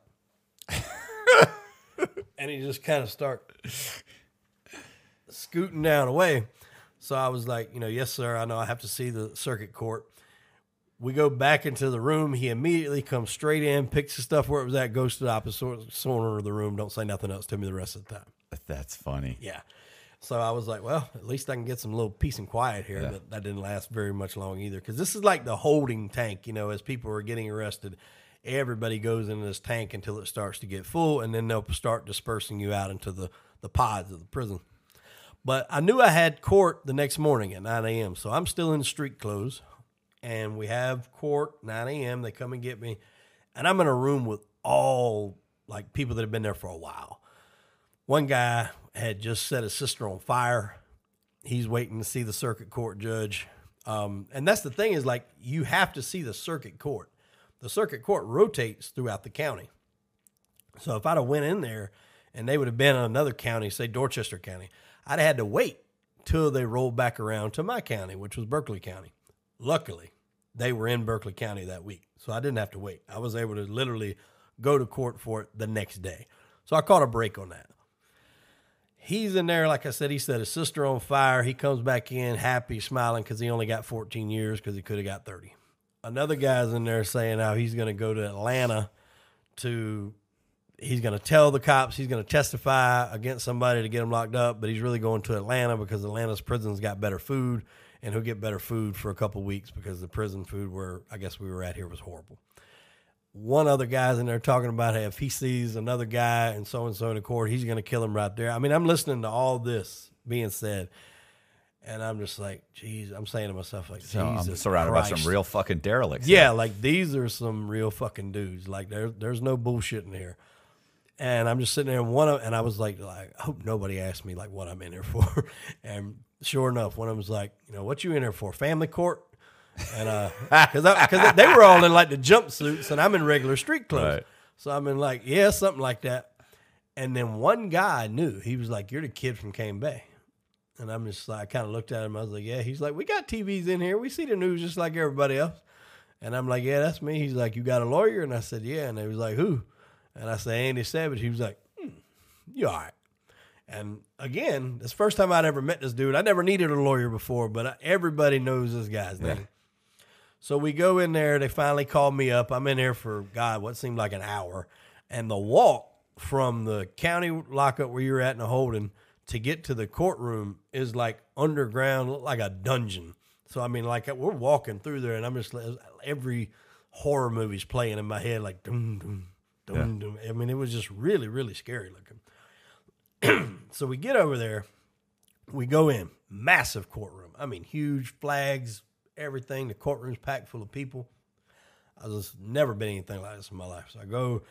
and he just kind of start scooting down away. So I was like, you know, yes, sir, I know I have to see the circuit court. We go back into the room. He immediately comes straight in, picks the stuff where it was at, goes to the opposite corner of the room. Don't say nothing else to me the rest of the time. That's funny. Yeah. So I was like, well, at least I can get some little peace and quiet here. Yeah. But that didn't last very much long either. Because this is like the holding tank, you know, as people are getting arrested, everybody goes into this tank until it starts to get full. And then they'll start dispersing you out into the, the pods of the prison. But I knew I had court the next morning at nine a.m. So I'm still in street clothes. And we have court, nine a.m. They come and get me. And I'm in a room with all, like, people that have been there for a while. One guy had just set his sister on fire. He's waiting to see the circuit court judge. Um, and that's the thing is, like, you have to see the circuit court. The circuit court rotates throughout the county. So if I'd have went in there and they would have been in another county, say Dorchester County, I'd have had to wait till they rolled back around to my county, which was Berkeley County. Luckily, they were in Berkeley County that week, so I didn't have to wait. I was able to literally go to court for it the next day. So I caught a break on that. He's in there, like I said, he set his sister on fire. He comes back in happy, smiling, because he only got fourteen years because he could have got thirty. Another guy's in there saying how he's going to go to Atlanta to, he's going to tell the cops, he's going to testify against somebody to get him locked up, but he's really going to Atlanta because Atlanta's prison's got better food. And he'll get better food for a couple of weeks because the prison food where I guess we were at here was horrible. One other guy's in there talking about how if he sees another guy and so-and-so in the court, he's going to kill him right there. I mean, I'm listening to all this being said, and I'm just like, geez, I'm saying to myself, like, so Jesus I'm surrounded Christ. by some real fucking derelicts. Yeah, now. Like, these are some real fucking dudes. Like, there, there's no bullshit in here. And I'm just sitting there, and one of, and I was like, like, I hope nobody asked me, like, what I'm in here for. And sure enough, one of them was like, you know, what you in there for? Family court? And uh, because I, because they were all in like the jumpsuits, and I'm in regular street clothes. Right. So I'm in like, yeah, something like that. And then one guy I knew, he was like, you're the kid from Cane Bay. And I'm just like, I kind of looked at him. I was like, yeah. He's like, we got T Vs in here. We see the news just like everybody else. And I'm like, yeah, that's me. He's like, you got a lawyer? And I said, yeah. And they was like, who? And I said, Andy Savage. He was like, hmm, you all right? And again, this first time I'd ever met this dude. I never needed a lawyer before, but everybody knows this guy's name. Yeah. So we go in there. They finally call me up. I'm in there for, God, what seemed like an hour. And the walk from the county lockup where you're at in the holding to get to the courtroom is like underground, like a dungeon. So, I mean, like we're walking through there, and I'm just, every horror movie's playing in my head, like, dum, dum, dum, dum. I mean, it was just really, really scary looking. So we get over there, we go in, massive courtroom. I mean, huge flags, everything. The courtroom's packed full of people. I was just never been anything like this in my life. So I go,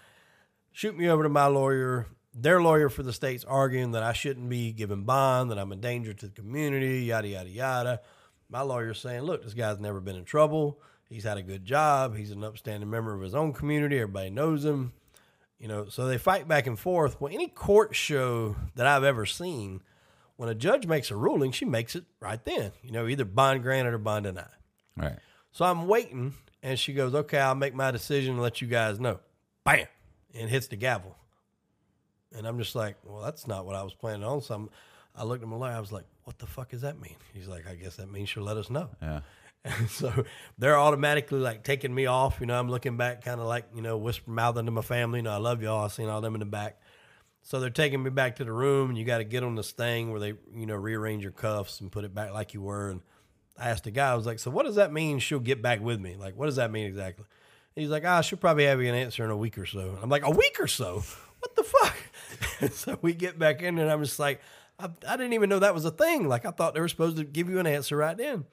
shoot me over to my lawyer. Their lawyer for the state's arguing that I shouldn't be giving bond, that I'm a danger to the community, yada, yada, yada. My lawyer's saying, look, this guy's never been in trouble. He's had a good job. He's an upstanding member of his own community. Everybody knows him. You know, so they fight back and forth. Well, any court show that I've ever seen, when a judge makes a ruling, she makes it right then. You know, either bond granted or bond denied. Right. So I'm waiting, and she goes, okay, I'll make my decision and let you guys know. Bam! And hits the gavel. And I'm just like, well, that's not what I was planning on. So I'm, I looked at my lawyer. I was like, what the fuck does that mean? He's like, I guess that means she'll let us know. Yeah. And so they're automatically like taking me off. You know, I'm looking back kind of like, you know, whisper mouthing to my family. You know, I love y'all. I've seen all them in the back. So they're taking me back to the room, and you got to get on this thing where they, you know, rearrange your cuffs and put it back like you were. And I asked the guy, I was like, so what does that mean she'll get back with me? Like, what does that mean exactly? And he's like, ah, she'll probably have you an answer in a week or so. And I'm like, a week or so? What the fuck? And so we get back in, and I'm just like, I, I didn't even know that was a thing. Like, I thought they were supposed to give you an answer right then.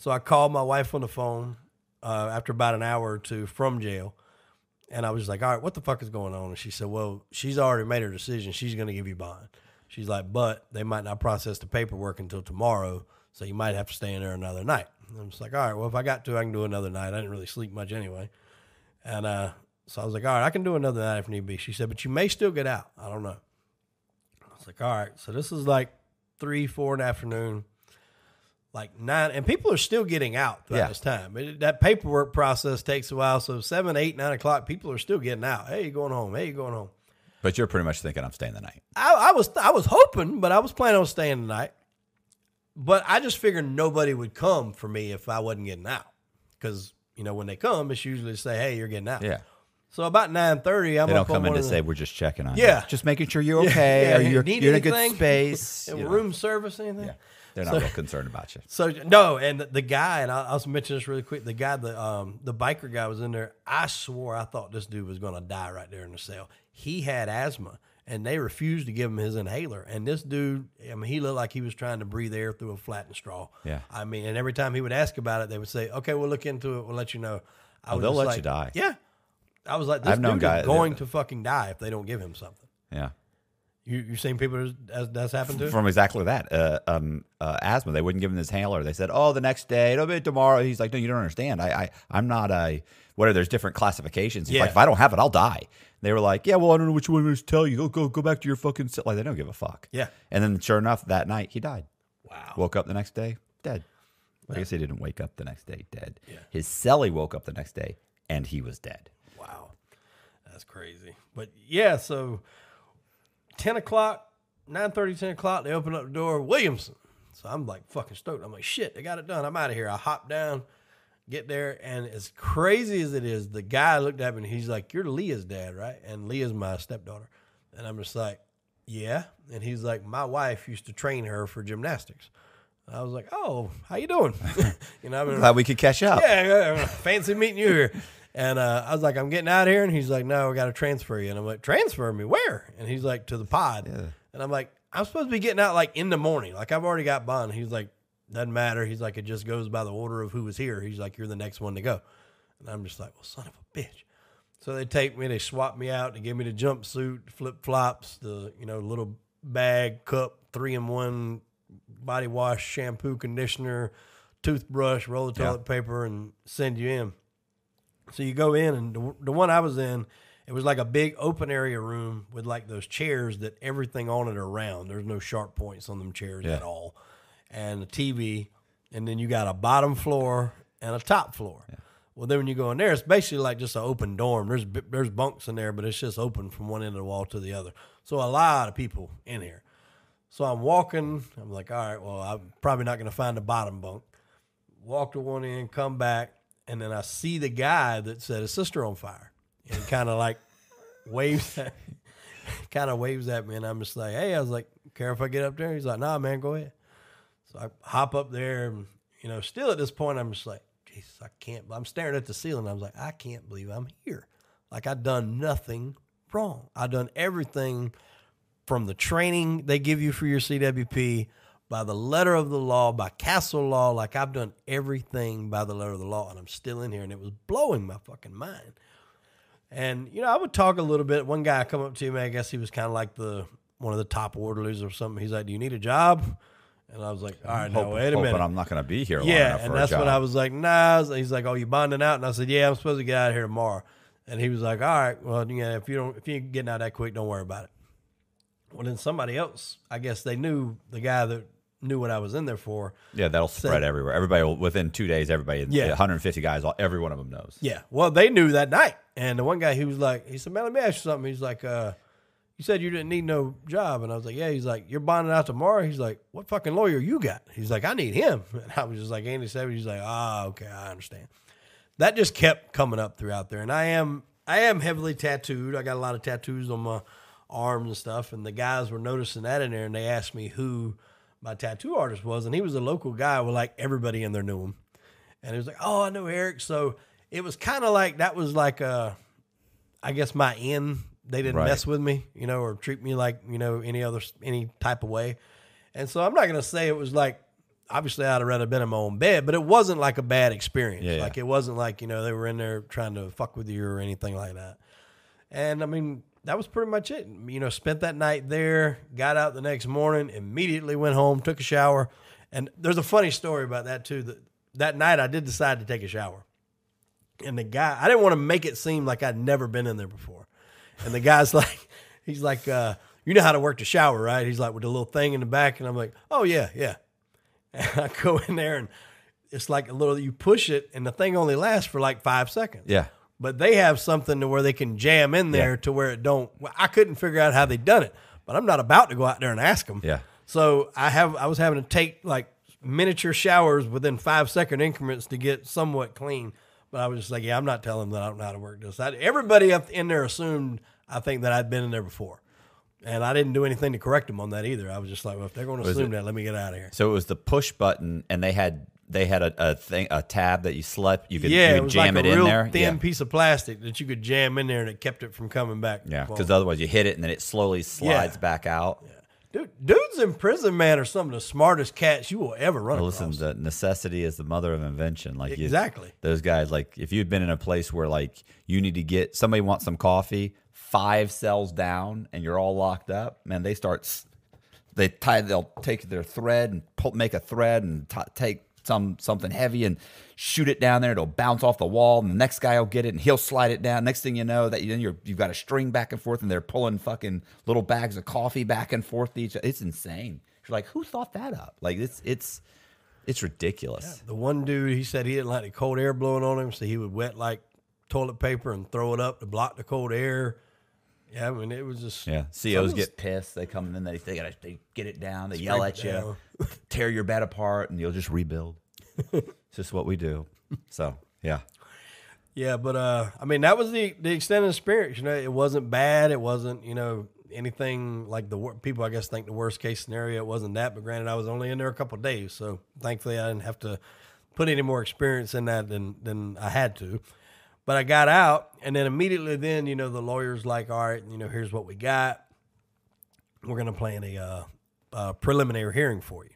So I called my wife on the phone uh, after about an hour or two from jail. And I was like, all right, what the fuck is going on? And she said, well, she's already made her decision. She's going to give you bond. She's like, but they might not process the paperwork until tomorrow. So you might have to stay in there another night. And I'm just like, all right, well, if I got to, I can do another night. I didn't really sleep much anyway. And uh, so I was like, all right, I can do another night if need be. She said, but you may still get out. I don't know. I was like, all right. So this is like three, four in the afternoon. Like nine, and people are still getting out throughout yeah. this time. It, that paperwork process takes a while. So seven, eight, nine o'clock, people are still getting out. Hey, you going home? Hey, you going home? But you're pretty much thinking I'm staying the night. I, I was, I was hoping, but I was planning on staying the night. But I just figured nobody would come for me if I wasn't getting out, because you know, when they come, it's usually to say, hey, you're getting out. Yeah. So about nine thirty, I'm they don't come in to say, we're just checking on yeah. you. Yeah. Just making sure you're okay. Yeah. Yeah. Or you're, Need you're in a good space. And room know. service, anything. Yeah. They're not so, real concerned about you. So no, and the, the guy, and I'll, I'll mention this really quick. The guy, the um, the biker guy was in there. I swore I thought this dude was going to die right there in the cell. He had asthma, and they refused to give him his inhaler. And this dude, I mean, he looked like he was trying to breathe air through a flattened straw. Yeah, I mean, and every time he would ask about it, they would say, "Okay, we'll look into it. We'll let you know." I oh, was they'll let like, you die. Yeah, I was like, "This I've dude guy, is going to fucking die if they don't give him something." Yeah. You, you've seen people as that's happened to? From exactly that. Uh, um, uh, asthma. They wouldn't give him this inhaler. They said, oh, the next day, it'll be tomorrow. He's like, no, you don't understand. I, I, I'm not a, whatever, there's different classifications. He's yeah. like, if I don't have it, I'll die. They were like, yeah, well, I don't know which one to tell you. Go, go, go back to your fucking, like, they don't give a fuck. Yeah. And then sure enough, that night, he died. Wow. Woke up the next day, dead. Well, I guess he didn't wake up the next day, dead. Yeah. His cellie woke up the next day, and he was dead. Wow. That's crazy. But yeah, so... ten o'clock, nine thirty, ten o'clock, they open up the door, Williamson. So I'm like fucking stoked. I'm like, shit, they got it done. I'm out of here. I hop down, get there, and as crazy as it is, the guy looked at me and he's like, you're Leah's dad, right? And Leah's my stepdaughter. And I'm just like, yeah. And he's like, my wife used to train her for gymnastics. I was like, oh, how you doing? you know, I mean, glad we could catch up. Yeah, fancy meeting you here. And uh, I was like, I'm getting out of here. And he's like, no, we got to transfer you. And I'm like, transfer me? Where? And he's like, to the pod. Yeah. And I'm like, I'm supposed to be getting out like in the morning. Like, I've already got bond. He's like, doesn't matter. He's like, it just goes by the order of who was here. He's like, you're the next one to go. And I'm just like, well, son of a bitch. So they take me, they swap me out, they give me the jumpsuit, flip flops, the, you know, little bag, cup, three in one body wash, shampoo, conditioner, toothbrush, roll of toilet yeah. paper, and send you in. So you go in, and the, the one I was in, it was like a big open area room with like those chairs that everything on it are round. There's no sharp points on them chairs yeah. at all. And a T V, and then you got a bottom floor and a top floor. Yeah. Well, then when you go in there, it's basically like just an open dorm. There's there's bunks in there, but it's just open from one end of the wall to the other. So a lot of people in here. So I'm walking. I'm like, all right, well, I'm probably not going to find a bottom bunk. Walk to one end, come back. And then I see the guy that set his sister on fire, and kind of like waves, at, kind of waves at me, and I'm just like, "Hey," I was like, "Care if I get up there?" He's like, "Nah, man, go ahead." So I hop up there, and you know, still at this point, I'm just like, "Jesus, I can't." I'm staring at the ceiling. I was like, "I can't believe I'm here. Like I've done nothing wrong. I've done everything from the training they give you for your C W P." By the letter of the law, by castle law, like I've done everything by the letter of the law, and I'm still in here, and it was blowing my fucking mind. And, you know, I would talk a little bit. One guy come up to me, I guess he was kind of like the one of the top orderlies or something. He's like, do you need a job? And I was like, all right, no, wait a minute. But I'm not going to be here long enough for a job. Yeah, and that's what I was like, nah. He's like, oh, you bonding out? And I said, yeah, I'm supposed to get out of here tomorrow. And he was like, all right, well, yeah, if you don't, if you ain't getting out that quick, don't worry about it. Well, then somebody else, I guess they knew the guy that knew what I was in there for. Yeah, that'll said, spread everywhere. Everybody will, within two days, everybody, yeah. one hundred fifty guys, every one of them knows. Yeah. Well, they knew that night. And the one guy, he was like, he said, man, let me ask you something. He's like, uh, you said you didn't need no job. And I was like, yeah. He's like, you're bonding out tomorrow? He's like, what fucking lawyer you got? He's like, I need him. And I was just like, Andy Savage. He's like, ah, oh, okay, I understand. That just kept coming up throughout there. And I am, I am heavily tattooed. I got a lot of tattoos on my arms and stuff, and the guys were noticing that in there, and they asked me who my tattoo artist was, and he was a local guy where like everybody in there knew him. And he was like, oh, I know Eric. So it was kind of like that was like a, I guess my end. They didn't right. mess with me, you know, or treat me like, you know, any other any type of way. And so I'm not gonna say it was like, obviously I'd have rather been in my own bed, but it wasn't like a bad experience. Yeah, like yeah. It wasn't like, you know, they were in there trying to fuck with you or anything like that. And I mean, that was pretty much it. You know, spent that night there, got out the next morning, immediately went home, took a shower. And there's a funny story about that, too. That, that night I did decide to take a shower. And the guy, I didn't want to make it seem like I'd never been in there before. And the guy's like, he's like, uh, you know how to work the shower, right? He's like, with the little thing in the back. And I'm like, oh, yeah, yeah. And I go in there, and it's like a little, you push it, and the thing only lasts for like five seconds. Yeah. But they have something to where they can jam in there yeah. to where it don't. Well, I couldn't figure out how they done it, but I'm not about to go out there and ask them. Yeah. So I have I was having to take like miniature showers within five second increments to get somewhat clean. But I was just like, yeah, I'm not telling them that I don't know how to work this. I, everybody up in there assumed, I think, that I'd been in there before. And I didn't do anything to correct them on that either. I was just like, well, if they're going to assume that, let me get out of here. So it was the push button, and they had they had a, a thing, a tab that you slept. You could, yeah, you could it was jam like it a in real there. Thin yeah. piece of plastic that you could jam in there, and it kept it from coming back. Yeah, because otherwise you hit it, and then it slowly slides yeah. back out. Yeah. Dude, dudes in prison, man, are some of the smartest cats you will ever run well, listen, across. Listen, necessity is the mother of invention. Like exactly, you, those guys. Like if you'd been in a place where like you need to get somebody wants some coffee. Five cells down, and you're all locked up. Man, they start. They tie. They'll take their thread and pull, make a thread and t- take some something heavy and shoot it down there. It'll bounce off the wall, and the next guy will get it, and he'll slide it down. Next thing you know, that then you're you've got a string back and forth, and they're pulling fucking little bags of coffee back and forth to each other. It's insane. You're like, who thought that up? Like it's it's it's ridiculous. Yeah, the one dude, he said he didn't like the cold air blowing on him, so he would wet like toilet paper and throw it up to block the cold air. Yeah, I mean, it was just... Yeah, C Os get pissed. They come in, they, they, gotta, they get it down, they yell at you, tear your bed apart, and you'll just rebuild. It's just what we do. So, yeah. Yeah, but, uh, I mean, that was the, the extent of the experience. You know, it wasn't bad. It wasn't, you know, anything like the... People, I guess, think the worst-case scenario, it wasn't that. But granted, I was only in there a couple of days, so thankfully I didn't have to put any more experience in that than than I had to. But I got out, and then immediately then, you know, the lawyer's like, all right, you know, here's what we got. We're going to plan a, uh, a preliminary hearing for you.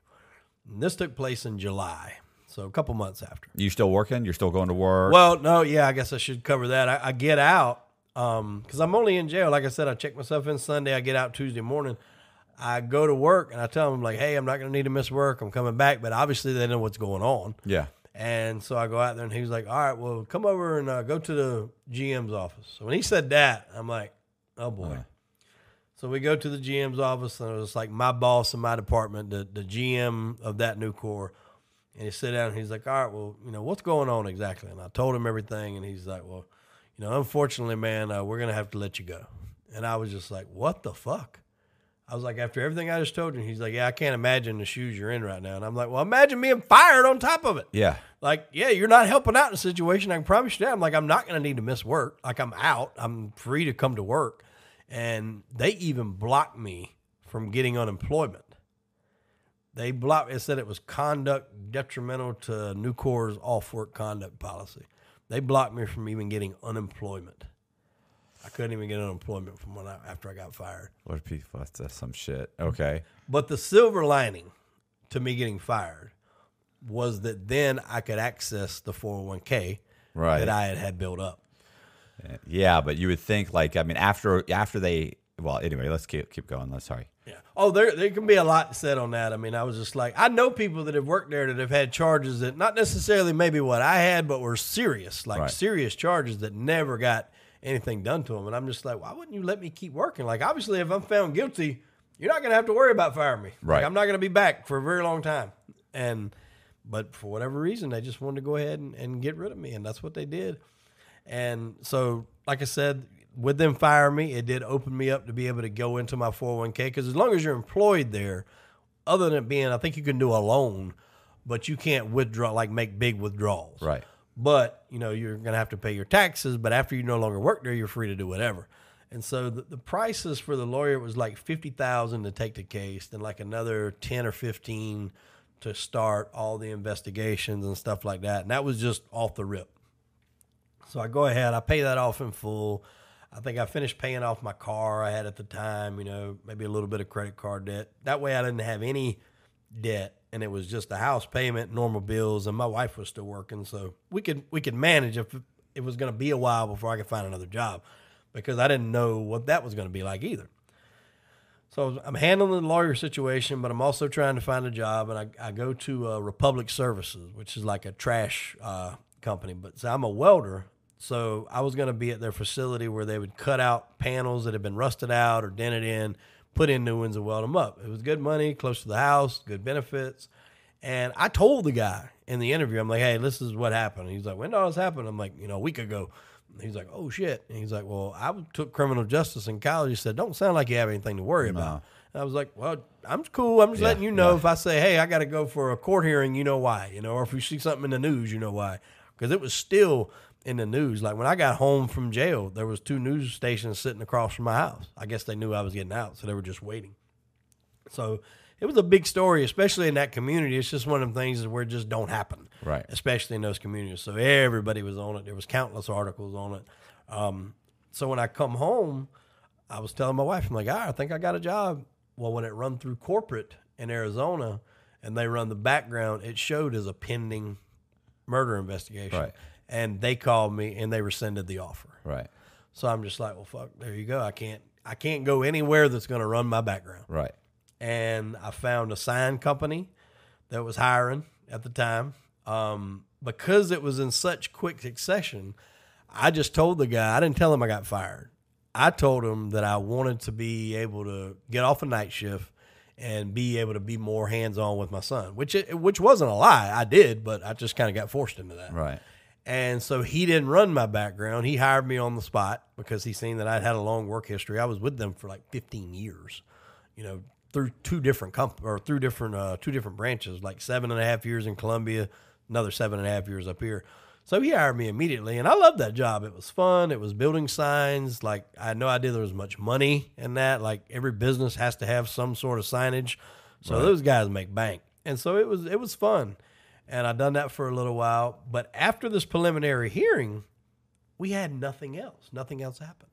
And this took place in July, so a couple months after. You still working? You're still going to work? Well, no, yeah, I guess I should cover that. I, I get out because um, I'm only in jail. Like I said, I check myself in Sunday. I get out Tuesday morning. I go to work, and I tell them, like, hey, I'm not going to need to miss work. I'm coming back. But obviously they know what's going on. Yeah. And so I go out there, and he was like, all right, well, come over and uh, go to the G M's office. So when he said that, I'm like, oh, boy. Uh-huh. So we go to the G M's office, and it was like my boss in my department, the, the G M of that new corps. And he sat down, and he's like, all right, well, you know, what's going on exactly? And I told him everything, and he's like, well, you know, unfortunately, man, uh, we're going to have to let you go. And I was just like, what the fuck? I was like, after everything I just told you, he's like, yeah, I can't imagine the shoes you're in right now. And I'm like, well, imagine being fired on top of it. Yeah. Like, yeah, you're not helping out in the situation. I can promise you that. I'm like, I'm not going to need to miss work. Like, I'm out. I'm free to come to work. And they even blocked me from getting unemployment. They blocked it, said it was conduct detrimental to New Corps' off-work conduct policy. They blocked me from even getting unemployment. I couldn't even get unemployment from when I, after I got fired. What a piece of, that's some shit. Okay. But the silver lining to me getting fired was that then I could access the four oh one k right. that I had had built up. Yeah, but you would think like, I mean, after after they, well, anyway, let's keep keep going. Let's, sorry. Yeah. Oh, there there can be a lot said on that. I mean, I was just like, I know people that have worked there that have had charges that not necessarily maybe what I had, but were serious, like right. serious charges that never got anything done to them. And I'm just like, why wouldn't you let me keep working? Like, obviously, if I'm found guilty, you're not going to have to worry about firing me. Right. Like, I'm not going to be back for a very long time. And, but for whatever reason, they just wanted to go ahead and, and get rid of me. And that's what they did. And so, like I said, with them firing me, it did open me up to be able to go into my four oh one k. Because as long as you're employed there, other than it being, I think you can do a loan, but you can't withdraw, like make big withdrawals. Right. But, you know, you're going to have to pay your taxes. But after you no longer work there, you're free to do whatever. And so the, the prices for the lawyer was like fifty thousand dollars to take the case, then like another ten or fifteen thousand dollars to start all the investigations and stuff like that. And that was just off the rip. So I go ahead. I pay that off in full. I think I finished paying off my car I had at the time, you know, maybe a little bit of credit card debt. That way I didn't have any debt. And it was just a house payment, normal bills, and my wife was still working, so we could we could manage if it was going to be a while before I could find another job, because I didn't know what that was going to be like either. So I'm handling the lawyer situation, but I'm also trying to find a job, and I, I go to uh, Republic Services, which is like a trash uh, company. But so I'm a welder, so I was going to be at their facility where they would cut out panels that had been rusted out or dented in, put in new ones and weld them up. It was good money, close to the house, good benefits. And I told the guy in the interview, I'm like, hey, this is what happened. And he's like, when did all this happen? I'm like, you know, a week ago. And he's like, oh, shit. And he's like, well, I took criminal justice in college. He said, don't sound like you have anything to worry no. about. And I was like, well, I'm cool. I'm just yeah, letting you know yeah. if I say, hey, I got to go for a court hearing, you know why. You know, or if you see something in the news, you know why. because it was still in the news. Like when I got home from jail, there was two news stations sitting across from my house. I guess they knew I was getting out, so they were just waiting. So it was a big story, especially in that community. It's just one of them things where it just don't happen, right? Especially in those communities. So everybody was on it. There was countless articles on it. Um, so when I come home, I was telling my wife, I'm like, ah, I think I got a job. Well, when it run through corporate in Arizona and they run the background, it showed as a pending murder investigation. Right. And they called me and they rescinded the offer. Right. So I'm just like, well, fuck, there you go. I can't, I can't go anywhere that's going to run my background. Right. And I found a sign company that was hiring at the time. Um, because it was in such quick succession, I just told the guy, I didn't tell him I got fired. I told him that I wanted to be able to get off a night shift and be able to be more hands-on with my son, which it, which wasn't a lie. I did, but I just kind of got forced into that. Right. And so he didn't run my background. He hired me on the spot because he seen that I'd had a long work history. I was with them for like fifteen years, you know, through two different comp or through different uh, two different branches, like seven and a half years in Columbia, another seven and a half years up here. So he hired me immediately, and I loved that job. It was fun. It was building signs. Like, I had no idea there was much money in that. Like, every business has to have some sort of signage. So right. Those guys make bank. And so it was it was fun. And I done that for a little while. But after this preliminary hearing, we had nothing else. Nothing else happened.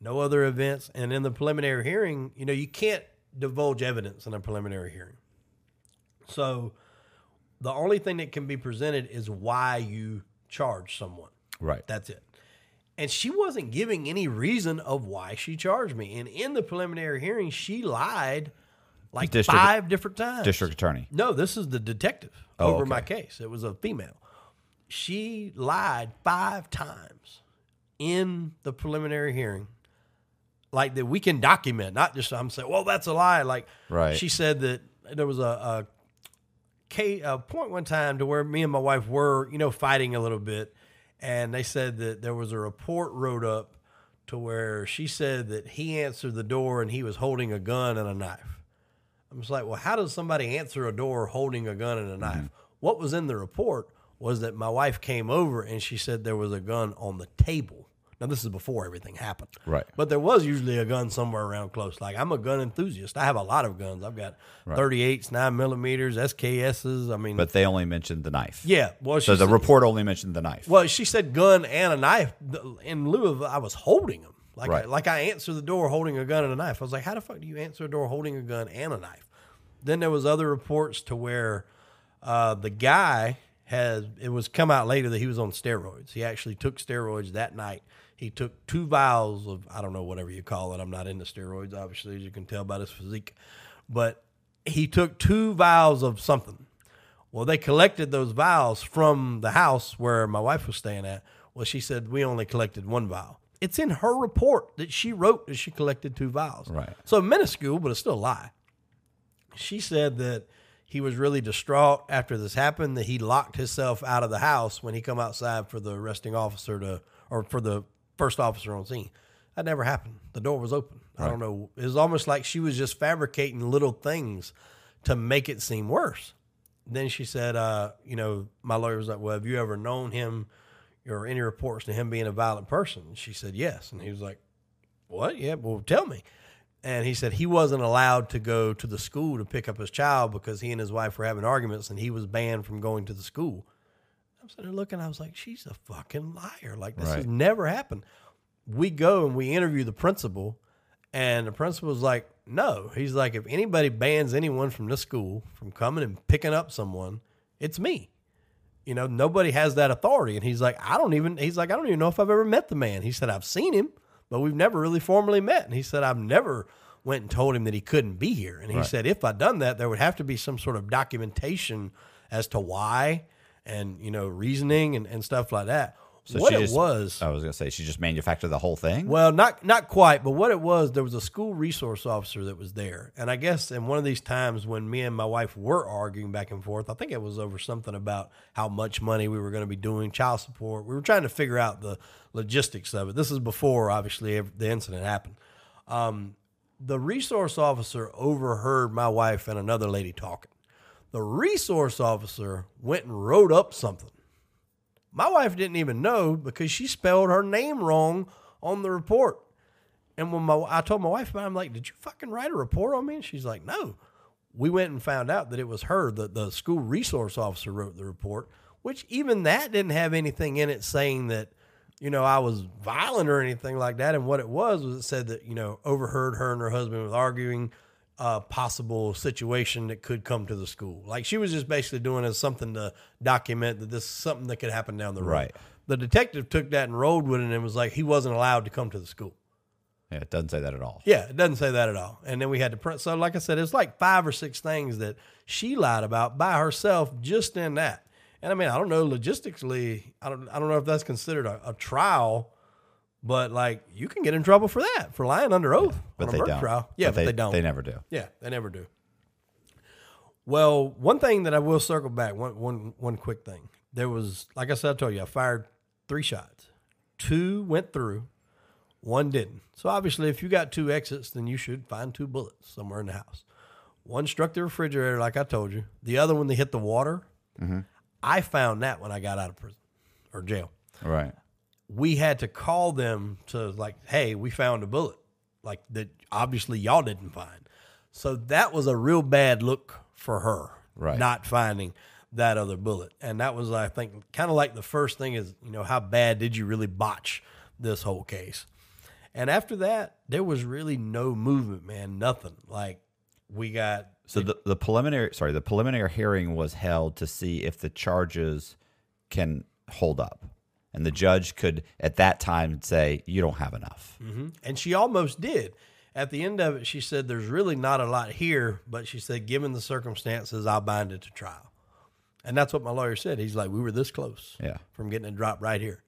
No other events. And in the preliminary hearing, you know, you can't divulge evidence in a preliminary hearing. So the only thing that can be presented is why you charge someone. Right. That's it. And she wasn't giving any reason of why she charged me. And in the preliminary hearing, she lied like district, five different times. District attorney. No, this is the detective oh, over okay. my case. It was a female. She lied five times in the preliminary hearing. Like that we can document, not just I'm saying, well, that's a lie. Like right. She said that there was a, a Kate, a point one time to where me and my wife were, you know, fighting a little bit. And they said that there was a report wrote up to where she said that he answered the door and he was holding a gun and a knife. I'm just like, well, how does somebody answer a door holding a gun and a knife? Mm-hmm. What was in the report was that my wife came over and she said there was a gun on the table. Now, this is before everything happened. Right. But there was usually a gun somewhere around close. Like, I'm a gun enthusiast. I have a lot of guns. I've got right. thirty-eights, nine millimeters, S K Ss. I mean. But they only mentioned the knife. Yeah. Well, she So the said, report only mentioned the knife. Well, she said gun and a knife in lieu of I was holding them. Like, right. I, like I answered the door holding a gun and a knife. I was like, how the fuck do you answer a door holding a gun and a knife? Then there was other reports to where uh, the guy has, it was come out later that he was on steroids. He actually took steroids that night. He took two vials of, I don't know, whatever you call it. I'm not into steroids, obviously, as you can tell by his physique. But he took two vials of something. Well, they collected those vials from the house where my wife was staying at. Well, she said, we only collected one vial. It's in her report that she wrote that she collected two vials. Right. So minuscule, but it's still a lie. She said that he was really distraught after this happened, that he locked himself out of the house when he come outside for the arresting officer to, or for the first officer on scene. That never happened. The door was open. Right. I don't know. It was almost like she was just fabricating little things to make it seem worse. Then she said, uh, you know, my lawyer was like, well, have you ever known him or any reports to him being a violent person? And she said, yes. And he was like, what? Yeah, well, tell me. And he said he wasn't allowed to go to the school to pick up his child because he and his wife were having arguments and he was banned from going to the school. I'm sitting there looking, I was like, she's a fucking liar. Like, this right. has never happened. We go and we interview the principal, and the principal's like, no. He's like, if anybody bans anyone from this school from coming and picking up someone, it's me. You know, nobody has that authority. And he's like, I don't even, he's like, I don't even know if I've ever met the man. He said, I've seen him, but we've never really formally met. And he said, I've never went and told him that he couldn't be here. And he right. said, if I'd done that, there would have to be some sort of documentation as to why and, you know, reasoning and, and stuff like that. So what it just, was. I was going to say, she just manufactured the whole thing? Well, not not quite, but what it was, there was a school resource officer that was there. And I guess in one of these times when me and my wife were arguing back and forth, I think it was over something about how much money we were going to be doing, child support. We were trying to figure out the logistics of it. This is before, obviously, the incident happened. Um, the resource officer overheard my wife and another lady talking. The resource officer went and wrote up something. My wife didn't even know because she spelled her name wrong on the report. And when my, I told my wife about it, I'm like, did you fucking write a report on me? And she's like, no. We went and found out that it was her, that the school resource officer wrote the report, which even that didn't have anything in it saying that, you know, I was violent or anything like that. And what it was, was it said that, you know, overheard her and her husband was arguing a possible situation that could come to the school. Like she was just basically doing as something to document that this is something that could happen down the road. Right. The detective took that and rolled with it and was like, he wasn't allowed to come to the school. Yeah, it doesn't say that at all. Yeah, it doesn't say that at all. And then we had to print. So like I said, it's like five or six things that she lied about by herself just in that. And I mean, I don't know, logistically, I don't I don't know if that's considered a, a trial, but like you can get in trouble for that, for lying under oath yeah, but on a they murder don't. trial. Yeah, but, but they, they don't. They never do. Yeah, they never do. Well, one thing that I will circle back, one, one, one quick thing. There was, like I said, I told you, I fired three shots. Two went through. One didn't. So obviously, if you got two exits, then you should find two bullets somewhere in the house. One struck the refrigerator, like I told you. The other one, they hit the water. Mm-hmm. I found that when I got out of prison or jail. Right. We had to call them to like, hey, we found a bullet. Like that obviously y'all didn't find. So that was a real bad look for her. Right. Not finding that other bullet. And that was, I think, kind of like the first thing is, you know, how bad did you really botch this whole case? And after that, there was really no movement, man. Nothing. Like we got. So the, the preliminary, sorry, the preliminary hearing was held to see if the charges can hold up. And the judge could at that time say, you don't have enough. Mm-hmm. And she almost did. At the end of it, she said, there's really not a lot here. But she said, given the circumstances, I'll bind it to trial. And that's what my lawyer said. He's like, we were this close yeah. from getting a drop right here.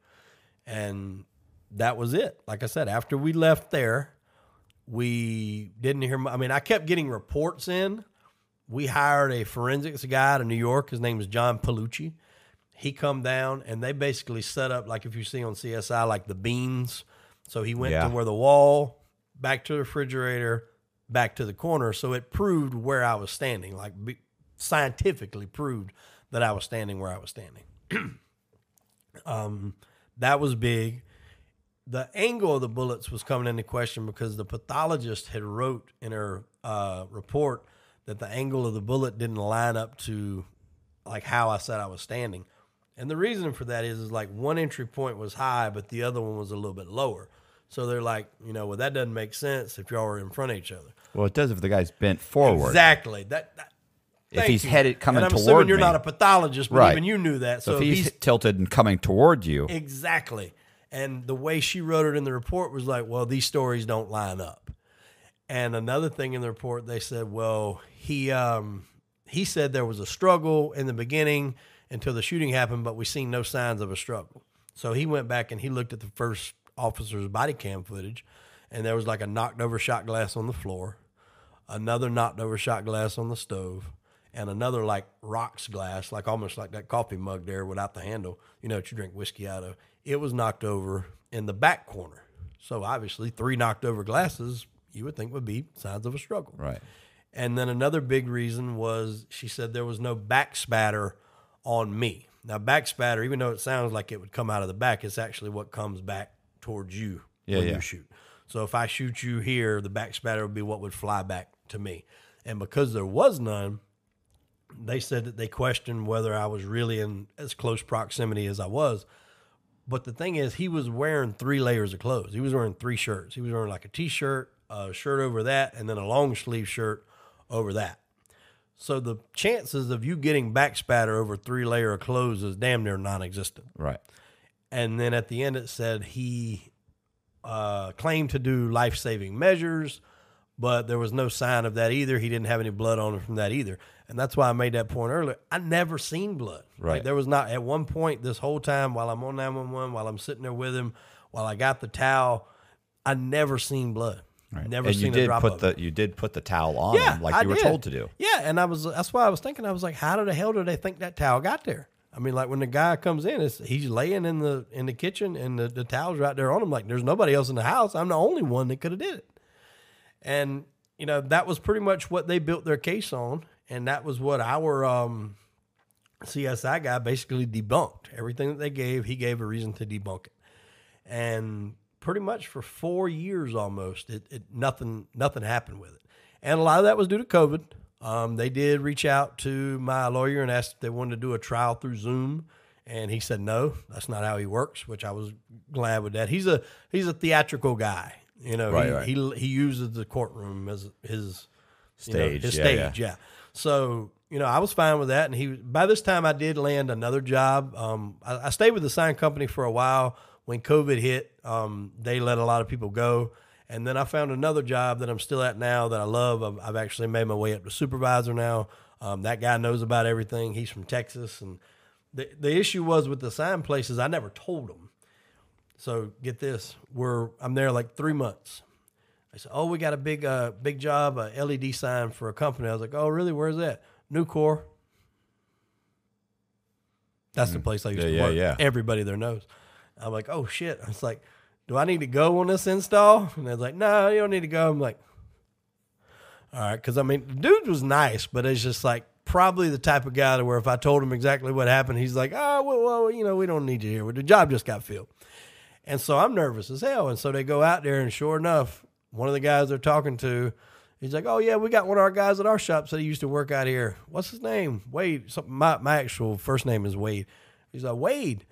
And that was it. Like I said, after we left there, we didn't hear. I mean, I kept getting reports in. We hired a forensics guy out of New York. His name was John Palucci. He come down, and they basically set up, like if you see on C S I, like the beams. So he went yeah. to where the wall, back to the refrigerator, back to the corner. So it proved where I was standing, like be, scientifically proved that I was standing where I was standing. um, that was big. The angle of the bullets was coming into question because the pathologist had wrote in her uh, report that the angle of the bullet didn't line up to like how I said I was standing. And the reason for that is, is like one entry point was high, but the other one was a little bit lower. So they're like, you know, well, that doesn't make sense if y'all were in front of each other. Well, it does if the guy's bent forward. Exactly. That, that If he's you. headed coming toward me. And I'm assuming you're me. not a pathologist, but right. even you knew that. So, so if he's, he's tilted and coming toward you. Exactly. And the way she wrote it in the report was like, well, these stories don't line up. And another thing in the report, they said, well, he um, he said there was a struggle in the beginning until the shooting happened, but we seen no signs of a struggle. So he went back and he looked at the first officer's body cam footage, and there was like a knocked over shot glass on the floor, another knocked over shot glass on the stove, and another like rocks glass, like almost like that coffee mug there without the handle, you know, that you drink whiskey out of. It was knocked over in the back corner. So obviously three knocked over glasses you would think would be signs of a struggle. Right. And then another big reason was she said there was no back spatter on me. Now back spatter, even though it sounds like it would come out of the back, it's actually what comes back towards you yeah, when yeah. you shoot. So if I shoot you here, the back spatter would be what would fly back to me. And because there was none, they said that they questioned whether I was really in as close proximity as I was. But the thing is, he was wearing three layers of clothes. He was wearing three shirts. He was wearing like a T-shirt, a shirt over that, and then a long sleeve shirt over that. So the chances of you getting back spatter over three layer of clothes is damn near non-existent. Right. And then at the end it said he uh, claimed to do life-saving measures, but there was no sign of that either. He didn't have any blood on him from that either. And that's why I made that point earlier. I never seen blood. Right. Like there was not, at one point this whole time while I'm on nine one one, while I'm sitting there with him, while I got the towel, I never seen blood. Right. Never and seen you did a drop put of the it. You did put the towel on yeah, him like I you were did. told to do. Yeah, and I was that's why I was thinking, I was like, how the hell do they think that towel got there? I mean, like when the guy comes in, it's, he's laying in the in the kitchen and the, the towel's right there on him. Like there's nobody else in the house. I'm the only one that could have did it. And you know that was pretty much what they built their case on. And that was what our um, C S I guy basically debunked everything that they gave. He gave a reason to debunk it. And pretty much for four years almost, it, it nothing nothing happened with it. And a lot of that was due to COVID. Um, they did reach out to my lawyer and asked if they wanted to do a trial through Zoom. And he said, no, that's not how he works, which I was glad with that. He's a he's a theatrical guy. You know, right, he, right. he he uses the courtroom as his stage. You know, his yeah, stage, yeah. yeah. So, you know, I was fine with that. And he by this time I did land another job. Um, I, I stayed with the sign company for a while. When COVID hit, um, they let a lot of people go. And then I found another job that I'm still at now that I love. I've, I've actually made my way up to supervisor now. Um, that guy knows about everything. He's from Texas. And the the issue was with the sign places, I never told them. So get this, we're I'm there like three months. I said, oh, we got a big uh, big job, a L E D sign for a company. I was like, oh, really? Where's that? Nucor. That's mm-hmm. the place I used yeah, to yeah, work. Yeah. Everybody there knows. I'm like, oh, shit. I was like, do I need to go on this install? And they're like, no, you don't need to go. I'm like, all right. Because, I mean, the dude was nice, but it's just like probably the type of guy to where if I told him exactly what happened, he's like, oh, well, well you know, we don't need you here. The job just got filled. And so I'm nervous as hell. And so they go out there, and sure enough, one of the guys they're talking to, he's like, oh, yeah, we got one of our guys at our shop that he used to work out here. What's his name? Wade. Something. My, my actual first name is Wade. He's like, Wade.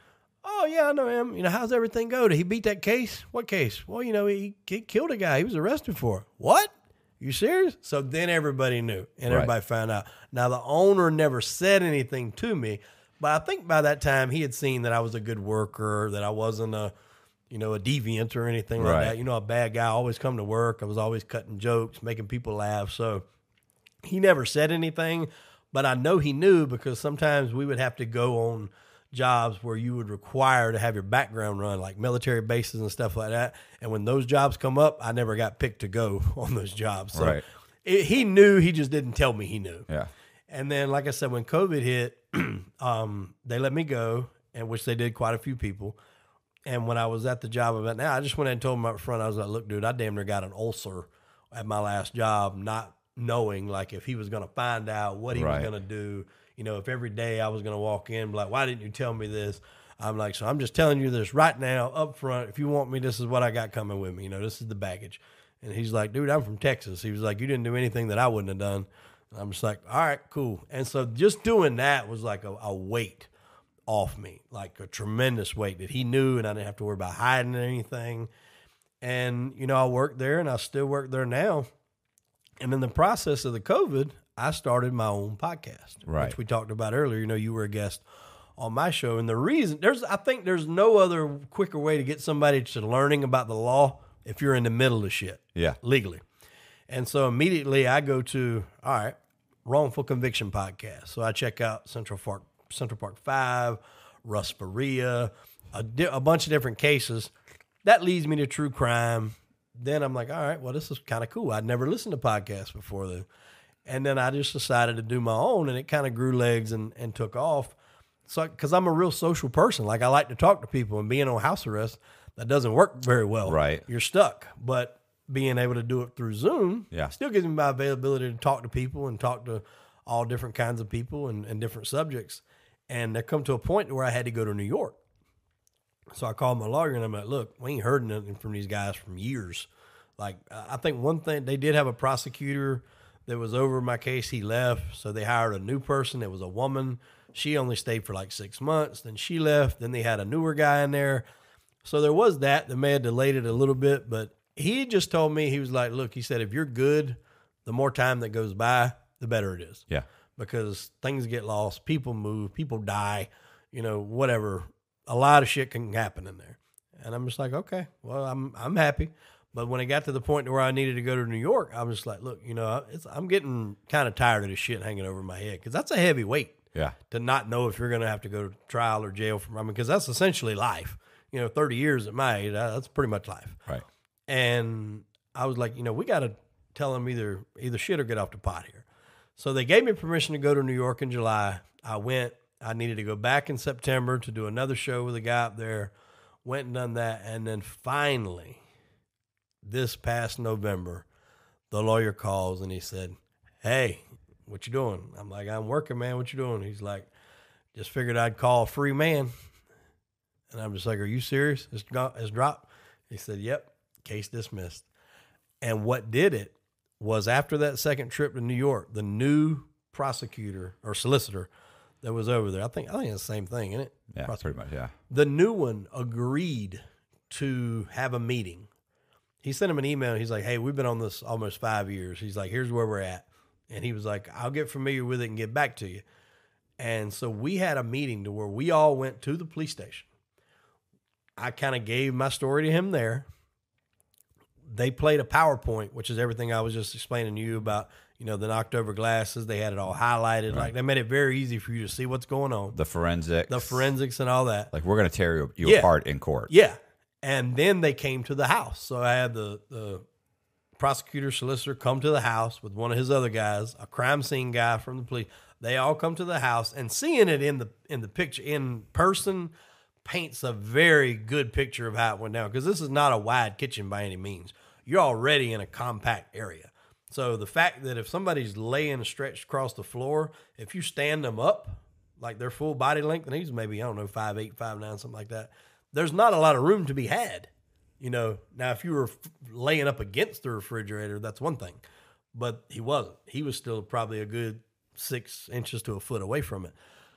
Oh, yeah, I know him. You know, how's everything go? Did he beat that case? What case? Well, you know, he, he killed a guy. He was arrested for it. What? You serious? So then everybody knew, and right. everybody found out. Now, the owner never said anything to me, but I think by that time he had seen that I was a good worker, that I wasn't a... you know, a deviant or anything right. like that. You know, a bad guy. I always come to work. I was always cutting jokes, making people laugh. So he never said anything, but I know he knew because sometimes we would have to go on jobs where you would require to have your background run, like military bases and stuff like that. And when those jobs come up, I never got picked to go on those jobs. So right. it, he knew, he just didn't tell me he knew. Yeah. And then, like I said, when COVID hit, um, they let me go, and which they did quite a few people. And when I was at the job about now, I just went in and told him up front, I was like, look, dude, I damn near got an ulcer at my last job, not knowing like if he was going to find out what he right. was going to do. You know, if every day I was going to walk in, like, why didn't you tell me this? I'm like, so I'm just telling you this right now up front. If you want me, this is what I got coming with me. You know, this is the baggage. And he's like, dude, I'm from Texas. He was like, you didn't do anything that I wouldn't have done. And I'm just like, all right, cool. And so just doing that was like a, a weight off me, like a tremendous weight that he knew, and I didn't have to worry about hiding anything. And, you know, I worked there, and I still work there now. And in the process of the COVID, I started my own podcast, right. which we talked about earlier. You know, you were a guest on my show. And the reason there's, I think there's no other quicker way to get somebody to learning about the law if you're in the middle of shit, yeah, legally. And so immediately I go to, all right, wrongful conviction podcast. So I check out Central Park Central Park Five, Russ Berea, a, di- a bunch of different cases. That leads me to true crime. Then I'm like, all right, well, this is kind of cool. I'd never listened to podcasts before though. And then I just decided to do my own, and it kind of grew legs and, and took off. So, cause I'm a real social person. Like I like to talk to people, and being on house arrest, that doesn't work very well. Right. You're stuck, but being able to do it through Zoom yeah. still gives me my availability to talk to people and talk to all different kinds of people and, and different subjects. And I come to a point where I had to go to New York. So I called my lawyer, and I'm like, look, we ain't heard nothing from these guys from years. Like, I think one thing, they did have a prosecutor that was over my case. He left. So they hired a new person. It was a woman. She only stayed for like six months. Then she left. Then they had a newer guy in there. So there was that. They may have delayed it a little bit, but he just told me, he was like, look, he said, if you're good, the more time that goes by, the better it is. Yeah. Because things get lost, people move, people die, you know, whatever. A lot of shit can happen in there. And I'm just like, okay, well, I'm I'm happy. But when it got to the point where I needed to go to New York, I was just like, look, you know, it's, I'm getting kind of tired of this shit hanging over my head, because that's a heavy weight. Yeah. To not know if you're going to have to go to trial or jail for, I mean, because that's essentially life. You know, thirty years at my age, that's pretty much life. Right. And I was like, you know, we got to tell them either either shit or get off the pot here. So they gave me permission to go to New York in July. I went. I needed to go back in September to do another show with a guy up there. Went and done that. And then finally, this past November, the lawyer calls and he said, hey, what you doing? I'm like, I'm working, man. What you doing? He's like, Just figured I'd call a free man. And I'm just like, are you serious? It's, it's dropped. He said, yep, case dismissed. And what did it was after that second trip to New York, the new prosecutor or solicitor that was over there, I think I think it's the same thing, isn't it? Yeah, prosecutor. Pretty much, yeah. The new one agreed to have a meeting. He sent him an email. He's like, hey, we've been on this almost five years. He's like, here's where we're at. And he was like, I'll get familiar with it and get back to you. And so we had a meeting to where we all went to the police station. I kind of gave my story to him there. They played a PowerPoint, which is everything I was just explaining to you about, you know, the knocked over glasses. They had it all highlighted. Right. Like they made it very easy for you to see what's going on. The forensics. The forensics and all that. Like we're going to tear you, you yeah. apart in court. Yeah. And then they came to the house. So I had the, the prosecutor solicitor come to the house with one of his other guys, a crime scene guy from the police. They all come to the house, and seeing it in the in the picture in person paints a very good picture of how it went down, because this is not a wide kitchen by any means. You're already in a compact area. So the fact that if somebody's laying stretched across the floor, if you stand them up, like their full body length, and he's maybe, I don't know, five eight, five nine, something like that, there's not a lot of room to be had. You know, now if you were f- laying up against the refrigerator, that's one thing. But he wasn't. He was still probably a good six inches to a foot away from it.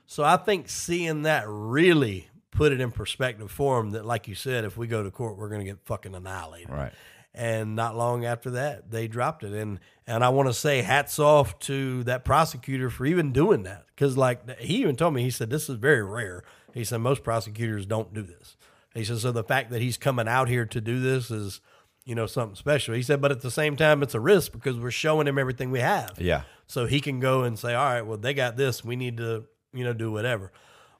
So I think seeing that really put it in perspective for him that, like you said, if we go to court, we're going to get fucking annihilated. Right. And not long after that, they dropped it. And and I want to say hats off to that prosecutor for even doing that. Because, like, he even told me, he said, this is very rare. He said, most prosecutors don't do this. He said, so the fact that he's coming out here to do this is, you know, something special. He said, but at the same time, it's a risk because we're showing him everything we have. Yeah. So he can go and say, all right, well, they got this. We need to, you know, do whatever.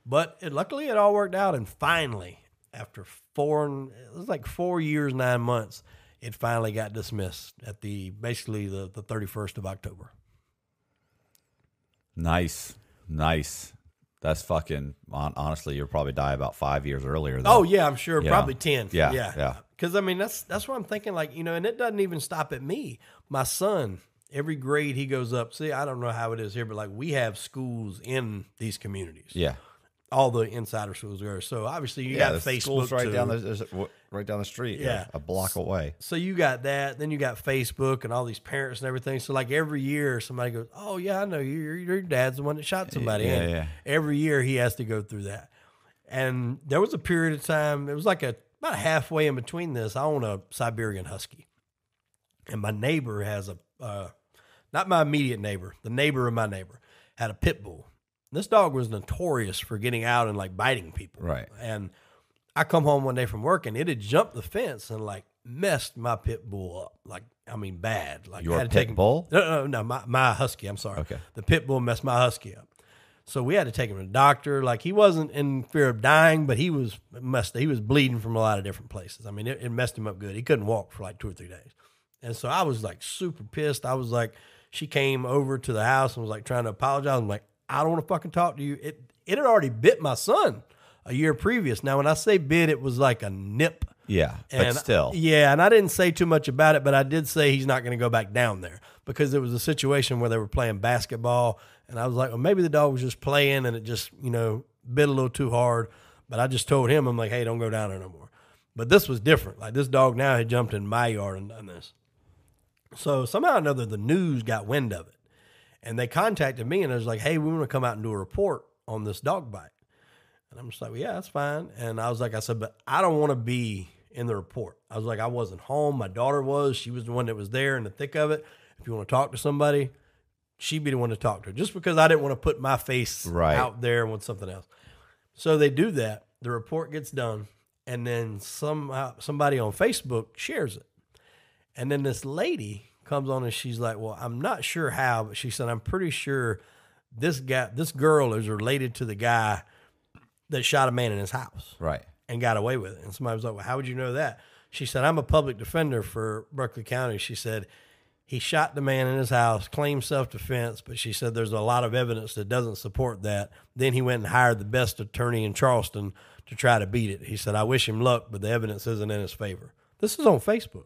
But it, luckily it all worked out. And finally, after four, it was like four years, nine months, it finally got dismissed at the, basically the, the thirty-first of October. Nice. Nice. That's fucking, honestly, you'll probably die about five years earlier. Than, oh, yeah, I'm sure. Probably know? ten. Yeah, yeah. yeah. Because, I mean, that's that's what I'm thinking. Like, you know, and it doesn't even stop at me. My son, every grade he goes up, see, I don't know how it is here, but, like, we have schools in these communities. Yeah. All the insider schools are. So, obviously, you yeah, got Facebook, schools right too. Down the, right down the street. Yeah. A block away. So, you got that. Then you got Facebook and all these parents and everything. So, like, every year, somebody goes, oh, yeah, I know you. Your, your dad's the one that shot somebody. Yeah, and yeah. Every year, he has to go through that. And there was a period of time, it was like a about halfway in between this, I own a Siberian Husky. And my neighbor has a, uh, not my immediate neighbor, the neighbor of my neighbor, had a pit bull. This dog was notorious for getting out and like biting people. Right. And I come home one day from work and it had jumped the fence and like messed my pit bull up. Like, I mean, bad. Like your I had to pit take him, bull? No, no, no, my, my husky. I'm sorry. Okay. The pit bull messed my husky up. So we had to take him to the doctor. Like he wasn't in fear of dying, but he was messed. He was bleeding from a lot of different places. I mean, it, it messed him up good. He couldn't walk for like two or three days. And so I was like super pissed. I was like, she came over to the house and was like trying to apologize. I'm like, I don't want to fucking talk to you. It it had already bit my son a year previous. Now, when I say bit, it was like a nip. Yeah, and but still. I, yeah, and I didn't say too much about it, but I did say he's not going to go back down there because it was a situation where they were playing basketball, and I was like, well, maybe the dog was just playing and it just, you know, bit a little too hard. But I just told him, I'm like, hey, don't go down there no more. But this was different. Like this dog now had jumped in my yard and done this. So somehow or another, the news got wind of it. And they contacted me and I was like, hey, we want to come out and do a report on this dog bite. And I'm just like, well, yeah, that's fine. And I was like, I said, but I don't want to be in the report. I was like, I wasn't home. My daughter was. She was the one that was there in the thick of it. If you want to talk to somebody, she'd be the one to talk to. Just because I didn't want to put my face right out there and want something else. So they do that. The report gets done. And then somehow somebody on Facebook shares it. And then this lady comes on and she's like, well, I'm not sure how, but she said, I'm pretty sure this guy, this girl is related to the guy that shot a man in his house. Right. And got away with it. And somebody was like, well, how would you know that? She said, I'm a public defender for Berkeley County. She said, he shot the man in his house, claimed self-defense, but she said there's a lot of evidence that doesn't support that. Then he went and hired the best attorney in Charleston to try to beat it. He said, I wish him luck, but the evidence isn't in his favor. This is on Facebook.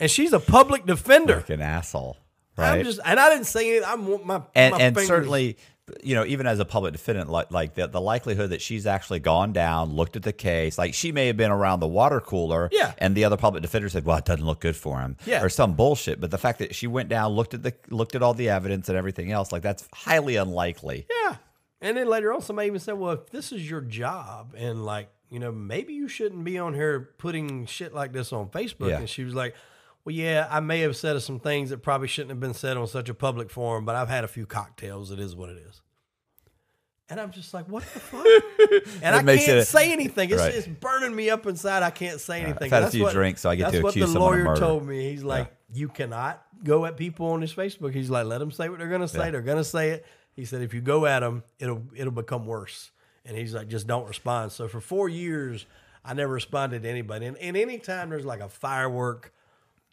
And she's a public defender. Like an asshole, right? I'm just, and I didn't say anything. I'm my and, my and certainly you know, even as a public defendant, like, like the, the likelihood that she's actually gone down, looked at the case, like she may have been around the water cooler, yeah. and the other public defender said, well, it doesn't look good for him, yeah. or some bullshit. But the fact that she went down, looked at the looked at all the evidence and everything else, like that's highly unlikely. Yeah. And then later on, somebody even said, well, if this is your job and like, you know, maybe you shouldn't be on here putting shit like this on Facebook. Yeah. And she was like, well, yeah, I may have said some things that probably shouldn't have been said on such a public forum, but I've had a few cocktails. It is what it is. And I'm just like, what the fuck? And I can't it, say anything. It's, right. it's burning me up inside. I can't say anything. Right. I've had that's a few what, drinks, so I get to accuse someone of murder. That's what the lawyer told me. He's like, yeah. you cannot go at people on his Facebook. He's like, let them say what they're going to say. Yeah. They're going to say it. He said, if you go at them, it'll, it'll become worse. And he's like, just don't respond. So for four years, I never responded to anybody. And, and any time there's like a firework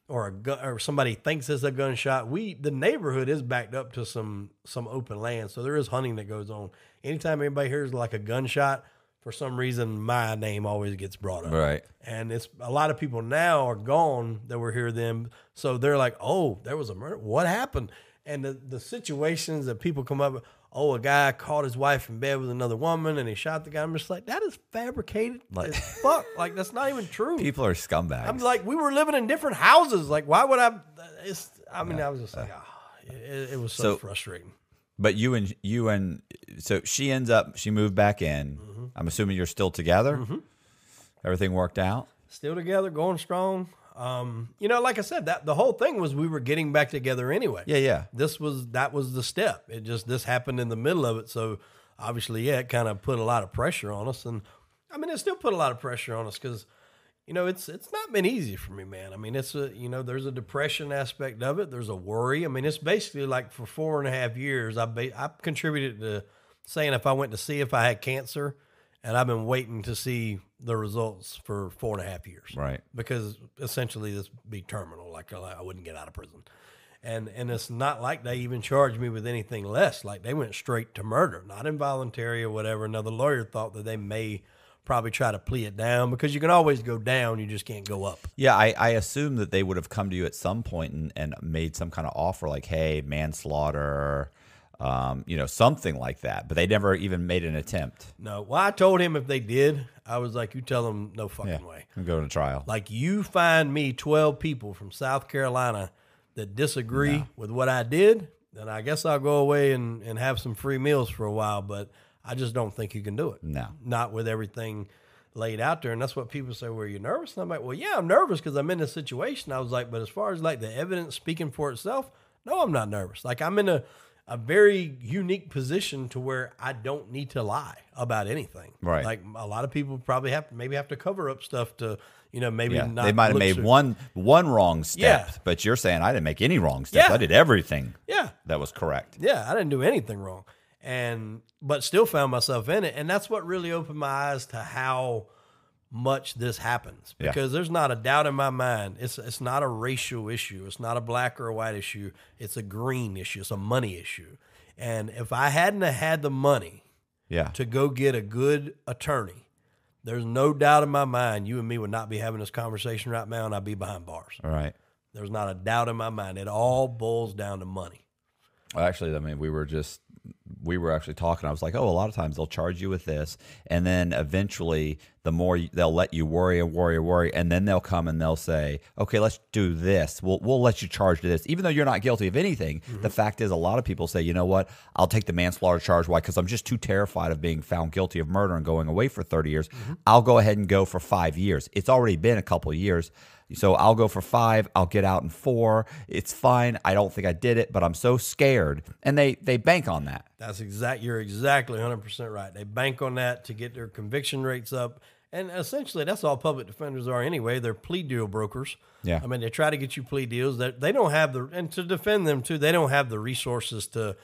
or a gun, or somebody thinks it's a gunshot, we the neighborhood is backed up to some some open land, so there is hunting that goes on. Anytime anybody hears like a gunshot, for some reason my name always gets brought up. Right. And it's a lot of people now are gone that were here then, so they're like, oh, there was a murder. What happened? And the, the situations that people come up with, oh, a guy caught his wife in bed with another woman and he shot the guy. I'm just like, that is fabricated like, as fuck. Like, that's not even true. People are scumbags. I'm like, we were living in different houses. Like, why would I? It's, I mean, yeah. I was just like, oh, it, it was so, so frustrating. But you and you and so she ends up, she moved back in. Mm-hmm. I'm assuming you're still together. Mm-hmm. Everything worked out. Still together, going strong. Um, you know, like I said, that the whole thing was we were getting back together anyway. Yeah, yeah. This was, that was the step. It just, this happened in the middle of it. So obviously, yeah, it kind of put a lot of pressure on us. And I mean, it still put a lot of pressure on us because, you know, it's, it's not been easy for me, man. I mean, it's a, you know, there's a depression aspect of it. There's a worry. I mean, it's basically like for four and a half years, I, ba- I contributed to saying if I went to see if I had cancer. And I've been waiting to see the results for four and a half years. Right. Because essentially this would be terminal. Like I wouldn't get out of prison. And and it's not like they even charged me with anything less. Like they went straight to murder, not involuntary or whatever. Now the lawyer thought that they may probably try to plea it down because you can always go down. You just can't go up. Yeah. I, I assume that they would have come to you at some point and, and made some kind of offer like, hey, manslaughter, Um, you know, something like that, but they never even made an attempt. No. Well, I told him if they did, I was like, you tell them no fucking yeah, way. I'm going to trial. Like you find me twelve people from South Carolina that disagree no. with what I did. Then I guess I'll go away and, and have some free meals for a while, but I just don't think you can do it. No, not with everything laid out there. And that's what people say, well, you're nervous. And I'm like, well, yeah, I'm nervous cause I'm in this situation. I was like, but as far as like the evidence speaking for itself, no, I'm not nervous. Like I'm in a, a very unique position to where I don't need to lie about anything. Right. Like a lot of people probably have to maybe have to cover up stuff to, you know, maybe yeah, not. They might've made through. one, one wrong step, yeah. but you're saying I didn't make any wrong steps. Yeah. I did everything. Yeah. That was correct. Yeah. I didn't do anything wrong. And, but still found myself in it. And that's what really opened my eyes to how much this happens because yeah. there's not a doubt in my mind. It's it's not a racial issue. It's not a black or a white issue. It's a green issue. It's a money issue. And if I hadn't had the money yeah. to go get a good attorney, there's no doubt in my mind, you and me would not be having this conversation right now and I'd be behind bars. All right. There's not a doubt in my mind. It all boils down to money. Well, actually, I mean, we were just, we were actually talking. I was like, oh, a lot of times they'll charge you with this. And then eventually the more you, they'll let you worry and worry and worry. And then they'll come and they'll say, okay, let's do this. We'll, we'll let you charge this. Even though you're not guilty of anything, mm-hmm. the fact is a lot of people say, you know what? I'll take the manslaughter charge. Why? Because I'm just too terrified of being found guilty of murder and going away for thirty years. Mm-hmm. I'll go ahead and go for five years. It's already been a couple of years. So I'll go for five. I'll get out in four. It's fine. I don't think I did it, but I'm so scared. And they they bank on that. That's exact. You're exactly one hundred percent right. They bank on that to get their conviction rates up. And essentially, that's all public defenders are anyway. They're plea deal brokers. Yeah. I mean, they try to get you plea deals. They, they don't have the, and to defend them too, they don't have the resources to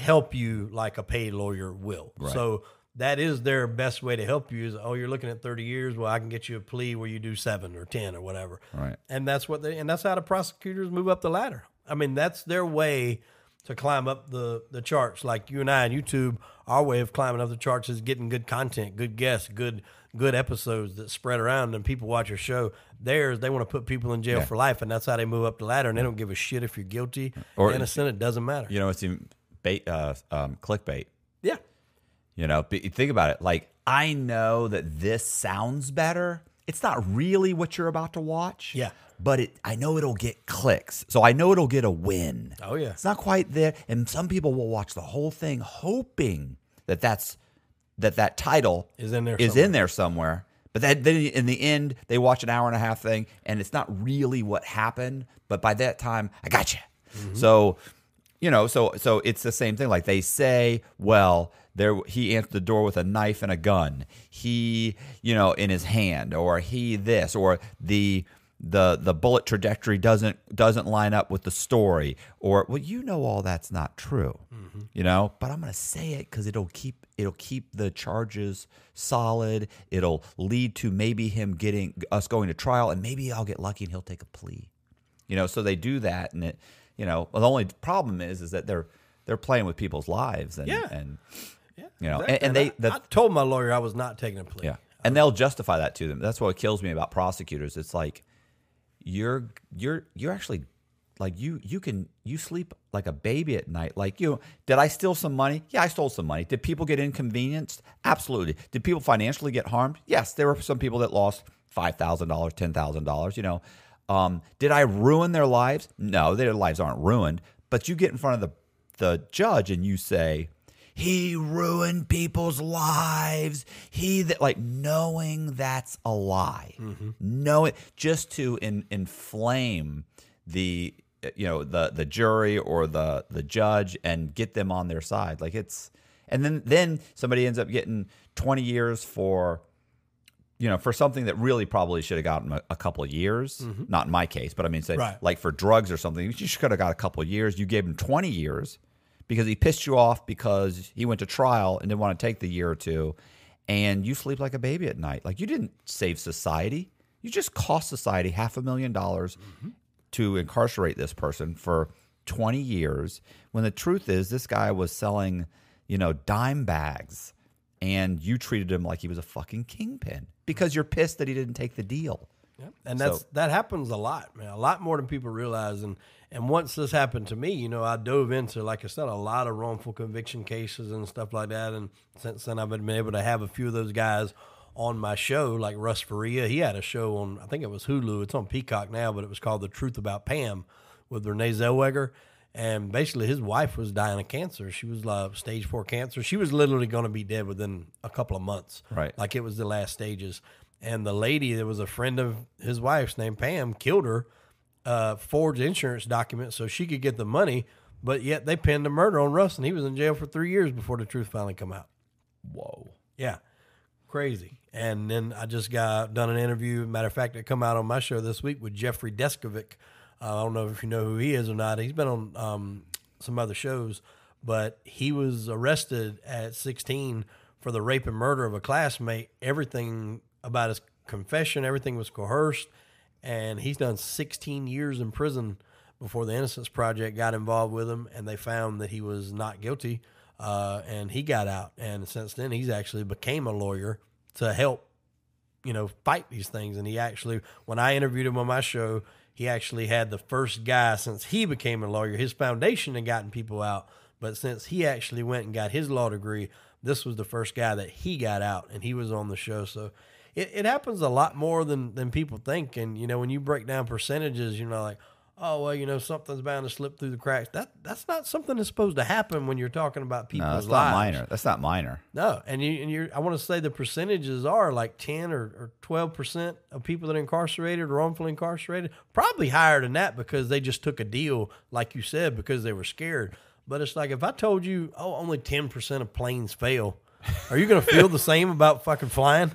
help you like a paid lawyer will. Right. So that is their best way to help you is, oh, you're looking at thirty years. Well, I can get you a plea where you do seven or ten or whatever. Right. And that's what they, and that's how the prosecutors move up the ladder. I mean, that's their way to climb up the, the charts. Like you and I on YouTube, our way of climbing up the charts is getting good content, good guests, good, good episodes that spread around and people watch your show. Theirs, they want to put people in jail yeah. for life. And that's how they move up the ladder. And they don't give a shit if you're guilty or innocent. It doesn't matter. You know, it's even, bait, uh, um, clickbait. Yeah. You know, think about it. Like, I know that this sounds better. It's not really what you're about to watch. Yeah. But it, I know it'll get clicks. So I know it'll get a win. Oh, yeah. It's not quite there. And some people will watch the whole thing hoping that that's, that, that title is in there is somewhere. In there somewhere. But that, then in the end, they watch an hour and a half thing, and it's not really what happened. But by that time, I got you. Mm-hmm. So, you know, so so it's the same thing. Like they say, well, there he answered the door with a knife and a gun. He, you know, in his hand, or he this, or the the the bullet trajectory doesn't doesn't line up with the story. Or well, you know, all that's not true. Mm-hmm. You know, but I'm gonna say it because it'll keep. It'll keep the charges solid. It'll lead to maybe him getting us going to trial, and maybe I'll get lucky and he'll take a plea. You know, so they do that, and it, you know, well, the only problem is, is that they're they're playing with people's lives, and yeah. and yeah, you know, exactly. and, and they. And I, the, I told my lawyer I was not taking a plea. Yeah, and they'll justify that to them. That's what kills me about prosecutors. It's like you're you're you're actually. Like you, you can you sleep like a baby at night. Like you, did I steal some money? Yeah, I stole some money. Did people get inconvenienced? Absolutely. Did people financially get harmed? Yes, there were some people that lost five thousand dollars, ten thousand dollars. You know, um, did I ruin their lives? No, their lives aren't ruined. But you get in front of the the judge and you say, he ruined people's lives. He that like knowing that's a lie. Mm-hmm. Know it just to in, inflame the. You know, the the jury or the the judge and get them on their side. Like it's, and then then somebody ends up getting twenty years for, you know, for something that really probably should have gotten a, a couple of years. Mm-hmm. Not in my case, but I mean, say right. Like for drugs or something, you should have got a couple of years. You gave him twenty years because he pissed you off because he went to trial and didn't want to take the year or two, and you sleep like a baby at night. Like you didn't save society. You just cost society half a million dollars. Mm-hmm. To incarcerate this person for twenty years when the truth is this guy was selling, you know, dime bags, and you treated him like he was a fucking kingpin because you're pissed that he didn't take the deal. Yeah. And so, that's that happens a lot, man, a lot more than people realize. And and once this happened to me, you know, I dove into, like I said, a lot of wrongful conviction cases and stuff like that. And since then, I've been able to have a few of those guys on my show, like Russ Faria. He had a show on, I think it was Hulu. It's on Peacock now, but it was called The Truth About Pam with Renee Zellweger. And basically his wife was dying of cancer. She was like stage four cancer. She was literally going to be dead within a couple of months. Right. Like it was the last stages. And the lady that was a friend of his wife's named Pam killed her, uh, forged insurance documents so she could get the money. But yet they pinned a murder on Russ, and he was in jail for three years before the truth finally come out. Whoa. Yeah. Crazy. And then I just got done an interview. Matter of fact, it come out on my show this week with Jeffrey Deskovic. Uh, I don't know if you know who he is or not. He's been on um, some other shows, but he was arrested at sixteen for the rape and murder of a classmate. Everything about his confession, everything was coerced, and he's done sixteen years in prison before the Innocence Project got involved with him, and they found that he was not guilty. Uh, and he got out, and since then he's actually became a lawyer to help, you know, fight these things. And he actually, when I interviewed him on my show, he actually had the first guy since he became a lawyer. His foundation had gotten people out, but since he actually went and got his law degree, this was the first guy that he got out, and he was on the show. So it, it happens a lot more than, than people think. And, you know, when you break down percentages, you know, like, oh, well, you know, something's bound to slip through the cracks. That That's not something that's supposed to happen when you're talking about people's lives. No, that's not minor. That's not minor. No, and, you, and you're, I want to say the percentages are like ten or twelve percent of people that are incarcerated or wrongfully incarcerated, probably higher than that because they just took a deal, like you said, because they were scared. But it's like if I told you, oh, only ten percent of planes fail, are you going to feel the same about fucking flying?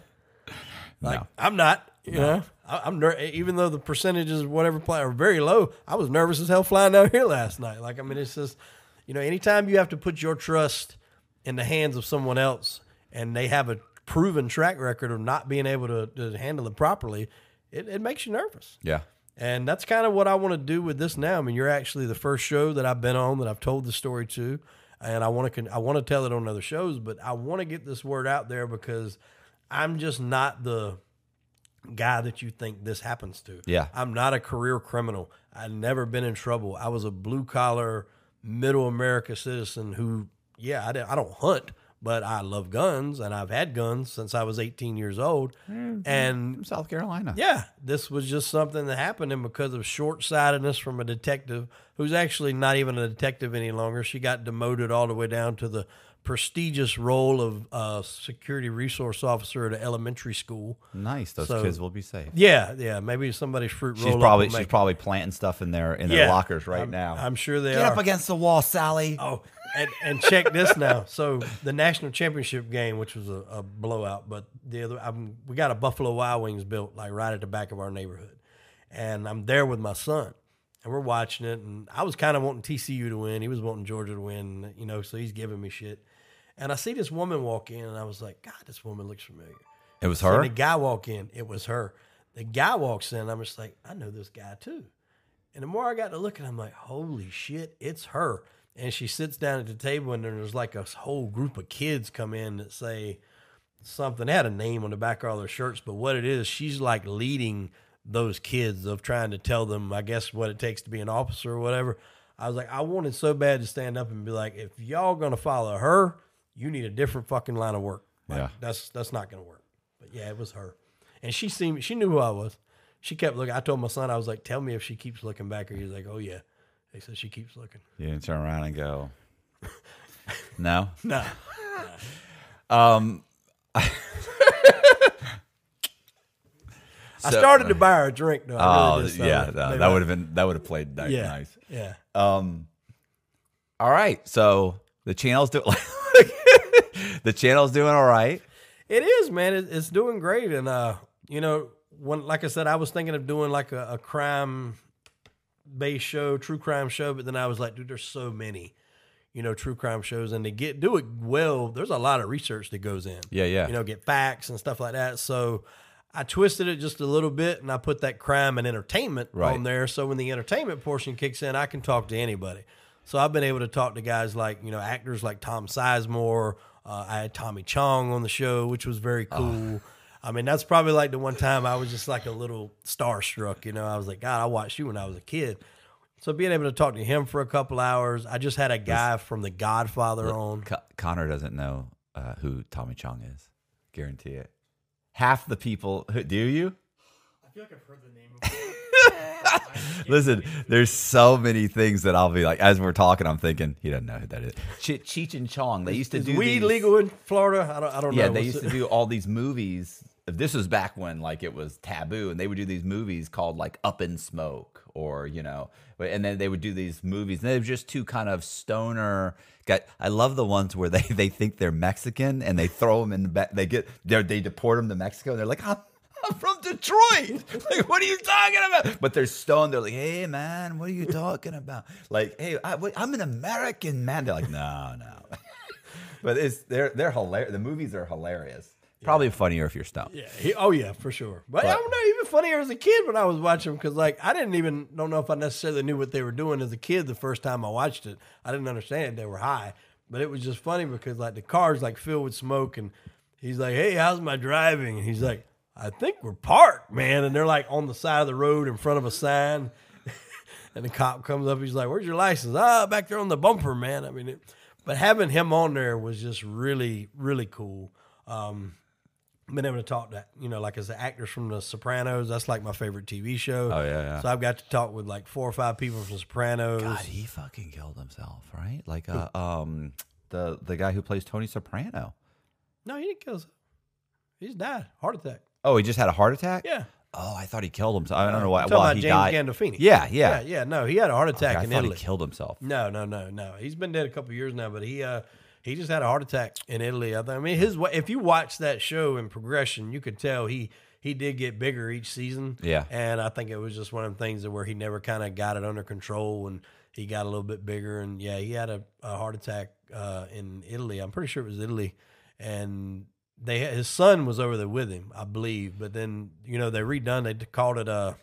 Like, no. I'm not, you no. know. I'm ner- even though the percentages of whatever play are very low, I was nervous as hell flying down here last night. Like, I mean, it's just, you know, anytime you have to put your trust in the hands of someone else and they have a proven track record of not being able to, to handle it properly, it, it makes you nervous. Yeah. And that's kind of what I want to do with this now. I mean, you're actually the first show that I've been on that I've told the story to, and I want to con- I want to tell it on other shows, but I want to get this word out there because I'm just not the guy that you think this happens to. Yeah. I'm not a career criminal. I've never been in trouble. I was a blue collar middle America citizen who, yeah, I don't, I don't hunt, but I love guns, and I've had guns since I was eighteen years old. Mm-hmm. And from South Carolina. Yeah, this was just something that happened, and because of short-sightedness from a detective who's actually not even a detective any longer, she got demoted all the way down to the prestigious role of uh, security resource officer at an elementary school. Nice, those so, kids will be safe. Yeah, yeah. Maybe somebody's fruit roll. She's probably she's it. probably planting stuff in their in yeah, their lockers right I'm, now. I'm sure they Get are. Get up against the wall, Sally. Oh, and, and check this now. So the national championship game, which was a, a blowout, but the other I'm, we got a Buffalo Wild Wings built like right at the back of our neighborhood, and I'm there with my son. And we're watching it, and I was kind of wanting T C U to win. He was wanting Georgia to win, you know, so he's giving me shit. And I see this woman walk in, and I was like, God, this woman looks familiar. It was her? So the guy walk in. It was her. The guy walks in, and I'm just like, I know this guy too. And the more I got to looking, I'm like, holy shit, it's her. And she sits down at the table, and then there's like a whole group of kids come in that say something. They had a name on the back of all their shirts, but what it is, she's like leading those kids of trying to tell them, I guess, what it takes to be an officer or whatever. I was like, I wanted so bad to stand up and be like, if y'all going to follow her, you need a different fucking line of work. Like, yeah. That's that's not going to work. But yeah, it was her. And she seemed, she knew who I was. She kept looking. I told my son, I was like, tell me if she keeps looking back. And he's like, oh yeah. He said, she keeps looking. You didn't turn around and go, no? No. no. Um, I- I started to buy her a drink, though. I really oh, yeah, no, that would have been that would have played that yeah, nice. Yeah. Um. All right, so the channel's doing the channel's doing all right. It is, man. It, it's doing great, and uh, you know, when like I said, I was thinking of doing like a, a crime-based show, true crime show, but then I was like, dude, there's so many, you know, true crime shows, and to get do it well, there's a lot of research that goes in. Yeah, yeah. You know, get facts and stuff like that. So I twisted it just a little bit, and I put that crime and entertainment right. on there. So when the entertainment portion kicks in, I can talk to anybody. So I've been able to talk to guys like, you know, actors like Tom Sizemore. Uh, I had Tommy Chong on the show, which was very cool. Oh. I mean, that's probably like the one time I was just like a little starstruck. You know, I was like, God, I watched you when I was a kid. So being able to talk to him for a couple hours, I just had a guy Let's, from The Godfather look, on. Con- Connor doesn't know uh, who Tommy Chong is. Guarantee it. Half the people, do you? I feel like I've heard the name before. Listen, there's so many things that I'll be like, as we're talking, I'm thinking, he doesn't know who that is. Ch- Cheech and Chong, they used to is do weed these, legal in Florida? I don't, I don't yeah, know. Yeah, they used to do all these movies. This was back when like it was taboo, and they would do these movies called like Up in Smoke or, you know, and then they would do these movies. And they were just two kind of stoner guys. I love the ones where they, they think they're Mexican and they throw them in the back. They get they deport them to Mexico. And they're like, I'm, I'm from Detroit. Like, what are you talking about? But they're stoned. They're like, hey, man, what are you talking about? Like, hey, I, I'm an American, man. They're like, no, no. But it's they're they're hilarious. The movies are hilarious. Probably yeah. funnier if you're stumped. Yeah. He, oh, yeah, for sure. But, but I don't know, even funnier as a kid when I was watching them because, like, I didn't even don't know if I necessarily knew what they were doing as a kid the first time I watched it. I didn't understand it. They were high. But it was just funny because, like, the car's, like, filled with smoke, and he's like, hey, how's my driving? And he's like, I think we're parked, man. And they're, like, on the side of the road in front of a sign. And the cop comes up. He's like, where's your license? Ah, back there on the bumper, man. I mean, it, but having him on there was just really, really cool. Um been able to talk to, you know, like as the actors from The Sopranos. That's like my favorite T V show. Oh, yeah, yeah. So I've got to talk with like four or five people from The Sopranos. God, he fucking killed himself, right? Like uh, um, the the guy who plays Tony Soprano. No, he didn't kill himself. He's died. Heart attack. Oh, he just had a heart attack? Yeah. Oh, I thought he killed himself. I don't know why. You're talking well, about he James died. Gandolfini. Yeah, yeah. Yeah, yeah. No, he had a heart attack oh, God, in I thought Italy. He killed himself. No, no, no, no. He's been dead a couple of years now, but he... uh. He just had a heart attack in Italy. I, think. I mean, his if you watch that show in progression, you could tell he he did get bigger each season. Yeah. And I think it was just one of the things where he never kind of got it under control, and he got a little bit bigger. And, yeah, he had a, a heart attack uh, in Italy. I'm pretty sure it was Italy. And they his son was over there with him, I believe. But then, you know, they redone. They called it a,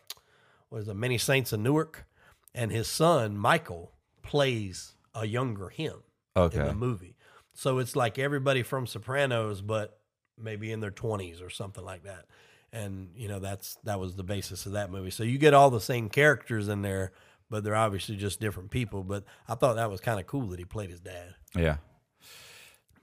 what is it, Many Saints of Newark. And his son, Michael, plays a younger him okay. in the movie. So it's like everybody from Sopranos, but maybe in their twenties or something like that. And, you know, that's that was the basis of that movie. So you get all the same characters in there, but they're obviously just different people. But I thought that was kind of cool that he played his dad. Yeah.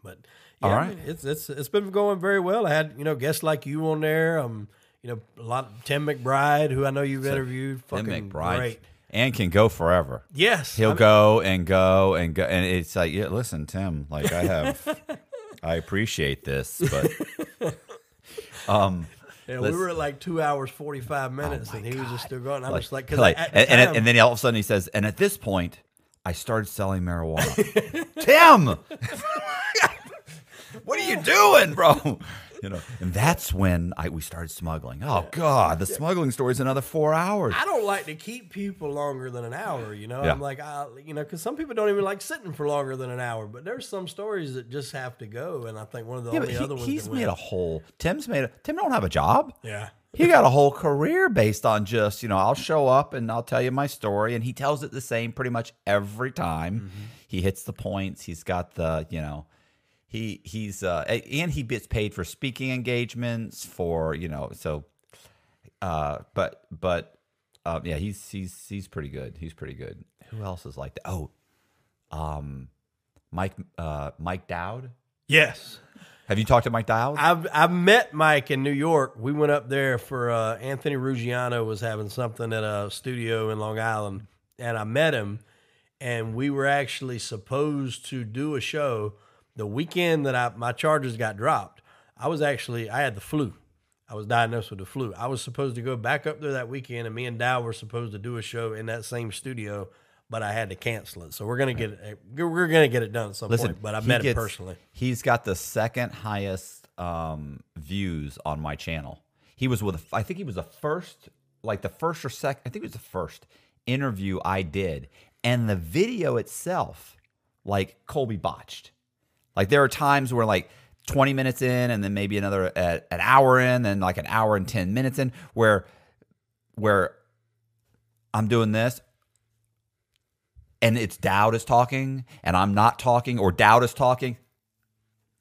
But yeah, all right, I mean, it's it's it's been going very well. I had, you know, guests like you on there. Um, you know, a lot. Tim McBride, who I know you've so interviewed, fucking Tim McBride. Great. And can go forever. Yes, he'll I mean, go and go and go, and it's like, yeah, listen, Tim, like I have, I appreciate this, but um. Yeah, we were at like two hours, forty-five minutes, oh and he God. was just still going. I like, was like, cause like, I, at the and, time, and then all of a sudden he says, and at this point, I started selling marijuana. Tim, what are you doing, bro? You know, and that's when I we started smuggling. Oh, God, the yeah. smuggling story is another four hours. I don't like to keep people longer than an hour, you know. Yeah. I'm like, I, you know, because some people don't even like sitting for longer than an hour. But there's some stories that just have to go, and I think one of the yeah, only he, other ones he's made win. a whole. Tim's made a. Tim don't have a job. Yeah, he got a whole career based on just, you know, I'll show up and I'll tell you my story, and he tells it the same pretty much every time. Mm-hmm. He hits the points. He's got the, you know. He he's uh, and he gets paid for speaking engagements for, you know, so uh but but uh, yeah, he's he's he's pretty good. He's pretty good. Who else is like that? Oh, um Mike uh Mike Dowd? Yes. Have you talked to Mike Dowd? I've I met Mike in New York. We went up there for uh, Anthony Ruggiano was having something at a studio in Long Island, and I met him, and we were actually supposed to do a show. The weekend that I, my charges got dropped, I was actually, I had the flu. I was diagnosed with the flu. I was supposed to go back up there that weekend, and me and Dow were supposed to do a show in that same studio, but I had to cancel it. So we're going to get it, we're going to get it done at some Listen, point, but I met gets, him personally. He's got the second highest um, views on my channel. He was with, I think he was the first, like the first or second, I think it was the first interview I did. And the video itself, like Colby botched. Like there are times where like twenty minutes in and then maybe another uh, an hour in and like an hour and ten minutes in where where I'm doing this and it's Dowd is talking and I'm not talking or Dowd is talking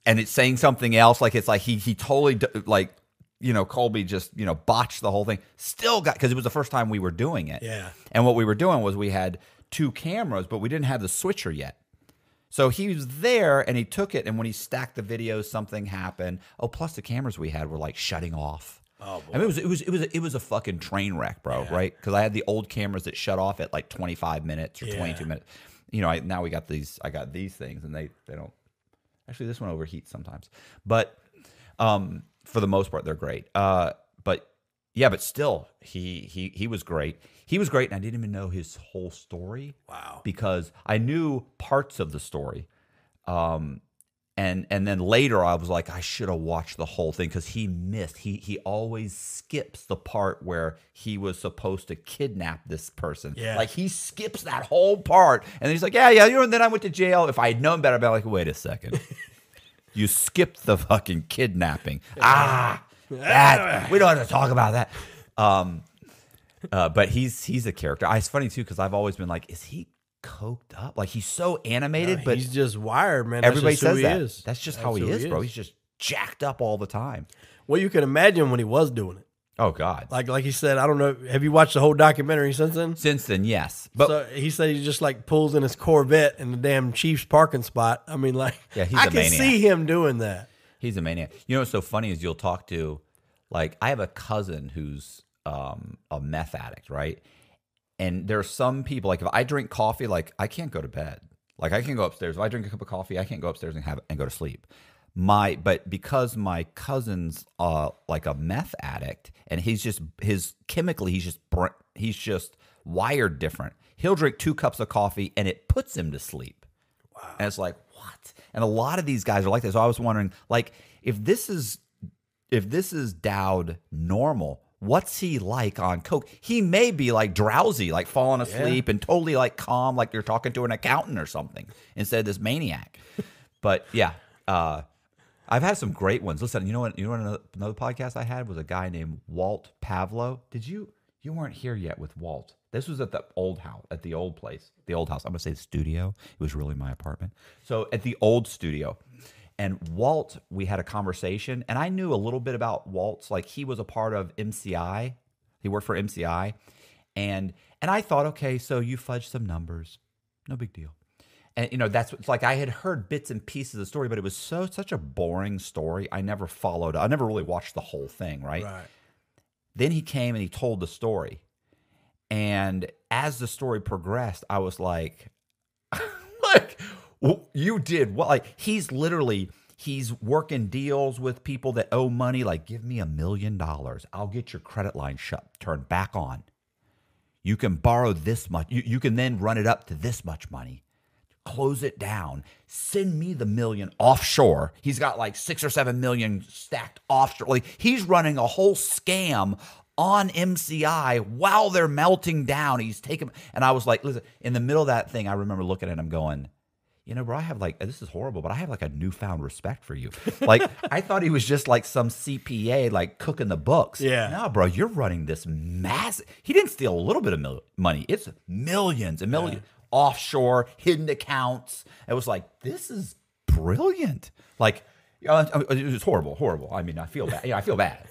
and it's saying something else. Like it's like he he totally like, you know, Colby just, you know, botched the whole thing. Still got, because it was the first time we were doing it. Yeah. And what we were doing was we had two cameras, but we didn't have the switcher yet. So he was there, and he took it, and when he stacked the videos, something happened. Oh, plus the cameras we had were like shutting off. Oh, boy. I mean, it was it was it was a, it was a fucking train wreck, bro. Yeah. Right? Because I had the old cameras that shut off at like twenty-five minutes or yeah. twenty-two minutes. You know, I, now we got these. I got these things, and they they don't. Actually, this one overheats sometimes, but um, for the most part, they're great. Uh, but yeah, but still, he he he was great. He was great, and I didn't even know his whole story. Wow! Because I knew parts of the story, um, and and then later I was like, I should have watched the whole thing because he missed. He he always skips the part where he was supposed to kidnap this person. Yeah, like he skips that whole part, and then he's like, yeah, yeah, you know. And then I went to jail. If I had known better, I'd be like, wait a second, you skipped the fucking kidnapping. Ah, that we don't have to talk about that. Um. Uh, but he's he's a character. I, it's funny too because I've always been like, is he coked up? Like he's so animated, no, but he's just wired, man. That's everybody says that. Is. That's just That's how he is, he is, bro. He's just jacked up all the time. Well, you can imagine when he was doing it. Oh God! Like like he said, I don't know. Have you watched the whole documentary since then? Since then, yes. But so he said he just like pulls in his Corvette in the damn Chiefs parking spot. I mean, like yeah, he's I a can maniac. see him doing that. He's a maniac. You know what's so funny is you'll talk to, like I have a cousin who's. Um, a meth addict, right? And there are some people, like if I drink coffee, like I can't go to bed. Like I can go upstairs. If I drink a cup of coffee, I can't go upstairs and have and go to sleep. My, but because my cousin's uh, like a meth addict, and he's just his chemically, he's just he's just wired different. He'll drink two cups of coffee, and it puts him to sleep. Wow. And it's like what? And a lot of these guys are like this. So I was wondering, like if this is if this is Dowd normal. What's he like on coke? He may be like drowsy, like falling asleep yeah. and totally like calm, like you're talking to an accountant or something instead of this maniac. But yeah, uh, I've had some great ones. Listen, you know what? You know what? Another, another podcast I had was a guy named Walt Pavlo. Did you? You weren't here yet with Walt. This was at the old house, at the old place, the old house. I'm gonna say the studio. It was really my apartment. So at the old studio. And Walt, we had a conversation, and I knew a little bit about Walt's. Like he was a part of M C I, he worked for M C I, And and I thought, okay, so you fudged some numbers. No big deal. And, you know, that's it's like I had heard bits and pieces of the story, but it was so such a boring story. I never followed. I never really watched the whole thing, right? Right. Then he came and he told the story. And as the story progressed, I was like, like, you did what? Like, he's literally... He's working deals with people that owe money, like, give me a million dollars. I'll get your credit line shut, turned back on. You can borrow this much. You, you can then run it up to this much money. Close it down. Send me the million offshore. He's got like six or seven million stacked offshore. Like, he's running a whole scam on M C I while they're melting down. He's taking, and I was like, listen, in the middle of that thing, I remember looking at him going, you know, bro, I have like, this is horrible, but I have like a newfound respect for you. Like, I thought he was just like some C P A, like cooking the books. Yeah. No, bro, you're running this massive. He didn't steal a little bit of mil- money. It's millions and millions yeah. offshore, hidden accounts. It was like, this is brilliant. Like, uh, it was horrible, horrible. I mean, I feel bad. You know, I feel bad.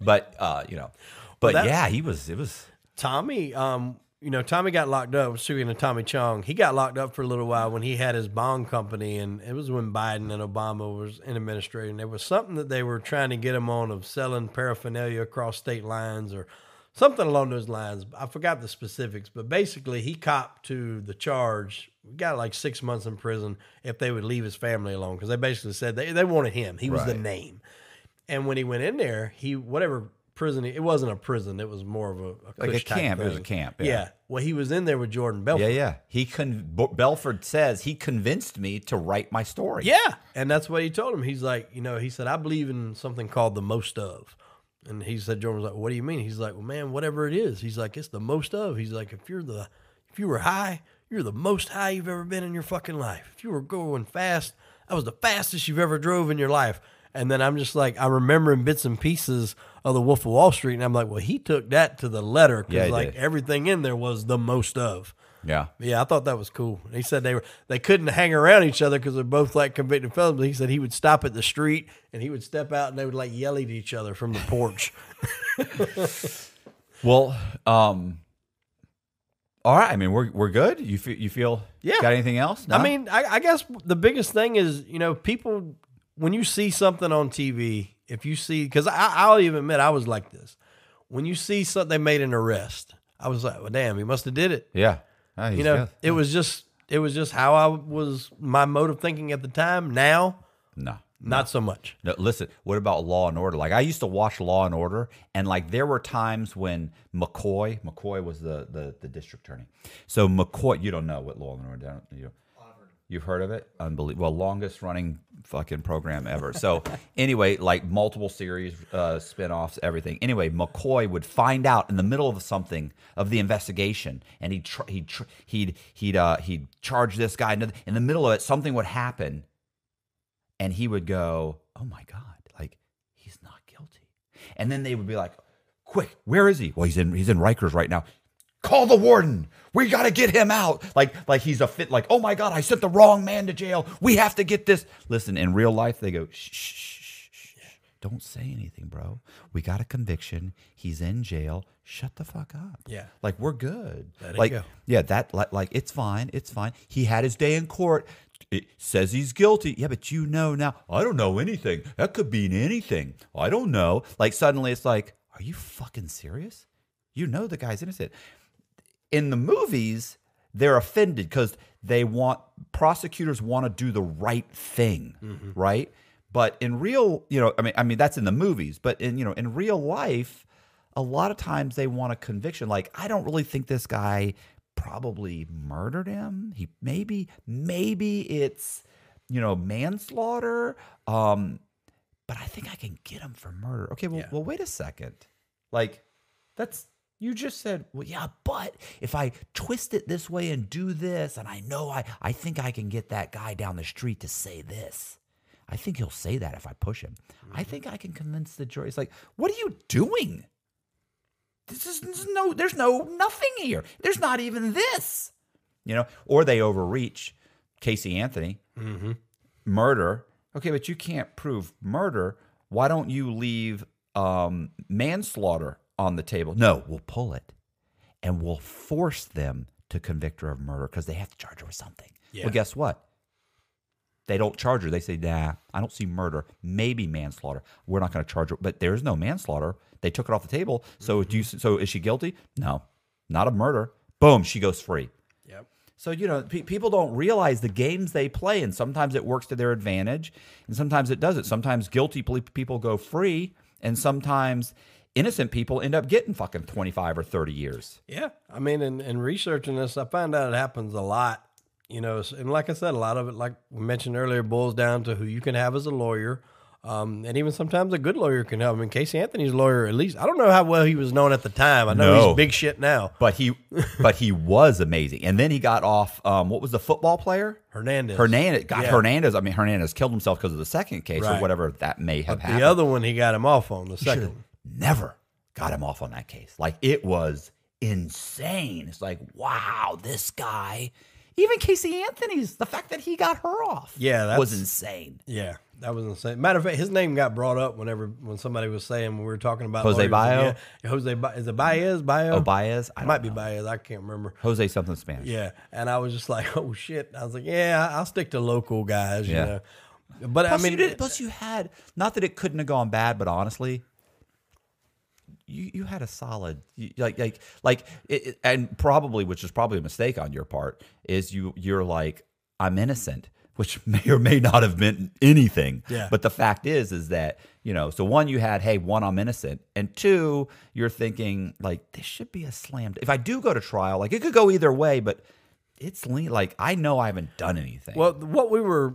But, uh, you know, but well, yeah, he was, it was. Tommy, um, You know, Tommy got locked up. Speaking of Tommy Chong, he got locked up for a little while when he had his bond company, and it was when Biden and Obama was in administration. There was something that they were trying to get him on of selling paraphernalia across state lines or something along those lines. I forgot the specifics, but basically he copped to the charge. Got like six months in prison if they would leave his family alone, because they basically said they, they wanted him. He was right. the name. And when he went in there, he whatever. prison. It wasn't a prison. It was more of a, a like a camp. It was a camp. Yeah. yeah. Well, he was in there with Jordan Belford. Yeah, yeah. He con- Belford says he convinced me to write my story. Yeah, and that's what he told him. He's like, you know, he said, I believe in something called the most of. And he said, Jordan was like, what do you mean? He's like, well, man, whatever it is. He's like, it's the most of. He's like, if you're the, if you were high, you're the most high you've ever been in your fucking life. If you were going fast, I was the fastest you've ever drove in your life. And then I'm just like, I remember in bits and pieces of The Wolf of Wall Street, and I'm like, well, he took that to the letter, because yeah, like did. everything in there was the most of. Yeah, yeah, I thought that was cool. He said they were they couldn't hang around each other because they're both like convicted felons. But he said he would stop at the street and he would step out and they would like yell at each other from the porch. Well, um, all right. I mean, we're we're good. You feel you feel? Yeah. Got anything else? No? I mean, I, I guess the biggest thing is, you know, people. When you see something on T V, if you see, because I'll even admit I was like this. When you see something, they made an arrest. I was like, well, damn, he must have did it. Yeah. Oh, you know, dead. it was just, it was just how I was, my mode of thinking at the time. Now, no, not no. so much. No, listen, what about Law and Order? Like, I used to watch Law and Order, and like there were times when McCoy, McCoy was the the, the district attorney. So McCoy, you don't know what Law and Order, you know. You've heard of it? Unbelievable. Well, longest running fucking program ever. So anyway, like multiple series, uh, spinoffs, everything. Anyway, McCoy would find out in the middle of something of the investigation, and he'd tr- he'd tr- he'd he'd uh, he'd charge this guy. In the middle of it, something would happen, and he would go, "Oh my God! Like, he's not guilty." And then they would be like, "Quick, where is he?" Well, he's in he's in Rikers right now. Call the warden. We got to get him out. Like, like he's a fit. Like, oh my God, I sent the wrong man to jail. We have to get this. Listen, in real life, they go, shh, shh, shh, shh. Don't say anything, bro. We got a conviction. He's in jail. Shut the fuck up. Yeah. Like, we're good. Let like, it go. yeah, that, like, like, it's fine. It's fine. He had his day in court. It says he's guilty. Yeah, but you know now, I don't know anything. That could mean anything. I don't know. Like, suddenly it's like, are you fucking serious? You know the guy's innocent. In the movies, they're offended because they want prosecutors want to do the right thing, mm-hmm. right? But in real, you know, I mean, I mean that's in the movies. But in you know, in real life, a lot of times they want a conviction. Like, I don't really think this guy probably murdered him. He maybe, maybe it's you know manslaughter. Um, but I think I can get him for murder. Okay, well, yeah. well, wait a second. Like, that's. You just said, well, yeah, but if I twist it this way and do this, and I know I, I think I can get that guy down the street to say this. I think he'll say that if I push him. Mm-hmm. I think I can convince the jury. It's like, what are you doing? This is there's no, there's no nothing here. There's not even this, you know, or they overreach. Casey Anthony, mm-hmm. murder. Okay, but you can't prove murder. Why don't you leave um, manslaughter on the table? No, we'll pull it. and will force them to convict her of murder because they have to charge her with something. Yeah. Well, guess what? They don't charge her. They say, nah, I don't see murder. Maybe manslaughter. We're not going to charge her. But there is no manslaughter. They took it off the table. So, mm-hmm. do you, so is she guilty? No. Not of murder. Boom, she goes free. Yep. So, you know, pe- people don't realize the games they play, and sometimes it works to their advantage, and sometimes it doesn't. Sometimes guilty people go free, and sometimes innocent people end up getting fucking twenty-five or thirty years. Yeah. I mean, in, in researching this, I find out it happens a lot. You know, and like I said, a lot of it, like we mentioned earlier, boils down to who you can have as a lawyer. Um, and even sometimes a good lawyer can help. I mean, Casey Anthony's lawyer, at least, I don't know how well he was known at the time. I know no, he's big shit now. But he but he was amazing. And then he got off, um, what was the football player? Hernandez. Hernandez. God, yeah. Hernandez. I mean, Hernandez killed himself because of the second case right. or whatever that may have but happened. The other one, he got him off on the he second. Never got him off on that case. Like, it was insane. It's like, wow, this guy... Even Casey Anthony's, the fact that he got her off yeah, that's, was insane. Yeah, that was insane. Matter of fact, his name got brought up whenever when somebody was saying, when we were talking about Jose lawyers, Bayo. Yeah, Jose Bayo. Is it Baez? Bayo? Oh, Baez? I don't Might know. be Baez. I can't remember. Jose something Spanish. Yeah, and I was just like, oh, shit. I was like, yeah, I'll stick to local guys, yeah. you know. But plus I mean, you did, plus you had, not that it couldn't have gone bad, but honestly, You you had a solid you, like like like it, and probably which is probably a mistake on your part is you you're like I'm innocent, which may or may not have meant anything. Yeah. But the fact is is that you know so one you had hey one I'm innocent and two you're thinking like this should be a slam. If I do go to trial, like it could go either way, but it's lean like I know I haven't done anything. Well, what we were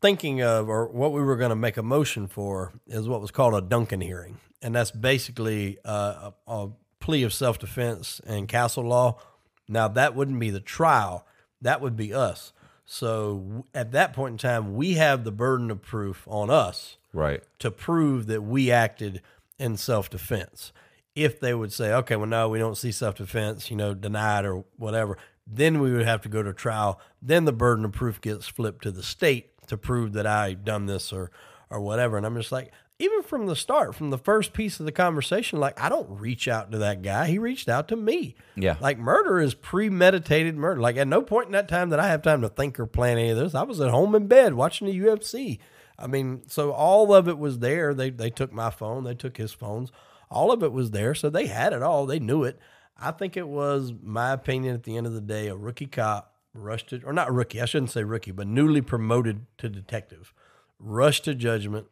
thinking of or what we were going to make a motion for is what was called a Duncan hearing. And that's basically uh, a, a plea of self-defense and castle law. Now, that wouldn't be the trial. That would be us. So at that point in time, we have the burden of proof on us right. to prove that we acted in self-defense. If they would say, okay, well, no, we don't see self-defense, you know, denied or whatever, then we would have to go to trial. Then the burden of proof gets flipped to the state to prove that I've done this or, or whatever. And I'm just like... Even from the start, from the first piece of the conversation, like, I don't reach out to that guy. He reached out to me. Yeah. Like, murder is premeditated murder. Like, at no point in that time did I have time to think or plan any of this. I was at home in bed watching the U F C. I mean, so all of it was there. They they took my phone. They took his phones. All of it was there. So they had it all. They knew it. I think it was, my opinion, at the end of the day, a rookie cop rushed to, or not rookie. I shouldn't say rookie, but newly promoted to detective. Rushed to judgment.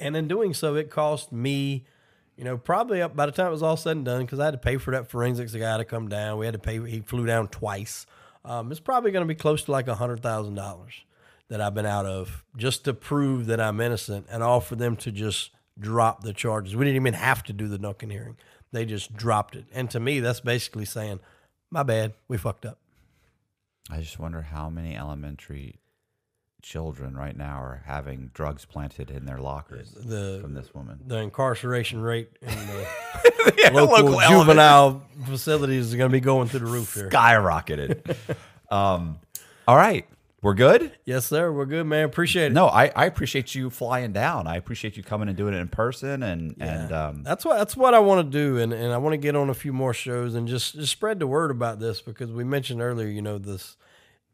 And in doing so, it cost me, you know, probably up by the time it was all said and done, because I had to pay for that forensics guy to come down. We had to pay. He flew down twice. Um, it's probably going to be close to like one hundred thousand dollars that I've been out of just to prove that I'm innocent and all for them to just drop the charges. We didn't even have to do the Duncan hearing. They just dropped it. And to me, that's basically saying, my bad, we fucked up. I just wonder how many elementary children right now are having drugs planted in their lockers the, from this woman. The incarceration rate in the yeah, local, local juvenile facilities is going to be going through the roof here. Skyrocketed. um, all right. We're good? Yes, sir. We're good, man. Appreciate it. No, I, I appreciate you flying down. I appreciate you coming and doing it in person. And, yeah. and um, that's what that's what I want to do. And, and I want to get on a few more shows and just, just spread the word about this because we mentioned earlier, you know, this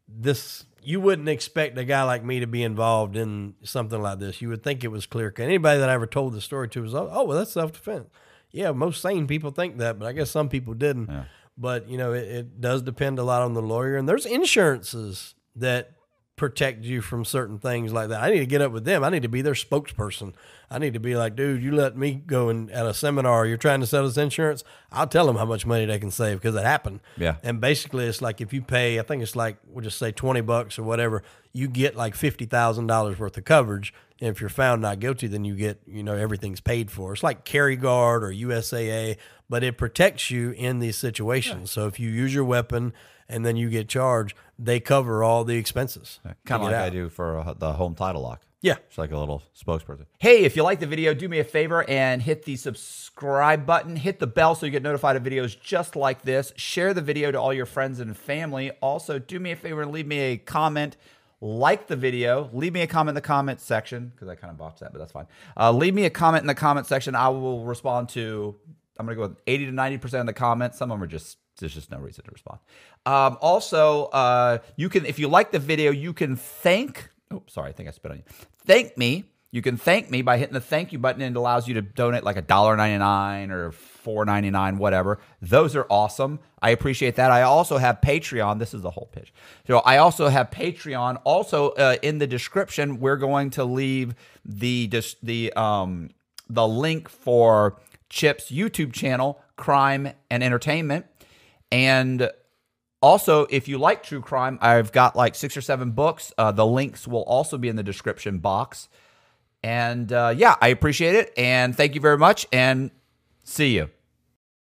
this... You wouldn't expect a guy like me to be involved in something like this. You would think it was clear. Anybody that I ever told the story to was, oh, well, that's self-defense. Yeah, most sane people think that, but I guess some people didn't. Yeah. But, you know, it, it does depend a lot on the lawyer. And there's insurances that protect you from certain things like that. I need to get up with them. I need to be their spokesperson. I need to be like, dude, you let me go in, at a seminar. You're trying to sell us insurance. I'll tell them how much money they can save because it happened. Yeah. And basically it's like, if you pay, I think it's like, we'll just say twenty bucks or whatever, you get like fifty thousand dollars worth of coverage. And if you're found not guilty, then you get, you know, everything's paid for. It's like CarryGuard or U S A A, but it protects you in these situations. Yeah. So if you use your weapon and then you get charged, they cover all the expenses. Kind of like I do for uh, the home title lock. Yeah. It's like a little spokesperson. Hey, if you like the video, do me a favor and hit the subscribe button. Hit the bell so you get notified of videos just like this. Share the video to all your friends and family. Also, do me a favor and leave me a comment. Like the video. Leave me a comment in the comment section, because I kind of botched that, but that's fine. Uh, leave me a comment in the comment section. I will respond to... I'm going to go with eighty to ninety percent of the comments. Some of them are just, there's just no reason to respond. Um, also, uh, you can, if you like the video, you can thank, oh, sorry, I think I spit on you. Thank me. You can thank me by hitting the thank you button, and it allows you to donate like one dollar and ninety-nine cents or four dollars and ninety-nine cents, whatever. Those are awesome. I appreciate that. I also have Patreon. This is the whole pitch. So I also have Patreon. Also, uh, in the description, we're going to leave the the um the link for Chip's YouTube channel, Crime and Entertainment. And also, if you like true crime, I've got like six or seven books. Uh, the links will also be in the description box. And uh, yeah, I appreciate it. And thank you very much. And see you.